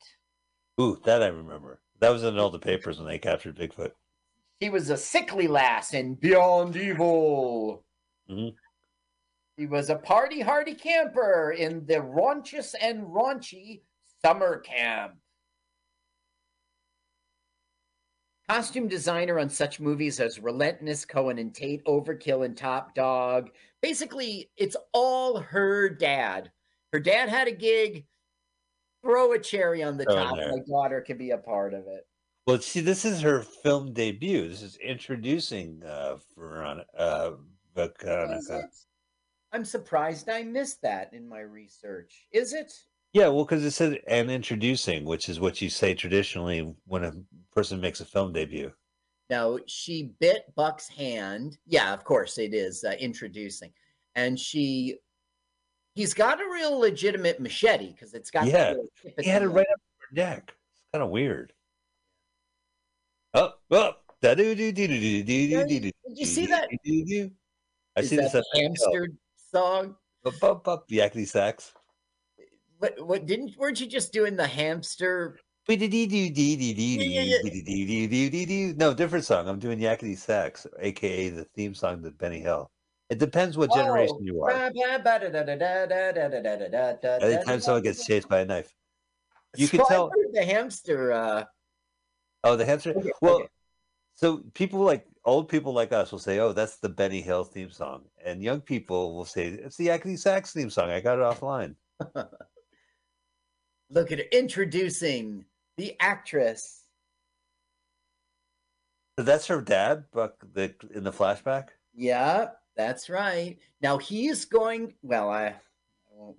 Ooh, that I remember. That was in all the papers when they captured Bigfoot. He was a sickly lass in Beyond Evil. Mm-hmm. He was a party-hardy camper in the Raunchous and Raunchy Summer Camp. Costume designer on such movies as Relentless, Cohen and Tate, Overkill, and Top Dog. Basically, it's all her dad. Her dad had a gig. Throw a cherry on the oh, top. No. My daughter can be a part of it. Well, see, this is her film debut. This is introducing uh, Veronica. Uh, Veronica. I'm surprised I missed that in my research. Is it? Yeah, well, because it said and introducing, which is what you say traditionally when a person makes a film debut. No, she bit Buck's hand. Yeah, of course it is uh, introducing. And she, he's got a real legitimate machete because it's got. Yeah, he had it right up her neck. It's kind of weird. Oh, oh, da do do do do do do do. Did you see that? I see this hamster song. Bump bump, yakety sax. But what, what didn't weren't you just doing the hamster? No, different song. I'm doing Yakety Sax, aka the theme song to Benny Hill. It depends what generation oh. you are. Anytime someone gets chased by a knife, you so can tell the hamster. Uh... Oh, the hamster. Okay, well, okay. So people like old people like us will say, "Oh, that's the Benny Hill theme song," and young people will say, "It's the Yakety Sax theme song. I got it offline." Look at her introducing the actress. So that's her dad, Buck, the, in the flashback? Yeah, that's right. Now he's going, well, I, I won't.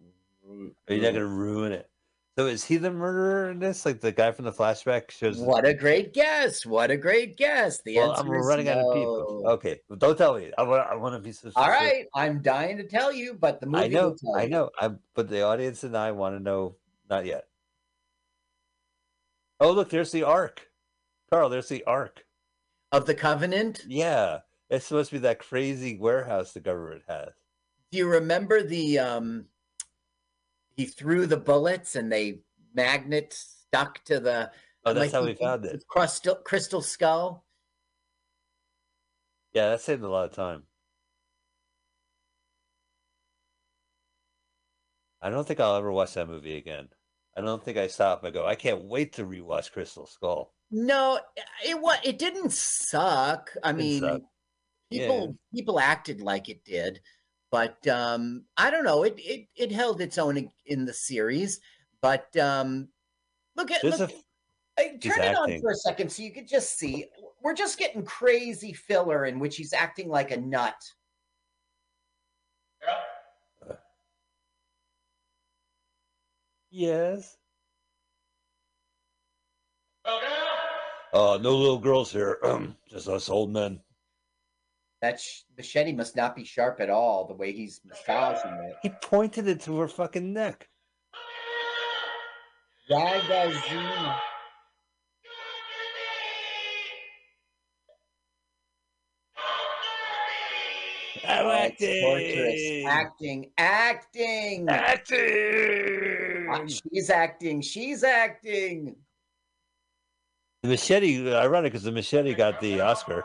Are you not going to ruin it? So is he the murderer in this? Like the guy from the flashback shows. What a great guess. What a great guess. The well, answer I'm is running no. out of people. Okay. Well, don't tell me. I want, I want to be so All right. I'm dying to tell you, but the movie I know. Will tell I know. I'm, but the audience and I want to know. Not yet. Oh, look, there's the Ark. Carl, there's the Ark. Of the Covenant? Yeah. It's supposed to be that crazy warehouse the government has. Do you remember the... um? He threw the bullets and they magnet stuck to the. Oh, that's like, how we found it. Crystal, crystal skull. Yeah, that saved a lot of time. I don't think I'll ever watch that movie again. I don't think I stop. I go, I can't wait to rewatch Crystal Skull. No, it it didn't suck. I it mean, suck. people yeah. people acted like it did. But um, I don't know. It, it it held its own in the series. But um, look at look, a, turn it acting. on for a second so you could just see. We're just getting crazy filler in which he's acting like a nut. Uh, yes. Oh, uh, no little girls here. Just us old men. That sh- machete must not be sharp at all, the way he's massaging it. He pointed it to her fucking neck. Yagazine. I'm acting. Torturous. Acting. Acting. Acting. Oh, she's acting. She's acting. The machete, ironic, because the machete got the Oscar.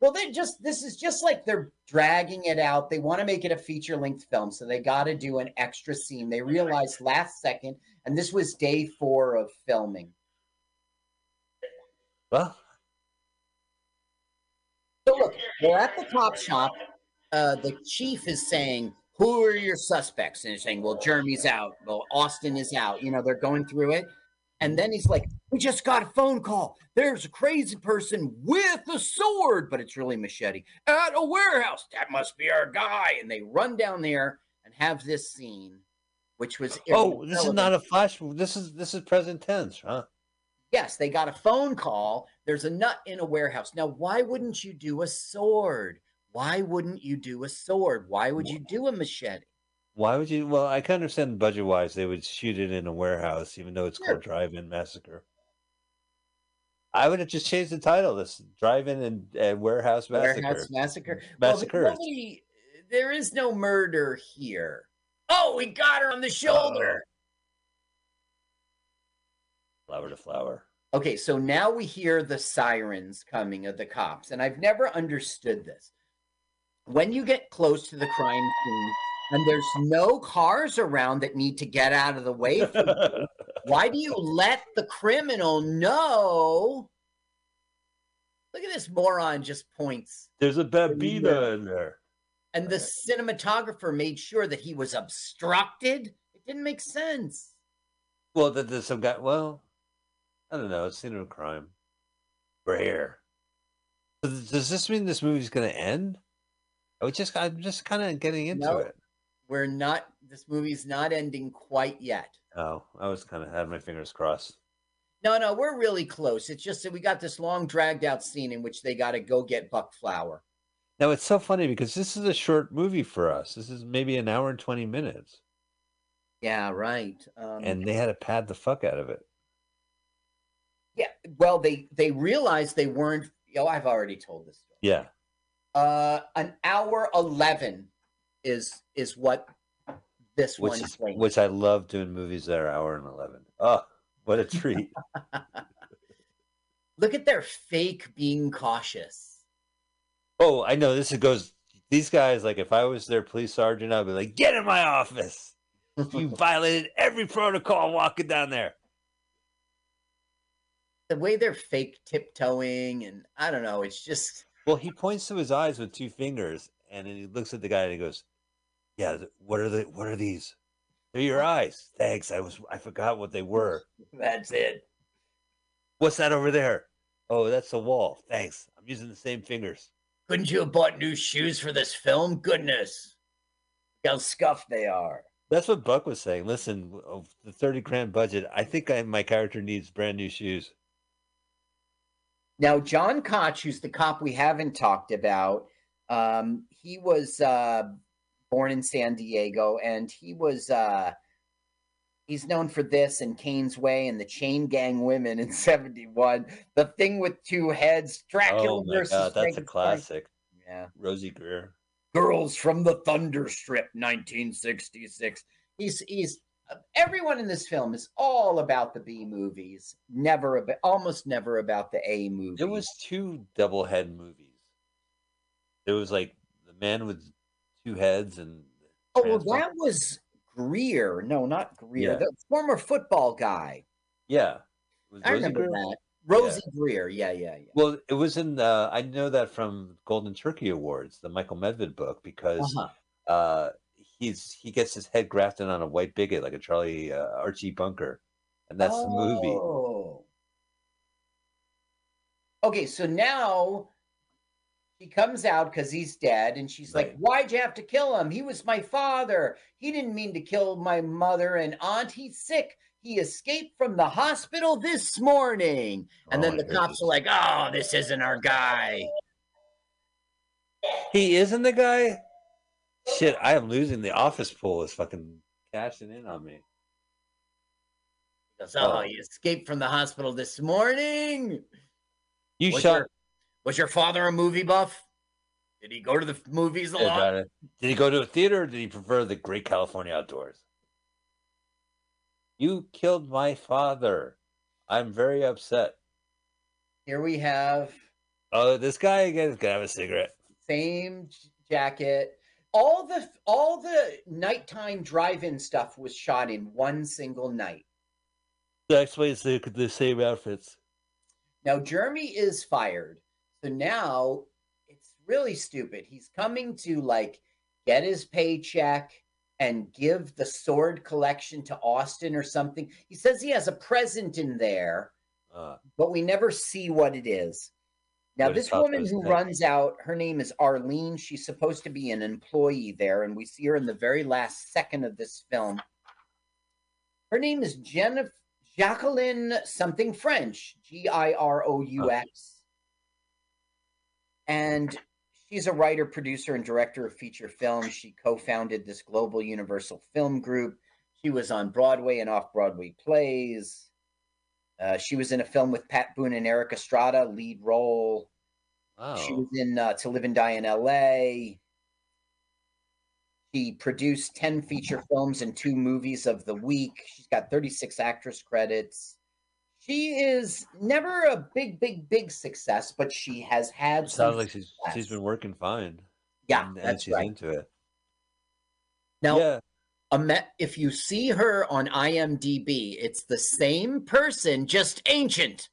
Well, they just this is just like they're dragging it out. They want to make it a feature-length film, so they got to do an extra scene. They realized last second, and this was day four of filming. Well, so look, we're at the cop shop. Uh, the chief is saying, who are your suspects? And they're saying, well, Jeremy's out. Well, Austin is out. You know, they're going through it. And then he's like, we just got a phone call. There's a crazy person with a sword, but it's really machete, at a warehouse. That must be our guy. And they run down there and have this scene, which was... Oh, this is not a flash. This is this is present tense, huh? Yes, they got a phone call. There's a nut in a warehouse. Now, why wouldn't you do a sword? Why wouldn't you do a sword? Why would you do a machete? Why would you? Well, I can understand budget-wise they would shoot it in a warehouse, even though it's sure. called Drive-In Massacre. I would have just changed the title. This Drive-In and, and Warehouse Massacre. Warehouse Massacre. Massacre. Well, really, there is no murder here. Oh, we got her on the shoulder. Uh, flower to flower. Okay, so now we hear the sirens coming of the cops, and I've never understood this. When you get close to the crime scene and there's no cars around that need to get out of the way for you, why do you let the criminal know? Look at this moron just points. There's a Babita in there. And the cinematographer made sure that he was obstructed. It didn't make sense. Well, that there's some guy, well, I don't know. It's scene of a crime. We're here. Does this mean this movie's going to end? I just, I'm just kind of getting into no, it. We're not, this movie's not ending quite yet. Oh, I was kind of had my fingers crossed. No, no, we're really close. It's just that we got this long dragged out scene in which they got to go get Buck Flower. Now, it's so funny because this is a short movie for us. This is maybe an hour and twenty minutes. Yeah, right. Um, and they had to pad the fuck out of it. Yeah, well, they, they realized they weren't, oh, I've already told this story. Yeah. Uh, an hour eleven is is what this which one is, is. Which I love doing movies that are hour and eleven. Oh, what a treat! Look at their fake being cautious. Oh, I know this. It goes. These guys, like, if I was their police sergeant, I'd be like, "Get in my office! You violated every protocol walking down there." The way they're fake tiptoeing, and I don't know. It's just. Well, he points to his eyes with two fingers, and then he looks at the guy and he goes, "Yeah, what are the what are these? They're your eyes. Thanks. I was I forgot what they were. That's it. What's that over there? Oh, that's the wall. Thanks. I'm using the same fingers. Couldn't you have bought new shoes for this film? Goodness, how scuffed they are." That's what Buck was saying. Listen, of the thirty grand budget, I think I, my character needs brand new shoes. Now, John Koch, who's the cop we haven't talked about, um, he was uh, born in San Diego, and he was uh, he's known for this and Kane's Way and the Chain Gang Women in seventy-one, The Thing with Two Heads, Dracula oh my versus God, that's Frankenstein. A classic. Yeah, Rosie Greer, Girls from the Thunderstrip, nineteen sixty-six. He's he's everyone in this film is all about the B movies, never about, almost never about the A movies. There was two double head movies. There was like The Man with Two Heads and oh, well, that was Greer. No, not Greer. Yeah. The former football guy. Yeah, I remember Greer? that. Rosie yeah. Greer. Yeah, yeah, yeah. Well, it was in the. I know that from Golden Turkey Awards, the Michael Medved book, because. Uh-huh. uh He's he gets his head grafted on a white bigot like a Charlie uh, Archie Bunker, and that's oh. the movie. Okay, so now he comes out because he's dead, and she's right. like, "Why'd you have to kill him? He was my father. He didn't mean to kill my mother and aunt. He's sick. He escaped from the hospital this morning." And oh, then the cops this. are like, "Oh, this isn't our guy." He isn't the guy. Shit, I am losing. The office pool is fucking cashing in on me. So, oh, you escaped from the hospital this morning. You was shot. Your, was your father a movie buff? Did he go to the movies a yeah, lot? Did he go to a theater or did he prefer the great California outdoors? You killed my father. I'm very upset. Here we have. Oh, this guy again is going to have a cigarette. Same jacket. All the all the nighttime drive-in stuff was shot in one single night. That explains the, the same outfits. Now, Jeremy is fired. So now, it's really stupid. He's coming to, like, get his paycheck and give the sword collection to Austin or something. He says he has a present in there, uh, but we never see what it is. Now, this woman who runs out, her name is Arlene. She's supposed to be an employee there, and we see her in the very last second of this film. Her name is Jennifer Jacqueline something French, G I R O U X. Oh. And she's a writer, producer, and director of feature films. She co-founded this global universal film group. She was on Broadway and off-Broadway plays. Uh, she was in a film with Pat Boone and Eric Estrada, lead role. Wow. She was in uh, To Live and Die in L A. She produced ten feature films and two movies of the week. She's got thirty-six actress credits. She is never a big, big, big success, but she has had it some sounds like she's, she's been working fine. Yeah, and, that's and she's right. into it. Now, yeah. um, if you see her on I M D B, it's the same person, just ancient.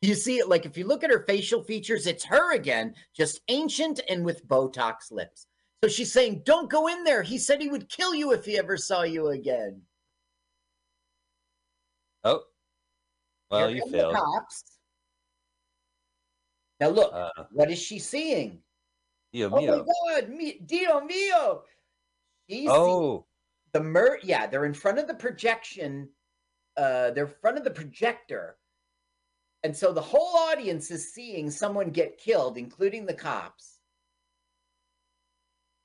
You see it, like if you look at her facial features, it's her again, just ancient and with Botox lips. So she's saying, don't go in there. He said he would kill you if he ever saw you again. Oh, well, you failed. Now look, uh, what is she seeing? Dio oh mio. my God, mi, Dio mio. She's oh. The mer yeah, they're in front of the projection. Uh, they're in front of the projector. And so the whole audience is seeing someone get killed, including the cops.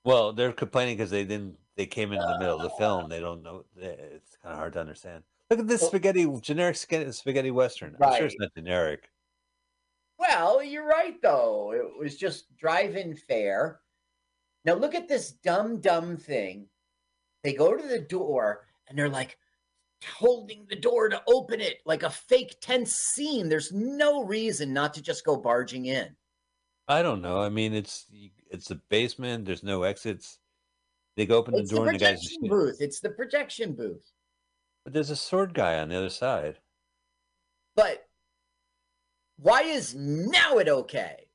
Well, they're complaining because they didn't. They came in the middle of the film. They don't know. It's kind of hard to understand. Look at this spaghetti, generic spaghetti western. Right. I'm sure it's not generic. Well, you're right though. It was just drive-in fare. Now look at this dumb, dumb thing. They go to the door and they're like holding the door to open it, like a fake tense scene. There's no reason not to just go barging in. I don't know. I mean, it's it's a basement. There's no exits. They open the door and the guy's shooting. It's the projection booth. It's the projection booth. But there's a sword guy on the other side. But why is now it okay?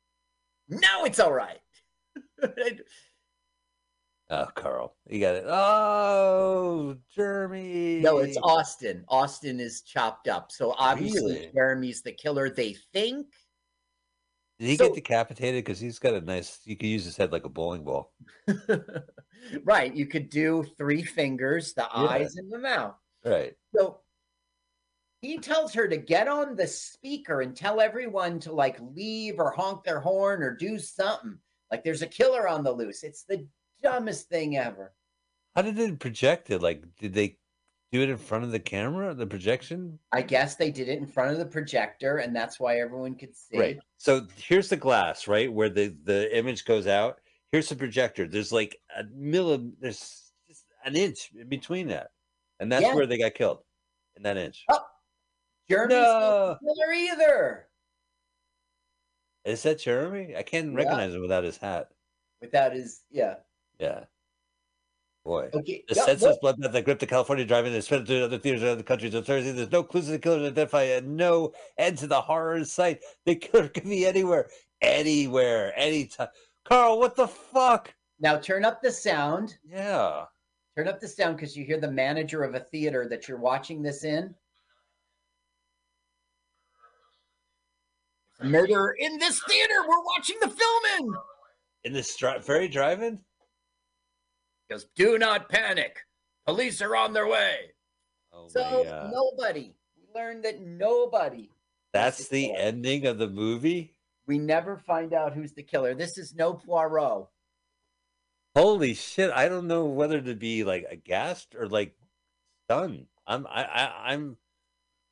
Now it's all right. Oh, Carl, you got it. Oh, Jeremy. No, it's Austin. Austin is chopped up. So obviously, really? Jeremy's the killer. They think. Did he so, get decapitated? Because he's got a nice, you could use his head like a bowling ball. Right. You could do three fingers, the yeah. eyes and the mouth. Right. So he tells her to get on the speaker and tell everyone to like leave or honk their horn or do something. Like there's a killer on the loose. It's the dumbest thing ever. How did they project it? Like, did they do it in front of the camera, the projection? I guess they did it in front of the projector, and that's why everyone could see. Right. So here's the glass, right, where the, the image goes out. Here's the projector. There's like a milli, there's just an inch in between that. And that's yeah. where they got killed, in that inch. Oh, Jeremy's no. not killer either. Is that Jeremy? I can't yeah. recognize him without his hat. Without his, yeah. Yeah. Boy, okay. The no, senseless no. bloodbath that gripped the California drive-in and spread to other theaters around the country on Thursday. There's no clues to the killer to identify, and no end to the horror sight. The killer could be anywhere, anywhere, anytime. Carl, what the fuck? Now turn up the sound. Yeah. Turn up the sound because you hear the manager of a theater that you're watching this in. Murder in this theater we're watching the film in. In this very drive-in? Goes, do not panic. Police are on their way. Oh, so yeah. nobody. We learned that nobody. That's the killer. Ending of the movie? We never find out who's the killer. This is no Poirot. Holy shit. I don't know whether to be like aghast or like stunned. I'm I, I I'm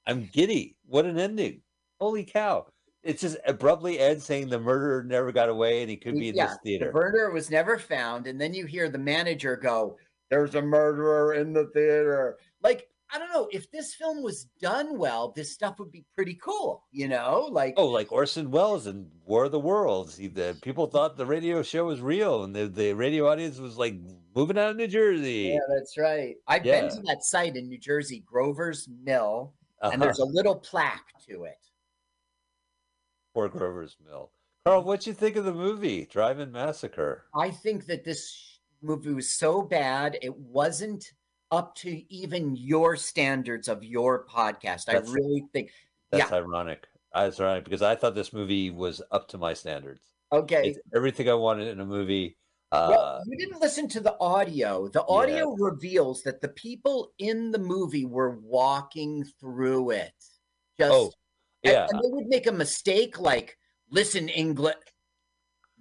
I'm giddy. What an ending. Holy cow. It just abruptly ends saying the murderer never got away and he could be in yeah, this theater. The murderer was never found. And then you hear the manager go, there's a murderer in the theater. Like, I don't know. If this film was done well, this stuff would be pretty cool. You know, like. Oh, like Orson Welles in War of the Worlds. He, the, people thought the radio show was real and the, the radio audience was like moving out of New Jersey. Yeah, that's right. I've yeah. been to that site in New Jersey, Grover's Mill. Uh-huh. And there's a little plaque to it. Poor Grover's Mill. Carl, what'd you think of the movie, Drive-In Massacre? I think that this movie was so bad, it wasn't up to even your standards of your podcast. That's, I really think that's yeah. ironic. That's ironic because I thought this movie was up to my standards. Okay. It's everything I wanted in a movie. Uh, well, you didn't listen to the audio. The audio yeah. reveals that the people in the movie were walking through it. Just, oh, yeah. And, and they would make a mistake like, listen, English,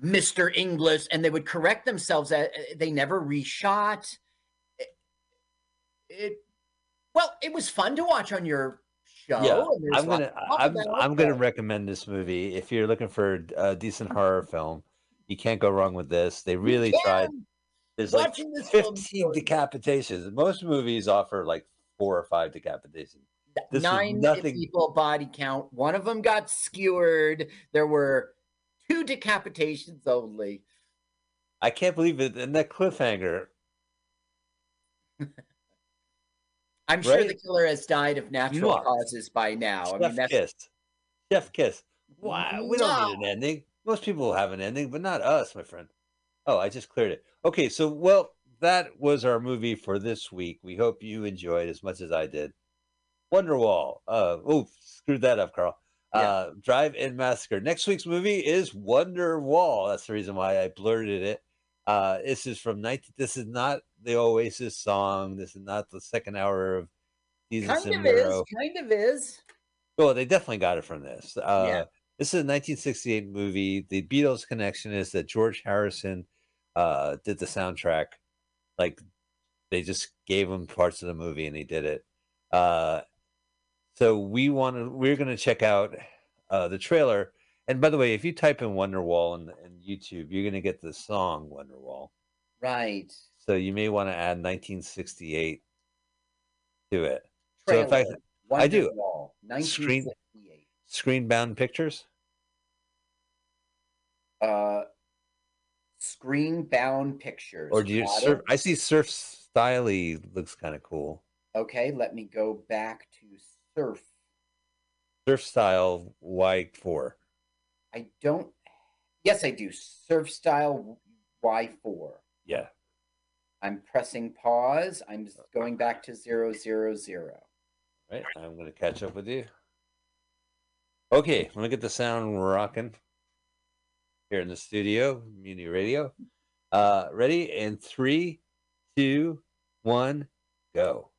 Mister English, and they would correct themselves. They never reshot. It, it well, it was fun to watch on your show. Yeah, I'm gonna, I'm, I'm gonna recommend this movie if you're looking for a decent horror film. You can't go wrong with this. They really tried. There's Watching like fifteen decapitations. Most movies offer like four or five decapitations. This Nine nothing... people body count. One of them got skewered. There were two decapitations only. I can't believe it. And that cliffhanger. I'm right? sure the killer has died of natural no. causes by now. Chef I mean, that's... Kiss. Chef Kiss. Wow. We no. don't need an ending. Most people have an ending, but not us, my friend. Oh, I just cleared it. Okay, so, well, that was our movie for this week. We hope you enjoyed as much as I did. Wonderwall. Uh, oh, screwed that up, Carl. Yeah. Uh, Drive-In Massacre. Next week's movie is Wonderwall. That's the reason why I blurted it. Uh, this is from nineteen. This is not the Oasis song. This is not the second hour of Jesus Kind of Mero. is. Kind of is. Well, they definitely got it from this. Uh, yeah. This is a nineteen sixty-eight movie. The Beatles connection is that George Harrison uh, did the soundtrack. Like, they just gave him parts of the movie and he did it. Uh, so we want to, we're going to check out uh, the trailer. And by the way, if you type in Wonderwall on, on YouTube, you're going to get the song Wonderwall. Right. So you may want to add nineteen sixty-eight to it. Trailer, so if I, Wonderwall, I do. nineteen sixty-eight. Screen, Screen-bound pictures? Uh, Screen-bound pictures. Or do you surf? I see Surf Styley looks kind of cool. Okay, let me go back to Surf. Surf Style Y four. I don't. Yes, I do. Surf Style Y four. Yeah. I'm pressing pause. I'm going back to zero zero zero. All right, I'm going to catch up with you. Okay, I'm gonna get the sound rocking here in the studio, Muni Radio. Uh, ready? And three, two, one, go.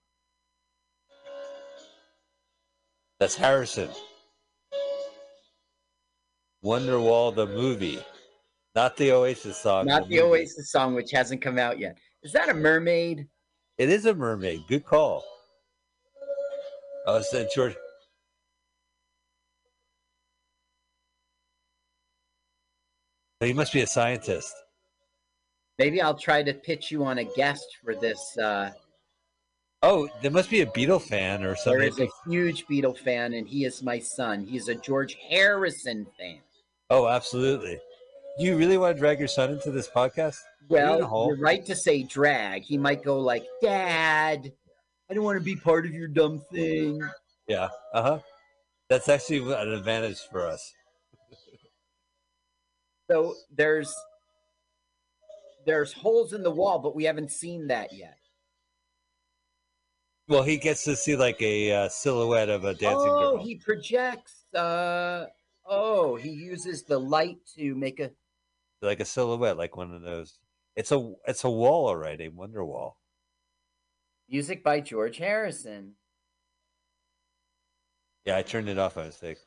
That's Harrison. Wonderwall, the movie, not the Oasis song. Not the, the Oasis song, which hasn't come out yet. Is that a mermaid? It is a mermaid. Good call. Oh, it's that George. You must be a scientist. Maybe I'll try to pitch you on a guest for this. Uh... Oh, there must be a Beatle fan or something. There is a huge Beatle fan, and he is my son. He is a George Harrison fan. Oh, absolutely. Do you really want to drag your son into this podcast? Well, you're right to say drag. He might go like, Dad, I don't want to be part of your dumb thing. Yeah, uh-huh. That's actually an advantage for us. So there's there's holes in the wall, but we haven't seen that yet. Well, he gets to see like a uh, silhouette of a dancing oh, girl. Oh, he projects. Uh, oh, he uses the light to make a like a silhouette, like one of those. It's a it's a wall, all right, a wonder wall. Music by George Harrison. Yeah, I turned it off by mistake.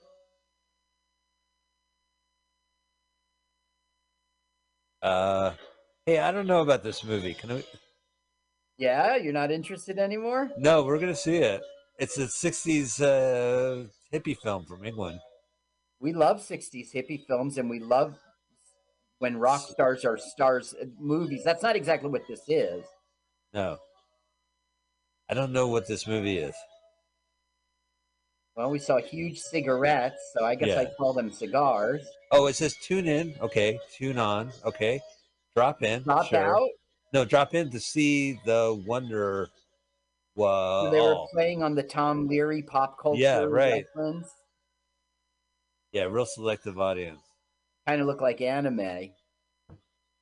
Uh, hey, I don't know about this movie. Can I? Yeah, you're not interested anymore? No, we're gonna see it. It's a sixties uh, hippie film from England. We love sixties hippie films, and we love when rock stars are stars movies. That's not exactly what this is. No, I don't know what this movie is. Well, we saw huge cigarettes, so I guess yeah. I call them cigars. Oh, it says tune in. Okay, tune on. Okay, drop in. Drop sure. out? No, drop in to see the Wonder. Wow. So they were playing on the Tom Leary pop culture. Yeah, right. Reference. Yeah, real selective audience. Kind of look like anime.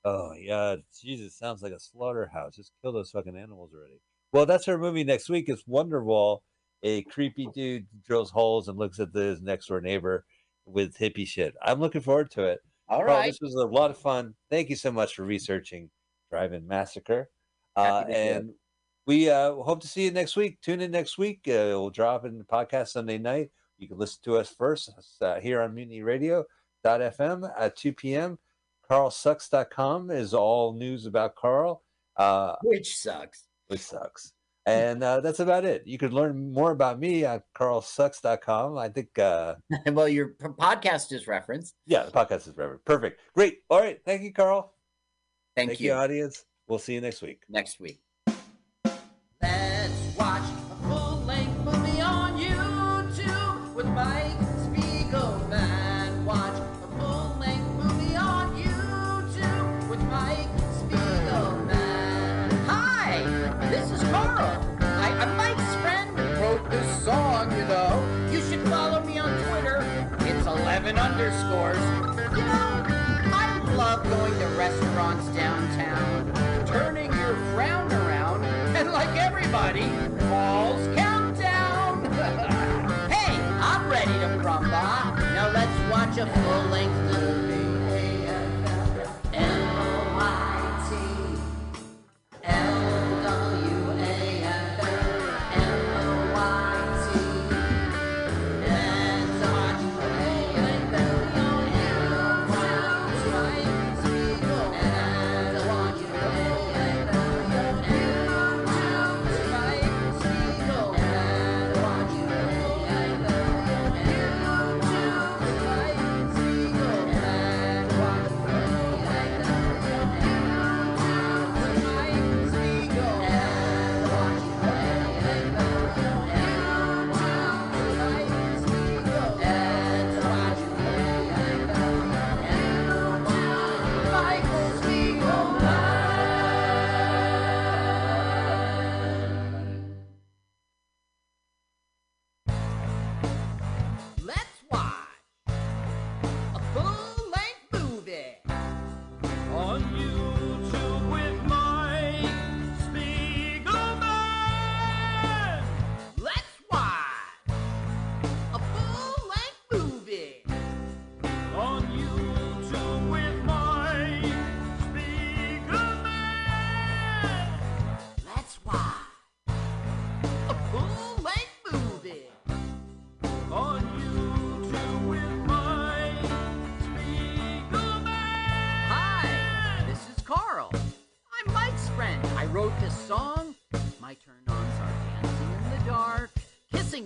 Oh, yeah. Jesus, sounds like a slaughterhouse. Just kill those fucking animals already. Well, that's our movie next week. It's Wonderwall. A creepy dude drills holes and looks at his next door neighbor with hippie shit. I'm looking forward to it. All right. Oh, this was a lot of fun. Thank you so much for researching Drive-In Massacre. Uh, and you. we uh, hope to see you next week. Tune in next week. Uh, we'll drop in the podcast Sunday night. You can listen to us first uh, here on Mutiny Radio dot f m at two p.m. Carl Sucks dot com is all news about Carl. Uh, which sucks. Which sucks. And uh, that's about it. You could learn more about me at Carl Sucks dot com. I think. Uh, well, your podcast is referenced. Yeah, the podcast is referenced. Perfect. Great. All right. Thank you, Carl. Thank, Thank you. you, audience. We'll see you next week. Next week. Let's watch a full-length movie on YouTube with Mike Spiegelman. Watch a full-length movie on YouTube with Mike Spiegelman. Hi, this is Carl. I, I'm Mike's friend who wrote this song, you know. You should follow me on Twitter. It's eleven underscores. You know, I love going to restaurants downtown. Turning your frown around, and like everybody, Paul's Countdown. Hey, I'm ready to crumba. Now let's watch a full-length movie.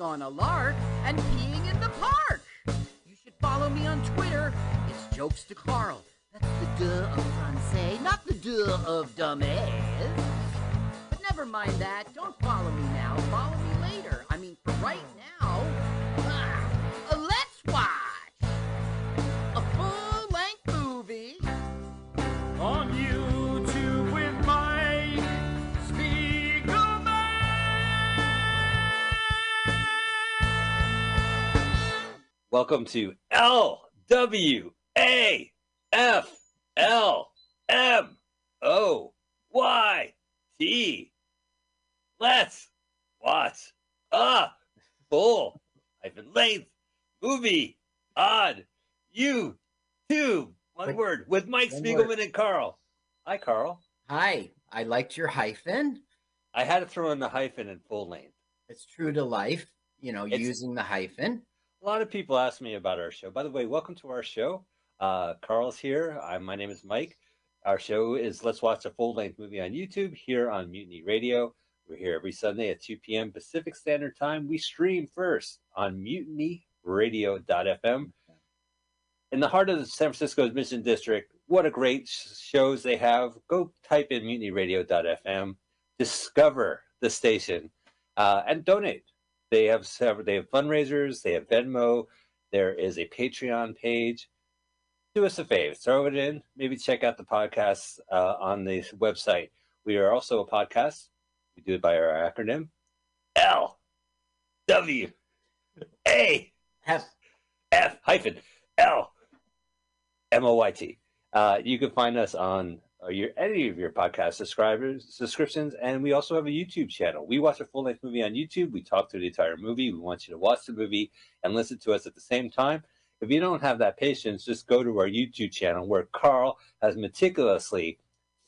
On a lark and peeing in the park. You should follow me on Twitter. It's Jokes to Carl. That's the duh of Francais, not the duh of dumbass. But never mind that. Don't follow me now. Follow me later. I mean, for right now. Uh, let's watch a full-length movie on you. Welcome to L W A F L M O Y T. Let's watch a full length movie on YouTube. One what, word with Mike Spiegelman word. and Carl. Hi, Carl. Hi. I liked your hyphen. I had to throw in the hyphen in full length. It's true to life, you know, it's, using the hyphen. A lot of people ask me about our show. By the way, welcome to our show. Uh, Carl's here. I, my name is Mike. Our show is Let's Watch a Full-Length Movie on YouTube here on Mutiny Radio. We're here every Sunday at two p.m. Pacific Standard Time. We stream first on Mutiny Radio dot f m. In the heart of the San Francisco's Mission District, what a great shows they have. Go type in Mutiny Radio dot f m. Discover the station uh, and donate. They have several, they have fundraisers, they have Venmo, there is a Patreon page. Do us a favor, throw it in, maybe check out the podcast uh, on the website. We are also a podcast. We do it by our acronym L W A F hyphen L M O Y T. Uh, you can find us on uh, your any of your podcast subscribers, subscriptions, and we also have a YouTube channel. We watch a full-length movie on YouTube. We talk through the entire movie. We want you to watch the movie and listen to us at the same time. If you don't have that patience, just go to our YouTube channel where Carl has meticulously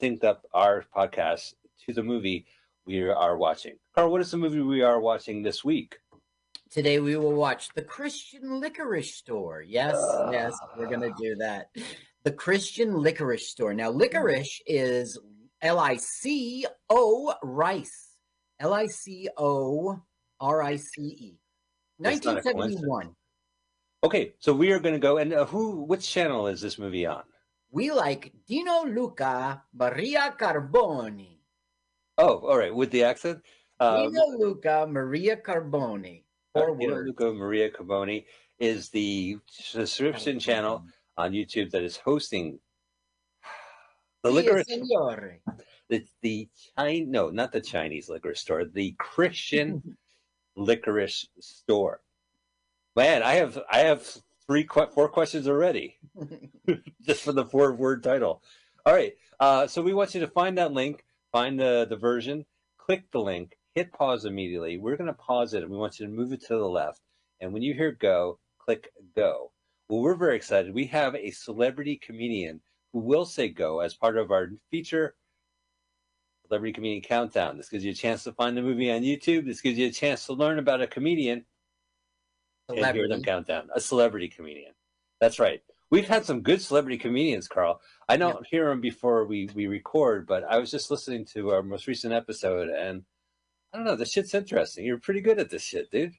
synced up our podcast to the movie we are watching. Carl, what is the movie we are watching this week? Today we will watch The Christian Licorice Store. Yes, uh, yes, we're going to do that. The Christian Licorice Store. Now, licorice is L I C O rice. L I C O R I C E. nineteen seventy-one. Okay, so we are going to go, and uh, who? Which channel is this movie on? We like Dino Luca Maria Carboni. Oh, all right, with the accent? Um, Dino Luca Maria Carboni. Dino Luca Maria Carboni is the subscription channel on YouTube that is hosting the licorice. It's the Chinese, no, not the Chinese licorice store, the Christian licorice store. Man, I have I have three four questions already just for the four word title. All right, uh, so we want you to find that link, find the the version, click the link. Hit pause immediately. We're going to pause it, and we want you to move it to the left. And when you hear go, click go. Well, we're very excited. We have a celebrity comedian who will say go as part of our feature Celebrity Comedian Countdown. This gives you a chance to find the movie on YouTube. This gives you a chance to learn about a comedian celebrity. And hear them countdown. A celebrity comedian. That's right. We've had some good celebrity comedians, Carl. I don't yeah. hear them before we, we record, but I was just listening to our most recent episode, and I don't know. This shit's interesting. You're pretty good at this shit, dude.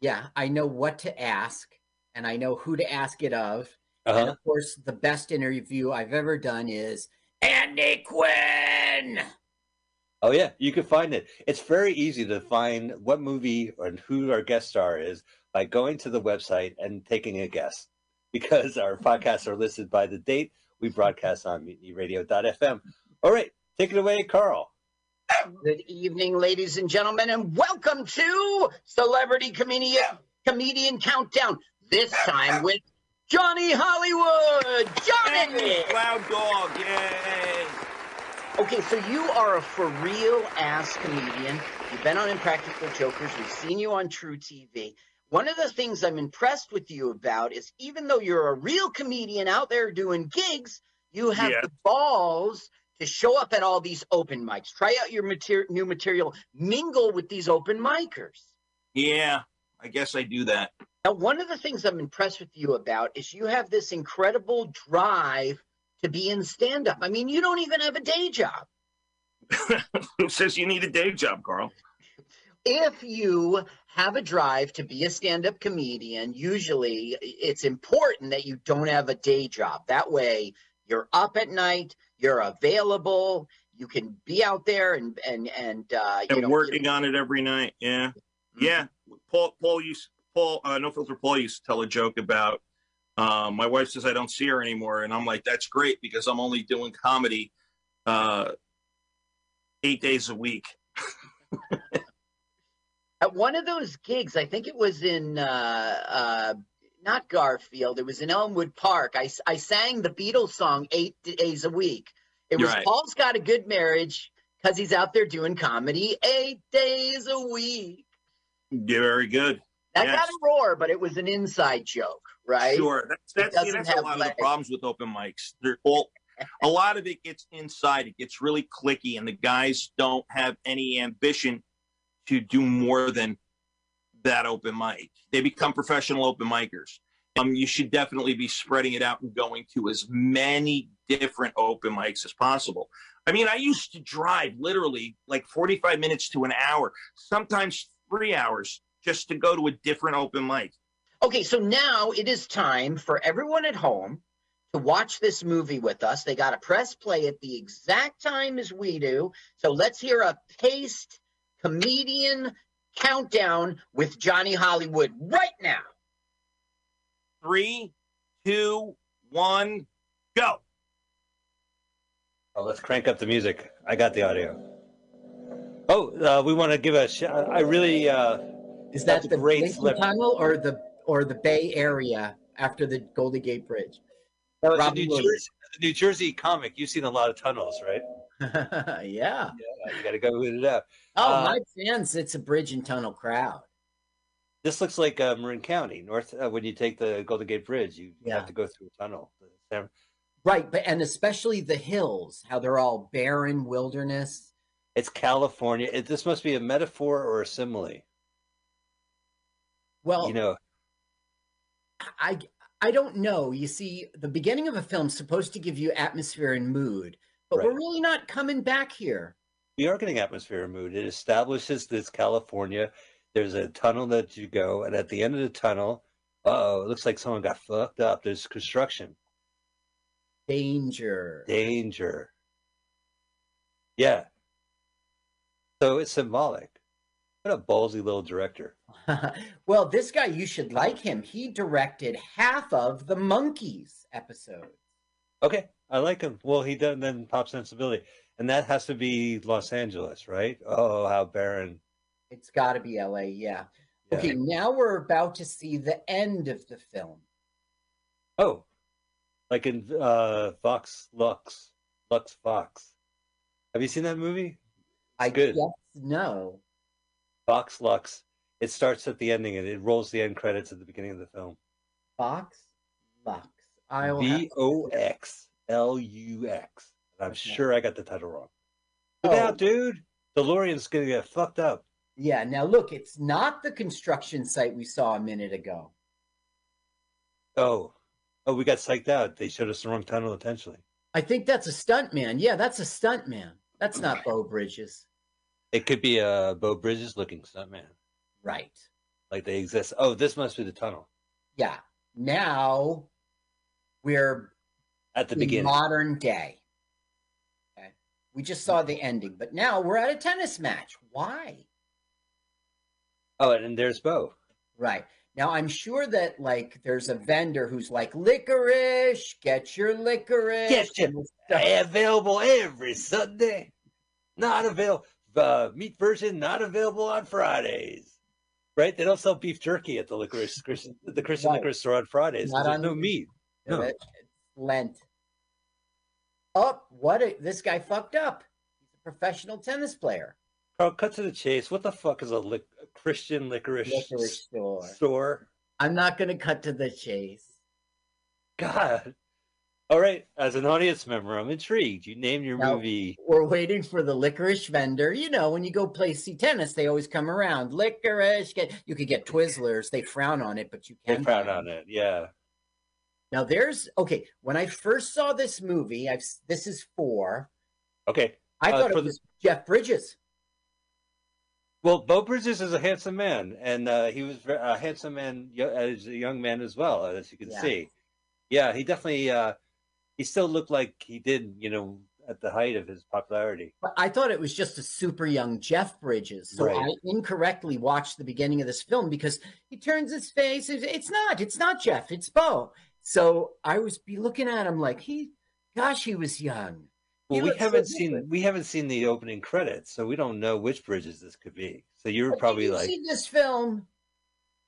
Yeah, I know what to ask, and I know who to ask it of. Uh-huh. And, of course, the best interview I've ever done is Andy Quinn. Oh, yeah. You can find it. It's very easy to find what movie and who our guest star is by going to the website and taking a guess, because our podcasts are listed by the date we broadcast on mutiny radio dot f m. All right. Take it away, Carl. Good evening, ladies and gentlemen, and welcome to Celebrity Comedian Comedian Countdown. This time with Johnny Hollywood. Johnny, Cloud Dog, yay! Okay, so you are a for real ass comedian. You've been on Impractical Jokers. We've seen you on True T V. One of the things I'm impressed with you about is, even though you're a real comedian out there doing gigs, you have yeah. the balls to show up at all these open mics, try out your mater- new material, mingle with these open micers. Yeah, I guess I do that. Now, one of the things I'm impressed with you about is you have this incredible drive to be in stand-up. I mean, you don't even have a day job. Who says you need a day job, Carl? If you have a drive to be a stand-up comedian, usually it's important that you don't have a day job. That way, you're up at night, you're available, you can be out there and and and uh you and know, working you... on it every night. Yeah. Mm-hmm. Yeah. Paul Paul used Paul uh, No Filter Paul used to tell a joke about uh, my wife says I don't see her anymore, and I'm like, that's great, because I'm only doing comedy uh eight days a week. At one of those gigs, I think it was in uh uh not Garfield, it was in Elmwood Park. I, I sang the Beatles song eight days a week. It was right. Paul's Got a Good Marriage because he's out there doing comedy eight days a week. You're very good. That yes. got a roar, but it was an inside joke, right? Sure. That's, that's, yeah, that's a lot legs. Of the problems with open mics. They're all, a lot of it gets inside. It gets really cliquey, and the guys don't have any ambition to do more than that open mic. They become professional open micers. Um, you should definitely be spreading it out and going to as many different open mics as possible. I mean, I used to drive literally like forty-five minutes to an hour, sometimes three hours, just to go to a different open mic. Okay, so now it is time for everyone at home to watch this movie with us. They got to press play at the exact time as we do. So let's hear a paced comedian countdown with Johnny Hollywood right now. Three, two, one, go. Oh, let's crank up the music. I got the audio. Oh, uh, we want to give a shout. I really uh, is that the great tunnel or the or the Bay Area after the Golden Gate Bridge? That was Robin Hood. New Jersey comic, you've seen a lot of tunnels, right? yeah. yeah. You got to go with it up. Oh, uh, my fans, it's a bridge and tunnel crowd. This looks like uh, Marin County, north. Uh, when you take the Golden Gate Bridge, you yeah. have to go through a tunnel. Right, but and especially the hills, how they're all barren wilderness. It's California. It, this must be a metaphor or a simile. Well, you know, I I don't know. You see, the beginning of a film's supposed to give you atmosphere and mood, but right. we're really not coming back here. We are getting atmosphere and mood. It establishes this California. There's a tunnel that you go, and at the end of the tunnel, uh-oh, it looks like someone got fucked up. There's construction. Danger. Danger. Yeah. So it's symbolic. What a ballsy little director. Well, this guy, you should like him. He directed half of the Monkees episode. Okay. I like him. Well, he done then Pop Sensibility. And that has to be Los Angeles, right? Oh, how barren. It's got to be L A, yeah. yeah. Okay, now we're about to see the end of the film. Oh, like in uh, Vox Lux, Lux Fox. Have you seen that movie? It's I good. guess no. Vox Lux. It starts at the ending and it rolls the end credits at the beginning of the film. Vox Lux. V O X L U X. I'm okay. sure I got the title wrong. Look oh. out, dude. DeLorean's going to get fucked up. Yeah, now look, it's not the construction site we saw a minute ago. Oh. Oh, we got psyched out. They showed us the wrong tunnel, intentionally. I think that's a stunt man. Yeah, that's a stunt man. That's not Bo Bridges. It could be a Bo Bridges-looking stunt man. Right. Like they exist. Oh, this must be the tunnel. Yeah. Now we're at the beginning. Modern day. Okay. We just saw the ending, but now we're at a tennis match. Why? Oh, and there's Bo. Right. Now, I'm sure that, like, there's a vendor who's like, licorice, get your licorice. Get your available every Sunday. Not available. Uh, meat version not available on Fridays. Right? They don't sell beef jerky at the licorice, Christian, the Christian right. licorice store on Fridays. Not on there's no meat. No. It's Lent. Oh, what? A, this guy fucked up. He's a professional tennis player. Carl, cut to the chase. What the fuck is a lick? Christian licorice, licorice store. store. I'm not going to cut to the chase. God. All right. As an audience member, I'm intrigued. You named your now, movie. We're waiting for the licorice vendor. You know, when you go play see tennis, they always come around. Licorice. Get, you could get Twizzlers. They frown on it, but you can. They frown them. on it. Yeah. Now there's, okay. When I first saw this movie, I've this is four. Okay. I uh, thought it was the... Jeff Bridges. Well, Bo Bridges is a handsome man, and uh, he was a handsome man as a young man as well, as you can yeah. see. Yeah, he definitely, uh, he still looked like he did, you know, at the height of his popularity. But I thought it was just a super young Jeff Bridges, so right. I incorrectly watched the beginning of this film because he turns his face. It's not, it's not Jeff, it's Bo. So I was be looking at him like, he, gosh, he was young. Well, we haven't so seen we haven't seen the opening credits, so we don't know which Bridges this could be. So you were but probably you've like, seen this film.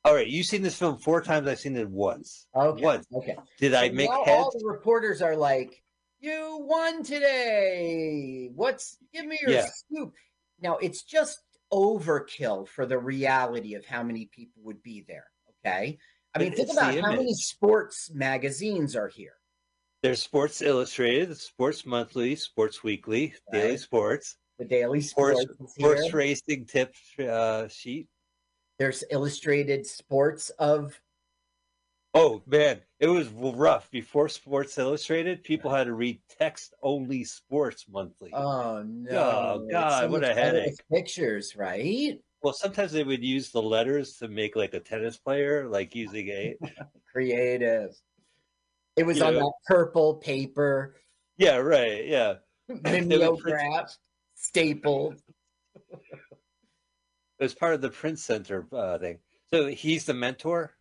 All right, you've seen this film four times. I've seen it once. Okay. Once. Okay. Did so I make now head? All the reporters are like, "You won today. What's? Give me your yeah. scoop." Now it's just overkill for the reality of how many people would be there. Okay. I mean, but think about how many sports magazines are here. There's Sports Illustrated, Sports Monthly, Sports Weekly, right. Daily Sports. The Daily Sports. Sports, sports Racing Tip uh, Sheet. There's Illustrated Sports of... Oh, man. It was rough. Before Sports Illustrated, people had to read text-only Sports Monthly. Oh, no. Oh, God, so what a headache. Pictures, right? Well, sometimes they would use the letters to make, like, a tennis player, like using a... Creative. It was you on know. that purple paper. Yeah, right. Yeah. Mimeographed, stapled. It was part of the print center uh, thing. So he's the mentor?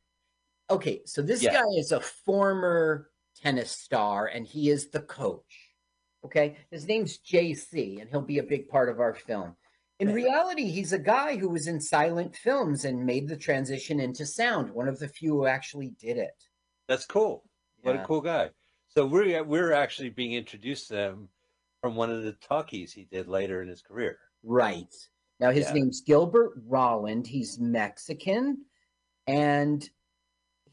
Okay. So this yeah. guy is a former tennis star and he is the coach. Okay. His name's J C and he'll be a big part of our film. In reality, he's a guy who was in silent films and made the transition into sound. One of the few who actually did it. That's cool. What yeah. a cool guy. So we're we're actually being introduced to him from one of the talkies he did later in his career. Right. Now his yeah. name's Gilbert Rolland. He's Mexican, and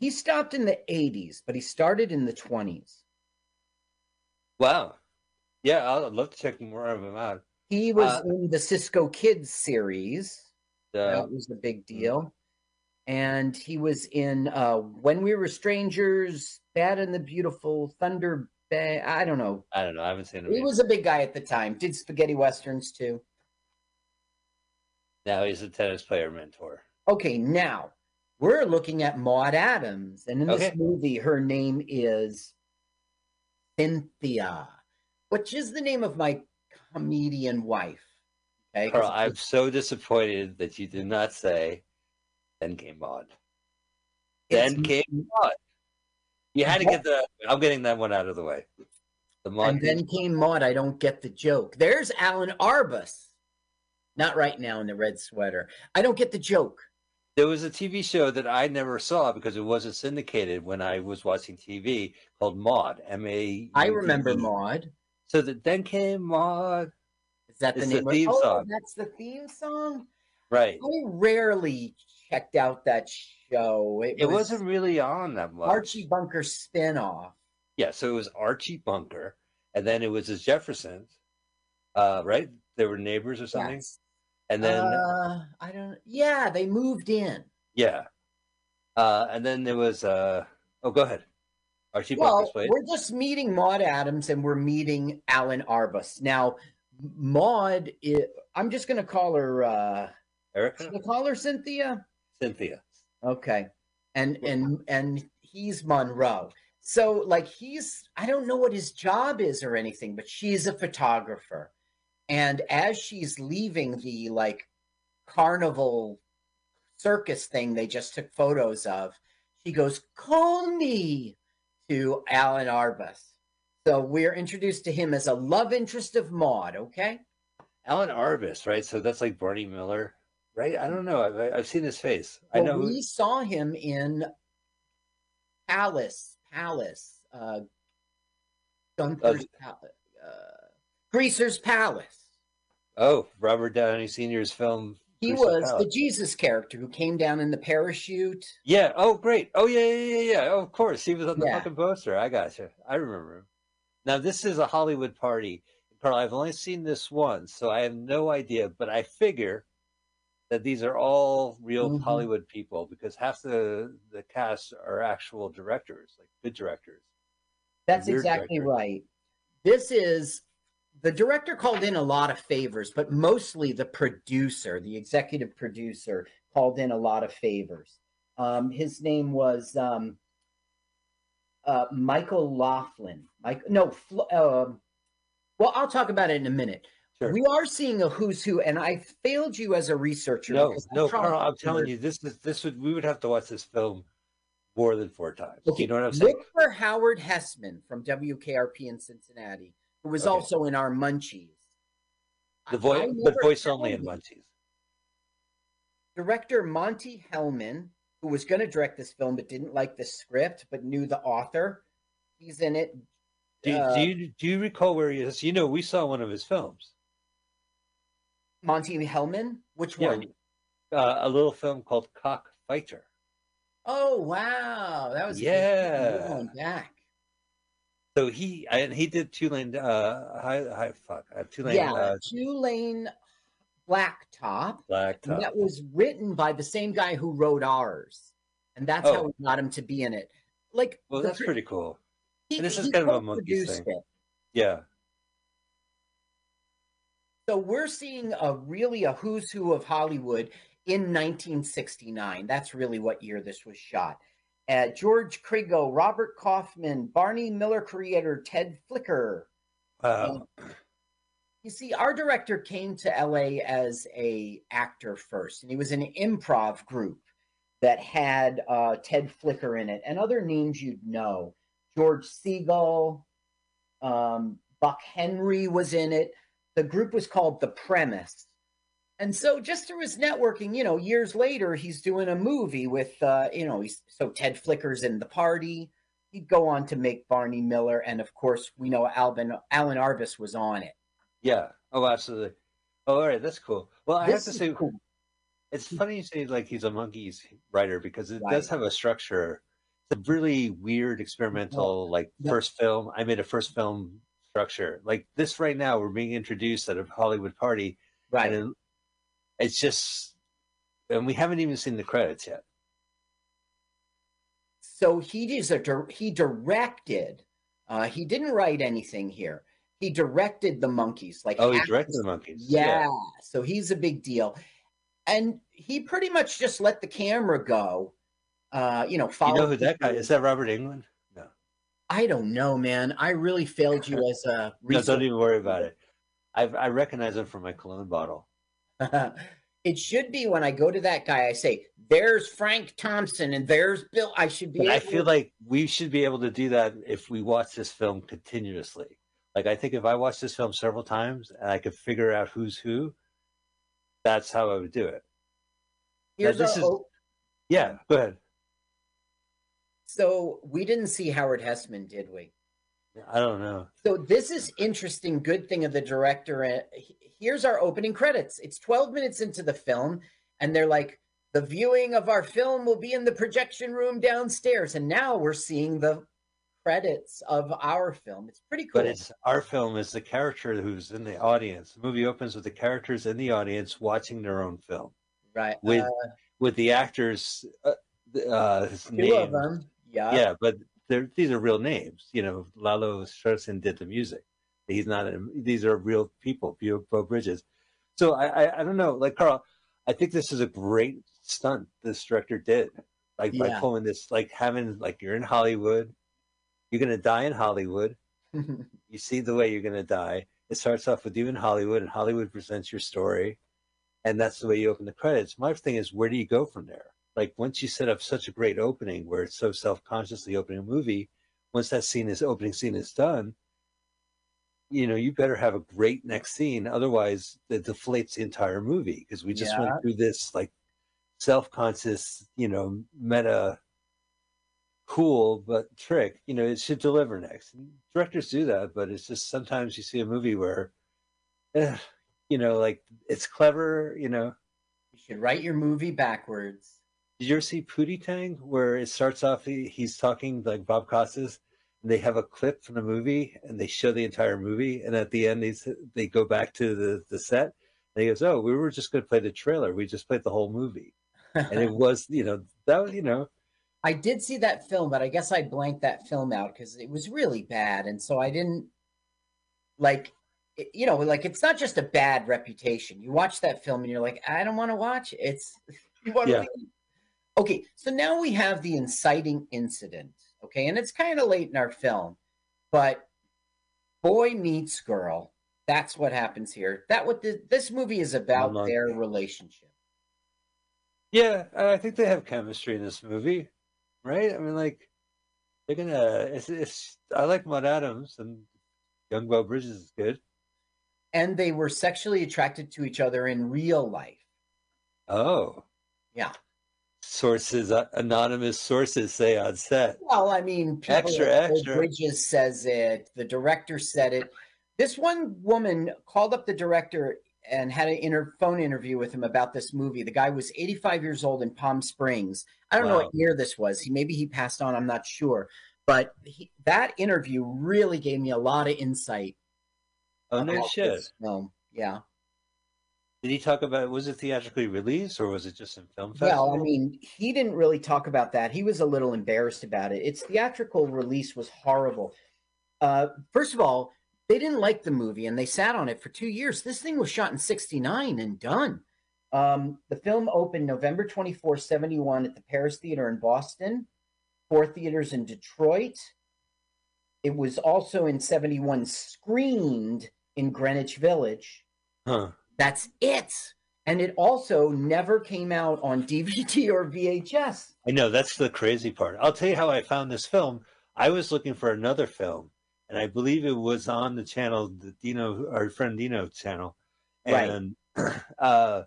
he stopped in the eighties, but he started in the twenties. Wow. Yeah, I'd love to check more of him out. He was uh, in the Cisco Kids series. The, that was a big deal. And he was in uh, When We Were Strangers, Bad and the Beautiful, Thunder Bay. I don't know. I don't know. I haven't seen him. He either. was a big guy at the time. Did spaghetti westerns too. Now he's a tennis player mentor. Okay, now we're looking at Maude Adams. And in okay. this movie, her name is Cynthia, which is the name of my comedian wife. Okay, Carl, I'm so disappointed that you did not say Then Came Maude. Then Came Maude. You had to get the... I'm getting that one out of the way. The Maude and Then Came Maude. I don't get the joke. There's Alan Arbus. Not right now in the red sweater. I don't get the joke. There was a T V show that I never saw because it wasn't syndicated when I was watching T V called Maude. M A U D E. I remember Maude. So the Then Came Maude... Is that the it's name the theme of it? Oh, song. That's the theme song? Right. I rarely... checked out that show. It, it was wasn't really on that much. Archie Bunker spinoff. Yeah, so it was Archie Bunker, and then it was the Jeffersons, uh, right? They were neighbors or something. Yes. And then uh, I don't. Yeah, they moved in. Yeah, uh, and then there was. Uh, oh, go ahead. Archie well, Bunker's played. We're just meeting Maude Adams, and we're meeting Alan Arbus now. Maude, is, I'm just going to call her. Uh, Erica. Should I call her Cynthia? Cynthia. Okay. And and and he's Monroe. So like he's I don't know what his job is or anything, but she's a photographer. And as she's leaving the like carnival circus thing they just took photos of, she goes, "Call me," to Alan Arbus. So we're introduced to him as a love interest of Maude, okay? Alan Arbus, right? So that's like Barney Miller. Right? I don't know. I've, I've seen his face. Well, I know we who... saw him in Palace, Palace, uh, Gunther's oh. Palace, uh, Greaser's Palace. Oh, Robert Downey Senior's film. He Greaser's was Palace. The Jesus character who came down in the parachute. Yeah. Oh, great. Oh, yeah, yeah, yeah, yeah. Oh, of course, he was on the yeah. fucking poster. I gotcha. I remember him. Now this is a Hollywood party, Carl. I've only seen this once, so I have no idea. But I figure that these are all real mm-hmm. Hollywood people because half the, the cast are actual directors, like good directors. That's exactly directors. right. This is, the director called in a lot of favors, but mostly the producer, the executive producer called in a lot of favors. Um, his name was um, uh, Michael Laughlin. Mike, no, uh, well, I'll talk about it in a minute. Sure. We are seeing a who's who, and I failed you as a researcher. No, no, Carl, I'm telling you, this is this would we would have to watch this film more than four times. Okay. You know what I'm saying? Look for Howard Hessman from W K R P in Cincinnati, who was okay. also in our Munchies. The voice, but voice only in Munchies. Director Monty Hellman, who was going to direct this film but didn't like the script but knew the author, he's in it. Do, uh, do you do you recall where he is? You know, we saw one of his films. Monty Hellman? Which yeah. one? Uh, a little film called Cockfighter. Oh, wow. That was yeah. going back. So he and he did Tulane uh high high fuck. Uh, Tulane yeah, uh, Tulane Blacktop. Blacktop. And that was written by the same guy who wrote ours. And that's oh. how we got him to be in it. Like Well, that's pretty cool. He, and this is kind of a monkey thing. It. Yeah. So we're seeing a really a who's who of Hollywood in nineteen sixty-nine. That's really what year this was shot. Uh, George Crego, Robert Kaufman, Barney Miller creator Ted Flicker. Wow. And you see, our director came to L A as a actor first, and he was in an improv group that had uh, Ted Flicker in it, and other names you'd know. George Segal, um, Buck Henry was in it. The group was called The Premise. And so just through his networking, you know, years later, he's doing a movie with, uh, you know, he's, so Ted Flicker's in The Party. he'd go on to make Barney Miller, and of course we know Alvin, Alan Arbus was on it. Yeah. Oh, absolutely. Oh, all right. That's cool. Well, I this have to say, cool. It's funny you say like he's a monkeys writer, because it right. does have a structure. It's a really weird experimental, like yeah. first film. I made a first film structure like this right now. We're being introduced at a Hollywood party. Right. And it's just, and we haven't even seen the credits yet. So he is a, he directed, uh, he didn't write anything here. He directed the monkeys. Like oh, he actors. directed the monkeys. Yeah, yeah. So he's a big deal. And he pretty much just let the camera go. Uh, you know, follow. You know who that guy is? Is that Robert Englund? No. I don't know, man. I really failed you as a researcher. No, don't even worry about it. I've, I recognize him from my cologne bottle. It should be when I go to that guy, I say, there's Frank Thompson and there's Bill. I should be. Able I feel to... like we should be able to do that if we watch this film continuously. Like, I think if I watched this film several times and I could figure out who's who, that's how I would do it. Here's now, this is, yeah, go ahead. So we didn't see Howard Hessman, did we? I don't know. So this is interesting, good thing of the director. Here's our opening credits. It's twelve minutes into the film, and they're like, the viewing of our film will be in the projection room downstairs. And now we're seeing the credits of our film. It's pretty cool. But it's our film is the character who's in the audience. The movie opens with the characters in the audience watching their own film, right? With uh, with the actors, uh, uh, his two name. of them, yeah, yeah. But these are real names, you know. Lalo Schurzen did the music. He's not. A, these are real people. Bo Bridges. So I, I, I don't know. Like Carl, I think this is a great stunt this director did, like yeah. by pulling this, like having like you're in Hollywood. You're going to die in Hollywood. You see the way you're going to die. It starts off with you in Hollywood, and Hollywood presents your story. And that's the way you open the credits. My thing is, where do you go from there? Like, once you set up such a great opening where it's so self-consciously opening a movie, once that scene is opening scene is done, you know, you better have a great next scene. Otherwise, it deflates the entire movie, because we just yeah. went through this, like, self-conscious, you know, meta cool but trick, you know. It should deliver next. Directors do that, but it's just sometimes you see a movie where eh, you know, like, it's clever, you know. You should write your movie backwards. Did you ever see Pootie Tang, where it starts off he, he's talking like Bob Costas, and they have a clip from the movie and they show the entire movie, and at the end they they go back to the the set and he goes, oh, we were just going to play the trailer, we just played the whole movie. And it was, you know, that was, you know, I did see that film, but I guess I blanked that film out because it was really bad. And so I didn't, like, it, you know, like, it's not just a bad reputation. You watch that film and you're like, I don't want to watch it. It's, you want to leave. Okay, so now we have the inciting incident, okay? And it's kind of late in our film, but boy meets girl. That's what happens here. That what the, this movie is about, no, their relationship. Yeah, I think they have chemistry in this movie. Right, I mean, like, they're gonna. It's, it's. I like Maude Adams, and young Bo Bridges is good. And they were sexually attracted to each other in real life. Oh, yeah. Sources, uh, anonymous sources say on set. Well, I mean, people, extra, extra. Bo Bridges says it. The director said it. This one woman called up the director and had an inter phone interview with him about this movie. The guy was eighty-five years old in Palm Springs. I don't wow. know what year this was. He Maybe he passed on, I'm not sure. But he, that interview really gave me a lot of insight. Oh, no shit. Film. Yeah. Did he talk about, was it theatrically released or was it just in film festival? Well, I mean, he didn't really talk about that. He was a little embarrassed about it. Its theatrical release was horrible. Uh, first of all, they didn't like the movie, and they sat on it for two years. This thing was shot in sixty-nine and done. Um, the film opened November twenty-fourth, seventy-one at the Paris Theater in Boston, four theaters in Detroit. It was also in seventy-one screened in Greenwich Village. Huh. That's it. And it also never came out on D V D or V H S. I know, that's the crazy part. I'll tell you how I found this film. I was looking for another film. And I believe it was on the channel, the Dino, our friend Dino channel. And right. uh,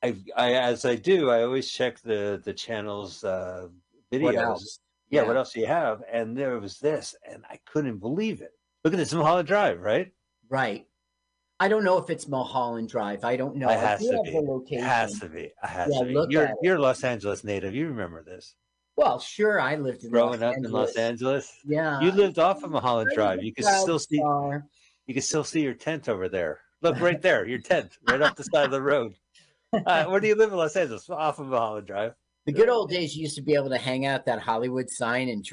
I, I, as I do, I always check the the channel's uh, videos. yeah, yeah, what else do you have? And there was this, and I couldn't believe it. Look at this, Mulholland Drive, right? Right. I don't know if it's Mulholland Drive. I don't know. It has to be. It has to be. It has yeah, to be. You're, you're a Los Angeles native. You remember this. Well, sure. I lived in Growing Los up Angeles. in Los Angeles. Yeah. You lived off of Mulholland Drive. You could still see far. you could still see your tent over there. Look right there, your tent, right off the side of the road. Uh, where do you live in Los Angeles? Off of Mulholland Drive. The good old days, you used to be able to hang out that Hollywood sign and